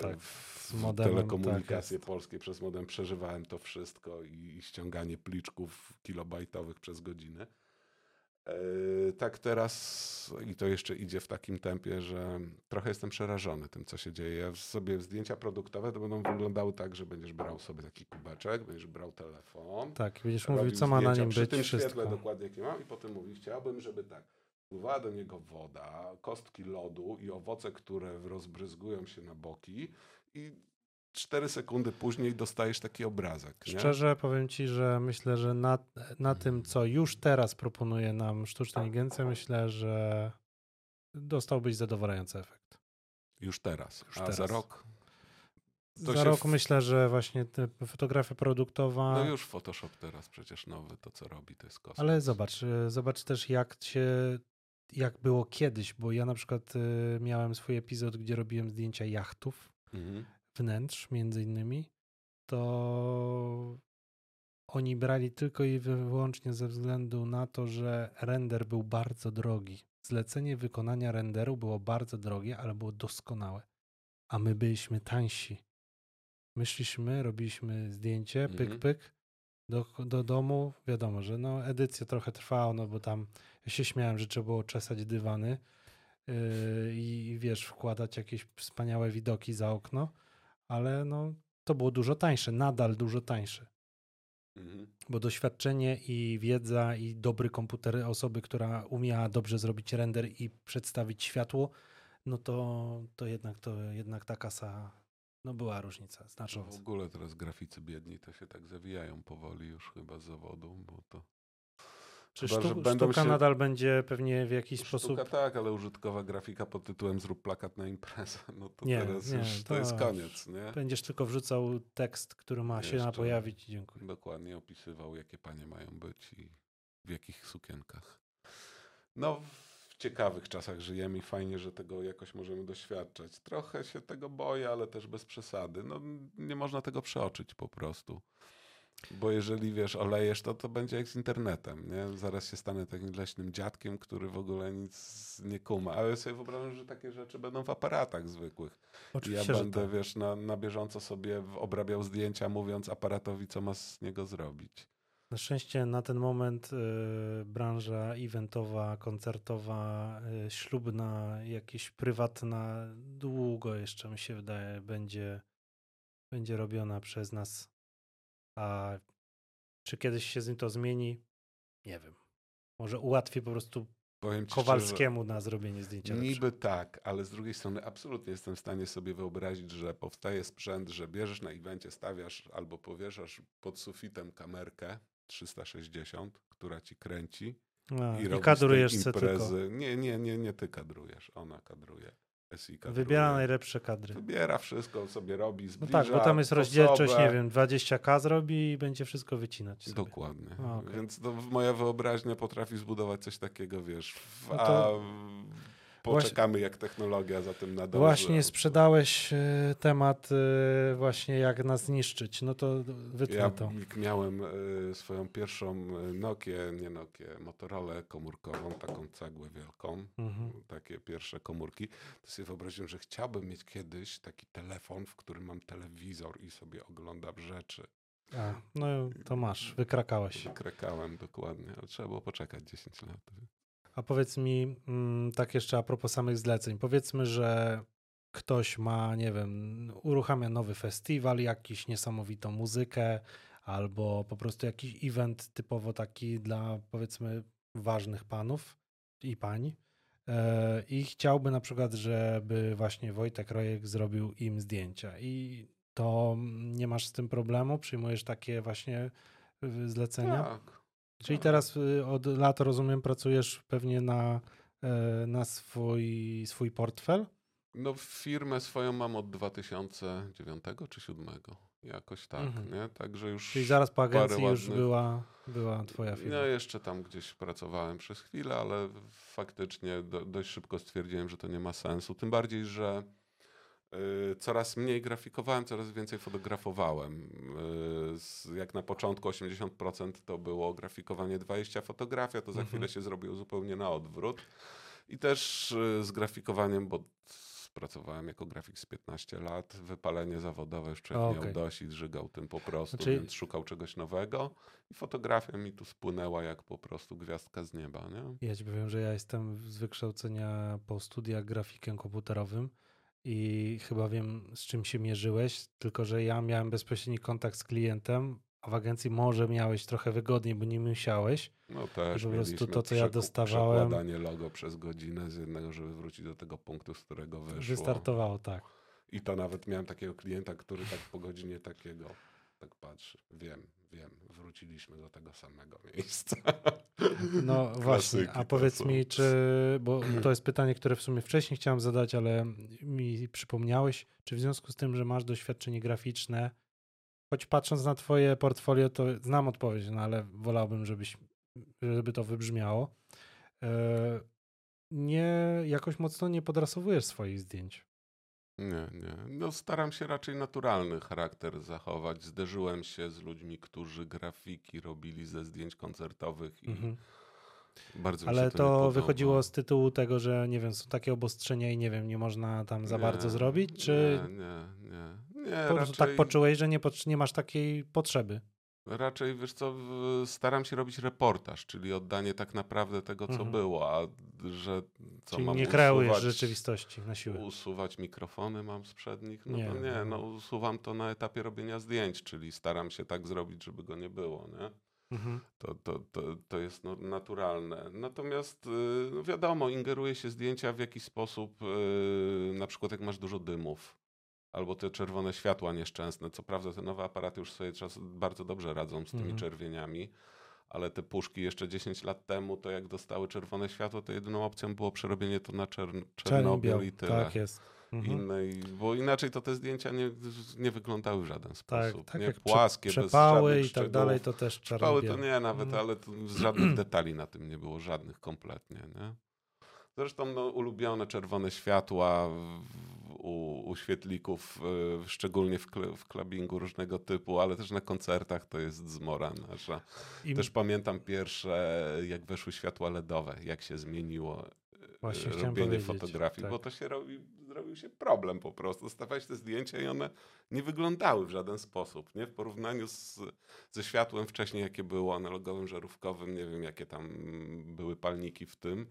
tak, w modelem, telekomunikację tak polskie przez modem. Przeżywałem to wszystko i, i ściąganie pliczków kilobajtowych przez godzinę. Tak teraz i to jeszcze idzie w takim tempie, że trochę jestem przerażony tym, co się dzieje. Ja sobie zdjęcia produktowe to będą wyglądały tak, że będziesz brał sobie taki kubeczek, będziesz brał telefon. Tak, będziesz mówił, co ma na nim być, wszystko. Przy tym świetle dokładnie, jakie mam, i potem mówi, chciałbym, żeby tak wpływała do niego woda, kostki lodu i owoce, które rozbryzgują się na boki, i cztery sekundy później dostajesz taki obrazek. Nie? Szczerze powiem ci, że myślę, że na, na tym, co już teraz proponuje nam sztuczna inteligencja, myślę, że dostałbyś zadowalający efekt. Już teraz. Już A teraz. Za rok? To za rok w... myślę, że właśnie fotografia produktowa... No już Photoshop teraz przecież nowy, to co robi, to jest kosmos. Ale zobacz, zobacz też jak się... jak było kiedyś, bo ja na przykład miałem swój epizod, gdzie robiłem zdjęcia jachtów, mhm. wnętrz między innymi, to oni brali tylko i wyłącznie ze względu na to, że render był bardzo drogi. Zlecenie wykonania renderu było bardzo drogie, ale było doskonałe. A my byliśmy tańsi. My szliśmy, robiliśmy zdjęcie, pyk, mhm. pyk. Do, do domu, wiadomo, że no edycja trochę trwała, no bo tam ja się śmiałem, że trzeba było czesać dywany yy, i wiesz, wkładać jakieś wspaniałe widoki za okno, ale no to było dużo tańsze, nadal dużo tańsze, mhm. bo doświadczenie i wiedza i dobry komputer osoby, która umiała dobrze zrobić render i przedstawić światło, no to, to, jednak, to jednak ta kasa... No była różnica znacząca. No w ogóle teraz graficy biedni to się tak zawijają powoli już chyba z zawodu, bo to... Czy chyba, sztu, sztuka się... nadal będzie pewnie w jakiś sztuka sposób... Sztuka tak, ale użytkowa grafika pod tytułem zrób plakat na imprezę, no to nie, teraz nie, już to, to jest koniec, nie? Będziesz tylko wrzucał tekst, który ma jeszcze się pojawić i dziękuję. Dokładnie opisywał, jakie panie mają być i w jakich sukienkach. No... W ciekawych czasach żyjemy i fajnie, że tego jakoś możemy doświadczać. Trochę się tego boję, ale też bez przesady. No, nie można tego przeoczyć po prostu. Bo jeżeli, wiesz, olejesz to, to będzie jak z internetem, nie? Zaraz się stanę takim leśnym dziadkiem, który w ogóle nic nie kuma. Ale ja sobie wyobrażam, że takie rzeczy będą w aparatach zwykłych. Oczywiście, ja będę, wiesz, na, na bieżąco sobie obrabiał zdjęcia, mówiąc aparatowi, co ma z niego zrobić. Na szczęście na ten moment y, branża eventowa, koncertowa, y, ślubna, jakieś prywatna, długo jeszcze mi się wydaje, będzie, będzie robiona przez nas. A czy kiedyś się z nim to zmieni? Nie wiem. Może ułatwi po prostu Powiem Kowalskiemu szczerze, na zrobienie zdjęcia. Niby lepsze. Tak, ale z drugiej strony absolutnie jestem w stanie sobie wyobrazić, że powstaje sprzęt, że bierzesz na evencie, stawiasz albo powieszasz pod sufitem kamerkę trzysta sześćdziesiąt, która ci kręci A, i, i kadrujesz sobie tylko. Nie, nie, nie, nie ty kadrujesz, ona kadruje. Wybiera najlepsze kadry. Wybiera wszystko, sobie robi, zbliża. No tak, bo tam jest rozdzielczość, osobę. Nie wiem, dwadzieścia ka zrobi i będzie wszystko wycinać sobie. Dokładnie. A, okay. Więc to moja wyobraźnia potrafi zbudować coś takiego, wiesz, no a poczekamy właśnie, jak technologia za tym nadąży. Właśnie sprzedałeś temat właśnie jak nas niszczyć, no to wytnę ja to. Ja miałem swoją pierwszą Nokię, nie Nokię, Motorolę komórkową, taką cegłę wielką, mhm. takie pierwsze komórki. To sobie wyobraziłem, że chciałbym mieć kiedyś taki telefon, w którym mam telewizor i sobie oglądam rzeczy. A, no to masz, wykrakałeś. Wykrakałem, dokładnie, ale trzeba było poczekać dziesięć lat. A powiedz mi, tak jeszcze a propos samych zleceń, powiedzmy, że ktoś ma, nie wiem, uruchamia nowy festiwal, jakiś niesamowitą muzykę albo po prostu jakiś event typowo taki dla, powiedzmy, ważnych panów i pań i chciałby na przykład, żeby właśnie Wojtek Rojek zrobił im zdjęcia i to nie masz z tym problemu? Przyjmujesz takie właśnie zlecenia? Tak. Czyli teraz od lat, rozumiem, pracujesz pewnie na, na swój, swój portfel? No firmę swoją mam od dwa tysiące dziewiątego czy dwa tysiące siódmego. Jakoś tak, mhm. nie? Także już. Czyli zaraz po agencji już ładnych... była, była twoja firma. No jeszcze tam gdzieś pracowałem przez chwilę, ale faktycznie do, dość szybko stwierdziłem, że to nie ma sensu. Tym bardziej, że coraz mniej grafikowałem, coraz więcej fotografowałem. Jak na początku osiemdziesiąt procent to było grafikowanie, dwadzieścia procent fotografia, to za mhm. chwilę się zrobił zupełnie na odwrót. I też z grafikowaniem, bo pracowałem jako grafik z piętnaście lat, wypalenie zawodowe jeszcze okay. miał dość i drzygał tym po prostu, znaczy... więc szukał czegoś nowego i fotografia mi tu spłynęła jak po prostu gwiazdka z nieba. Nie? Ja ci powiem, że ja jestem z wykształcenia po studiach grafikiem komputerowym i chyba wiem, z czym się mierzyłeś, tylko że ja miałem bezpośredni kontakt z klientem, a w agencji może miałeś trochę wygodniej, bo nie musiałeś. No też. Po prostu to, co ja dostawałem. Przekładanie logo przez godzinę z jednego, żeby wrócić do tego punktu, z którego wyszło. Wystartowało, tak. I to nawet miałem takiego klienta, który tak po godzinie takiego, tak patrzy, wiem, wiem, wróciliśmy do tego samego miejsca. No właśnie, a powiedz typu. mi, czy, bo to jest pytanie, które w sumie wcześniej chciałem zadać, ale mi przypomniałeś, czy w związku z tym, że masz doświadczenie graficzne, choć patrząc na twoje portfolio, to znam odpowiedź, no ale wolałbym, żebyś, żeby to wybrzmiało. Nie, jakoś mocno nie podrasowujesz swoich zdjęć. Nie, nie. No staram się raczej naturalny charakter zachować. Zderzyłem się z ludźmi, którzy grafiki robili ze zdjęć koncertowych i mhm. bardzo mi się to nie podoba. Ale to wychodziło z tytułu tego, że nie wiem, są takie obostrzenia i nie wiem, nie można tam za nie, bardzo zrobić? Czy... Nie, nie, nie. Nie, po prostu raczej, tak poczułeś, że nie, nie masz takiej potrzeby. Raczej, wiesz co, staram się robić reportaż, czyli oddanie tak naprawdę tego, co mhm. było, a że co czyli mam nie kreujesz usuwać, rzeczywistości na siłę. Usuwać mikrofony mam z przednich? No nie, no, nie, no usuwam to na etapie robienia zdjęć, czyli staram się tak zrobić, żeby go nie było, nie? Mhm. To, to, to, to jest no, naturalne. Natomiast yy, wiadomo, ingeruje się zdjęcia w jakiś sposób, yy, na przykład jak masz dużo dymów. Albo te czerwone światła nieszczęsne. Co prawda te nowe aparaty już sobie czas bardzo dobrze radzą z tymi mhm. czerwieniami, ale te puszki jeszcze dziesięć lat temu, to jak dostały czerwone światło, to jedyną opcją było przerobienie to na czern- Czernobyl i tyle. Tak jest. Mhm. Innej, bo inaczej to te zdjęcia nie, nie wyglądały w żaden sposób. Tak, tak nie jak płaskie, prze, bez żadnych i tak dalej, to też Przepały to nie nawet, mhm. ale z żadnych detali na tym nie było, żadnych kompletnie. Nie? Zresztą no, ulubione czerwone światła u, u świetlików, y, szczególnie w, kle, w klubingu różnego typu, ale też na koncertach to jest zmora nasza. I też pamiętam pierwsze, jak weszły światła LEDowe, jak się zmieniło Właśnie robienie fotografii, tak. bo to się robi, zrobił się problem po prostu. Stawiałeś te zdjęcia i one nie wyglądały w żaden sposób. Nie? W porównaniu z, ze światłem wcześniej, jakie było analogowym, żarówkowym, nie wiem jakie tam były palniki w tym.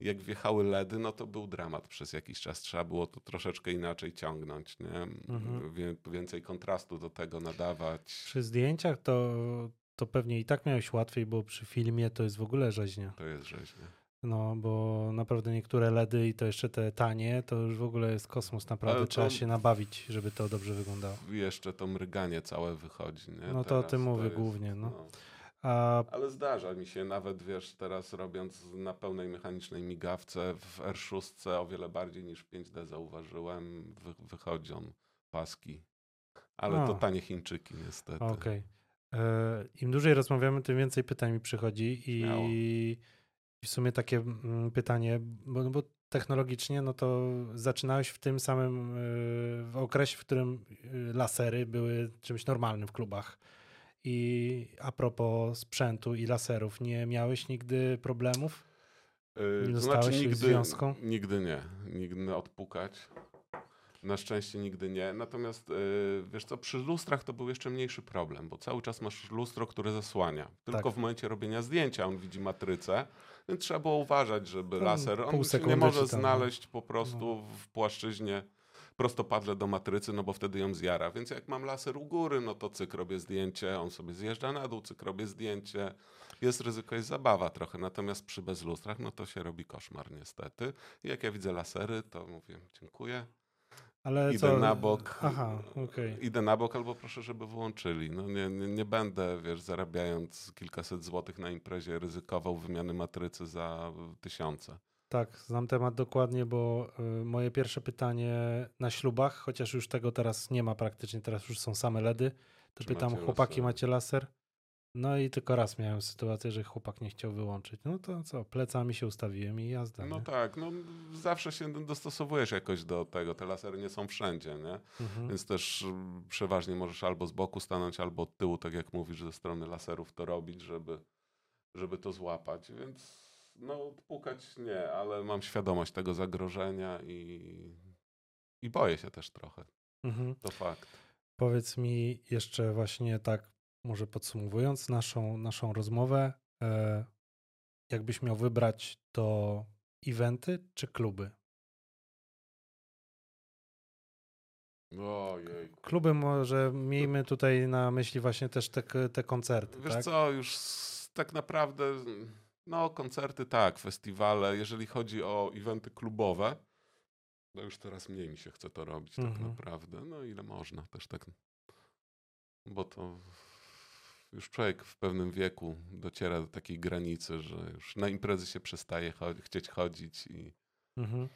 Jak wjechały LEDy, no to był dramat przez jakiś czas. Trzeba było to troszeczkę inaczej ciągnąć, nie? Mhm. Wie, więcej kontrastu do tego nadawać. Przy zdjęciach to, to pewnie i tak miałeś łatwiej, bo przy filmie to jest w ogóle rzeźnia. To jest rzeźnia. No, bo naprawdę niektóre LEDy i to jeszcze te tanie, to już w ogóle jest kosmos. Naprawdę trzeba się nabawić, żeby to dobrze wyglądało. Jeszcze to mryganie całe wychodzi, nie? No to o tym mówię głównie, no. no. A... Ale zdarza mi się nawet, wiesz, teraz robiąc na pełnej mechanicznej migawce w R sześć o wiele bardziej niż w pięć D zauważyłem, wy, wychodzą paski, ale A. to tanie Chińczyki niestety. Okej. Okay. Im dłużej rozmawiamy, tym więcej pytań mi przychodzi i, i w sumie takie pytanie, bo, no bo technologicznie no to zaczynałeś w tym samym w okresie, w którym lasery były czymś normalnym w klubach. I a propos sprzętu i laserów, nie miałeś nigdy problemów? Nie dostałeś to znaczy, nigdy, związku? Nigdy nie. Nigdy odpukać. Na szczęście nigdy nie. Natomiast yy, wiesz co, przy lustrach to był jeszcze mniejszy problem, bo cały czas masz lustro, które zasłania. Tylko tak. w momencie robienia zdjęcia on widzi matrycę, więc trzeba było uważać, żeby tam laser, on się nie może tam, znaleźć po prostu no. w płaszczyźnie prostopadle do matrycy, no bo wtedy ją zjara. Więc jak mam laser u góry, no to cyk, robię zdjęcie, on sobie zjeżdża na dół, cyk, robię zdjęcie. Jest ryzyko, jest zabawa trochę. Natomiast przy bezlustrach, no to się robi koszmar niestety. I jak ja widzę lasery, to mówię dziękuję. Ale idę co? na bok. Aha, okay. Idę na bok albo proszę, żeby wyłączyli. No nie, nie, nie będę, wiesz, zarabiając kilkaset złotych na imprezie ryzykował wymiany matrycy za tysiące. Tak, znam temat dokładnie, bo y, moje pierwsze pytanie na ślubach, chociaż już tego teraz nie ma praktycznie, teraz już są same LEDy, to Czy pytam, macie chłopaki laser? macie laser? No i tylko raz miałem sytuację, że chłopak nie chciał wyłączyć. No to co, plecami się ustawiłem i jazda. No nie? tak, no zawsze się dostosowujesz jakoś do tego, te lasery nie są wszędzie, nie? Mhm. Więc też przeważnie możesz albo z boku stanąć, albo od tyłu, tak jak mówisz, ze strony laserów to robić, żeby, żeby to złapać, więc... No, pukać nie, ale mam świadomość tego zagrożenia i I boję się też trochę. Mhm. To fakt. Powiedz mi jeszcze właśnie tak, może podsumowując naszą, naszą rozmowę, e, jakbyś miał wybrać to eventy czy kluby? Ojej. Kluby może miejmy tutaj na myśli właśnie też te, te koncerty. Wiesz tak? co, już tak naprawdę no koncerty tak, festiwale. Jeżeli chodzi o eventy klubowe, to już teraz mniej mi się chce to robić mhm. tak naprawdę. No ile można też tak, bo to już człowiek w pewnym wieku dociera do takiej granicy, że już na imprezy się przestaje chodzi, chcieć chodzić i mhm.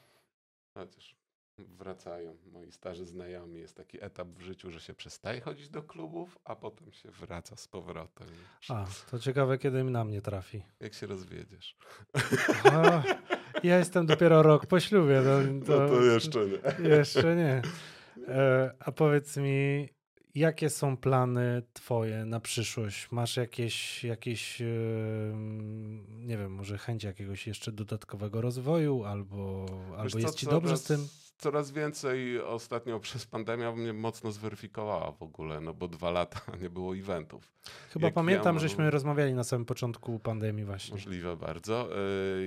chociaż wracają moi starzy znajomi. Jest taki etap w życiu, że się przestaje chodzić do klubów, a potem się wraca z powrotem. A, to ciekawe, kiedy na mnie trafi. Jak się rozwiedziesz. O, ja jestem dopiero rok po ślubie. To, to, no to jeszcze nie. Jeszcze nie. E, a powiedz mi, jakie są plany twoje na przyszłość? Masz jakieś, jakieś yy, nie wiem, może chęć jakiegoś jeszcze dodatkowego rozwoju albo, albo jest co, ci dobrze z tym? Coraz więcej ostatnio przez pandemię mnie mocno zweryfikowała w ogóle, no bo dwa lata nie było eventów. Chyba jak pamiętam, ja mam, żeśmy rozmawiali na samym początku pandemii właśnie. Możliwe bardzo.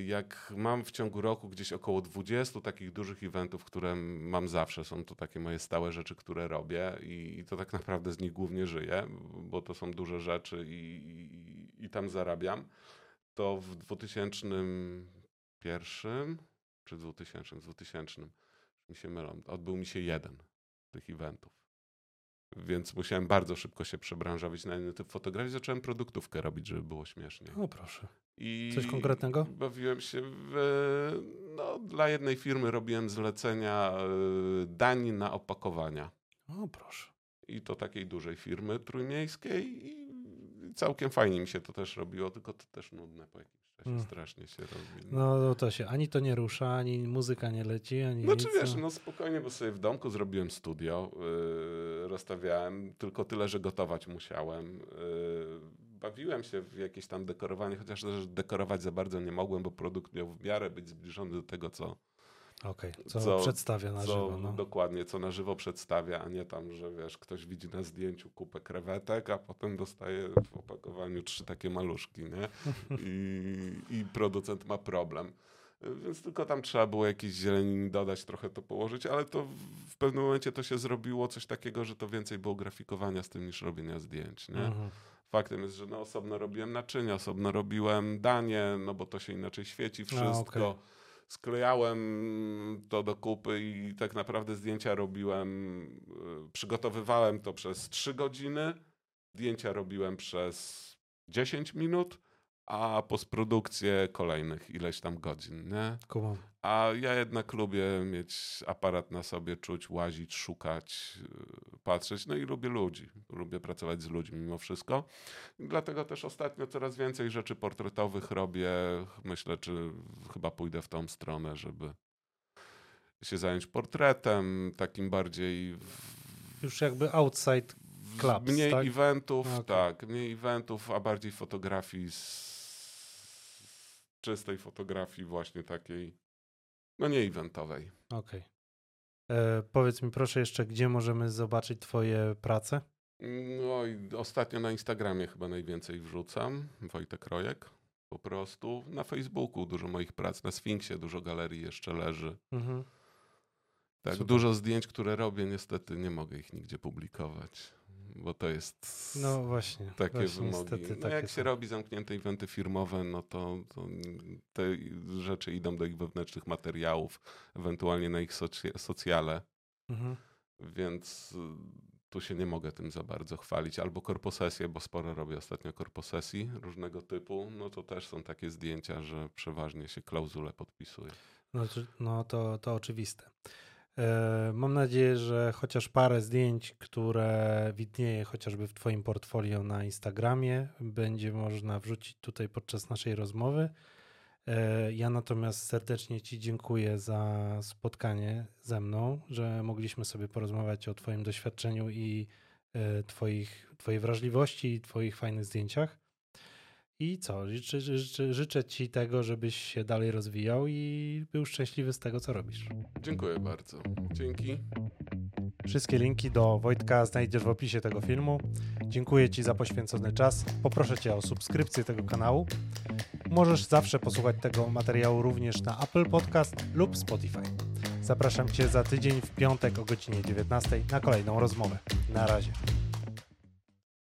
Jak mam w ciągu roku gdzieś około dwudziestu takich dużych eventów, które mam zawsze, są to takie moje stałe rzeczy, które robię i, i to tak naprawdę z nich głównie żyję, bo to są duże rzeczy i, i, i tam zarabiam, to w dwa tysiące pierwszym czy dwutysięcznym, dwutysięcznym mi się mylą, odbył mi się jeden z tych eventów. Więc musiałem bardzo szybko się przebranżować na inny typ fotografii. Zacząłem produktówkę robić, żeby było śmiesznie. No proszę. I coś konkretnego? Bawiłem się w, no, dla jednej firmy robiłem zlecenia dań na opakowania. No proszę. I to takiej dużej firmy trójmiejskiej i całkiem fajnie mi się to też robiło, tylko to też nudne po jakimś czasie mm. strasznie się robi. No. no to się ani to nie rusza, ani muzyka nie leci, ani no nic. Czy wiesz, no spokojnie, bo sobie w domku zrobiłem studio, yy, rozstawiałem, tylko tyle, że gotować musiałem. Yy, bawiłem się w jakieś tam dekorowanie, chociaż też dekorować za bardzo nie mogłem, bo produkt miał w miarę być zbliżony do tego, co Okej, okay, co, co przedstawia na co, żywo. No. Dokładnie, co na żywo przedstawia, a nie tam, że wiesz, ktoś widzi na zdjęciu kupę krewetek, a potem dostaje w opakowaniu trzy takie maluszki, nie? I, i producent ma problem. Więc tylko tam trzeba było jakieś zieleni dodać, trochę to położyć, ale to w pewnym momencie to się zrobiło coś takiego, że to więcej było grafikowania z tym niż robienia zdjęć, nie? Mhm. Faktem jest, że no, osobno robiłem naczynia, osobno robiłem danie, no bo to się inaczej świeci wszystko. No, okay. Sklejałem to do kupy i tak naprawdę zdjęcia robiłem, przygotowywałem to przez trzy godziny, zdjęcia robiłem przez dziesięć minut, a postprodukcję kolejnych ileś tam godzin. Nie? Cool. A ja jednak lubię mieć aparat na sobie, czuć, łazić, szukać, patrzeć. No i lubię ludzi. Lubię pracować z ludźmi mimo wszystko. I dlatego też ostatnio coraz więcej rzeczy portretowych robię. Myślę, czy chyba pójdę w tą stronę, żeby się zająć portretem, takim bardziej... Już jakby outside clubs, mniej tak? eventów, okay. tak. Mniej eventów, a bardziej fotografii z... czystej fotografii właśnie takiej, no nie eventowej. Okej. Okay. Powiedz mi proszę jeszcze, gdzie możemy zobaczyć twoje prace? No i ostatnio na Instagramie chyba najwięcej wrzucam. Wojtek Rojek po prostu. Na Facebooku dużo moich prac, na Sfinksie dużo galerii jeszcze leży. Mhm. Tak, super. Dużo zdjęć, które robię, niestety nie mogę ich nigdzie publikować. Bo to jest no właśnie, takie właśnie, wymogi. Niestety, no takie jak są. Się robi zamknięte eventy firmowe, no to, to te rzeczy idą do ich wewnętrznych materiałów, ewentualnie na ich soci- socjale. Mhm. Więc tu się nie mogę tym za bardzo chwalić. Albo korposesje, bo sporo robię ostatnio korposesji różnego typu. No to też są takie zdjęcia, że przeważnie się klauzule podpisuje. No, no to, to oczywiste. Mam nadzieję, że chociaż parę zdjęć, które widnieje chociażby w twoim portfolio na Instagramie, będzie można wrzucić tutaj podczas naszej rozmowy. Ja natomiast serdecznie ci dziękuję za spotkanie ze mną, że mogliśmy sobie porozmawiać o twoim doświadczeniu i twoich, twojej wrażliwości i twoich fajnych zdjęciach. I co? Życzę, życzę, życzę Ci tego, żebyś się dalej rozwijał i był szczęśliwy z tego, co robisz. Dziękuję bardzo. Dzięki. Wszystkie linki do Wojtka znajdziesz w opisie tego filmu. Dziękuję Ci za poświęcony czas. Poproszę Cię o subskrypcję tego kanału. Możesz zawsze posłuchać tego materiału również na Apple Podcast lub Spotify. Zapraszam Cię za tydzień w piątek o godzinie dziewiętnastej na kolejną rozmowę. Na razie.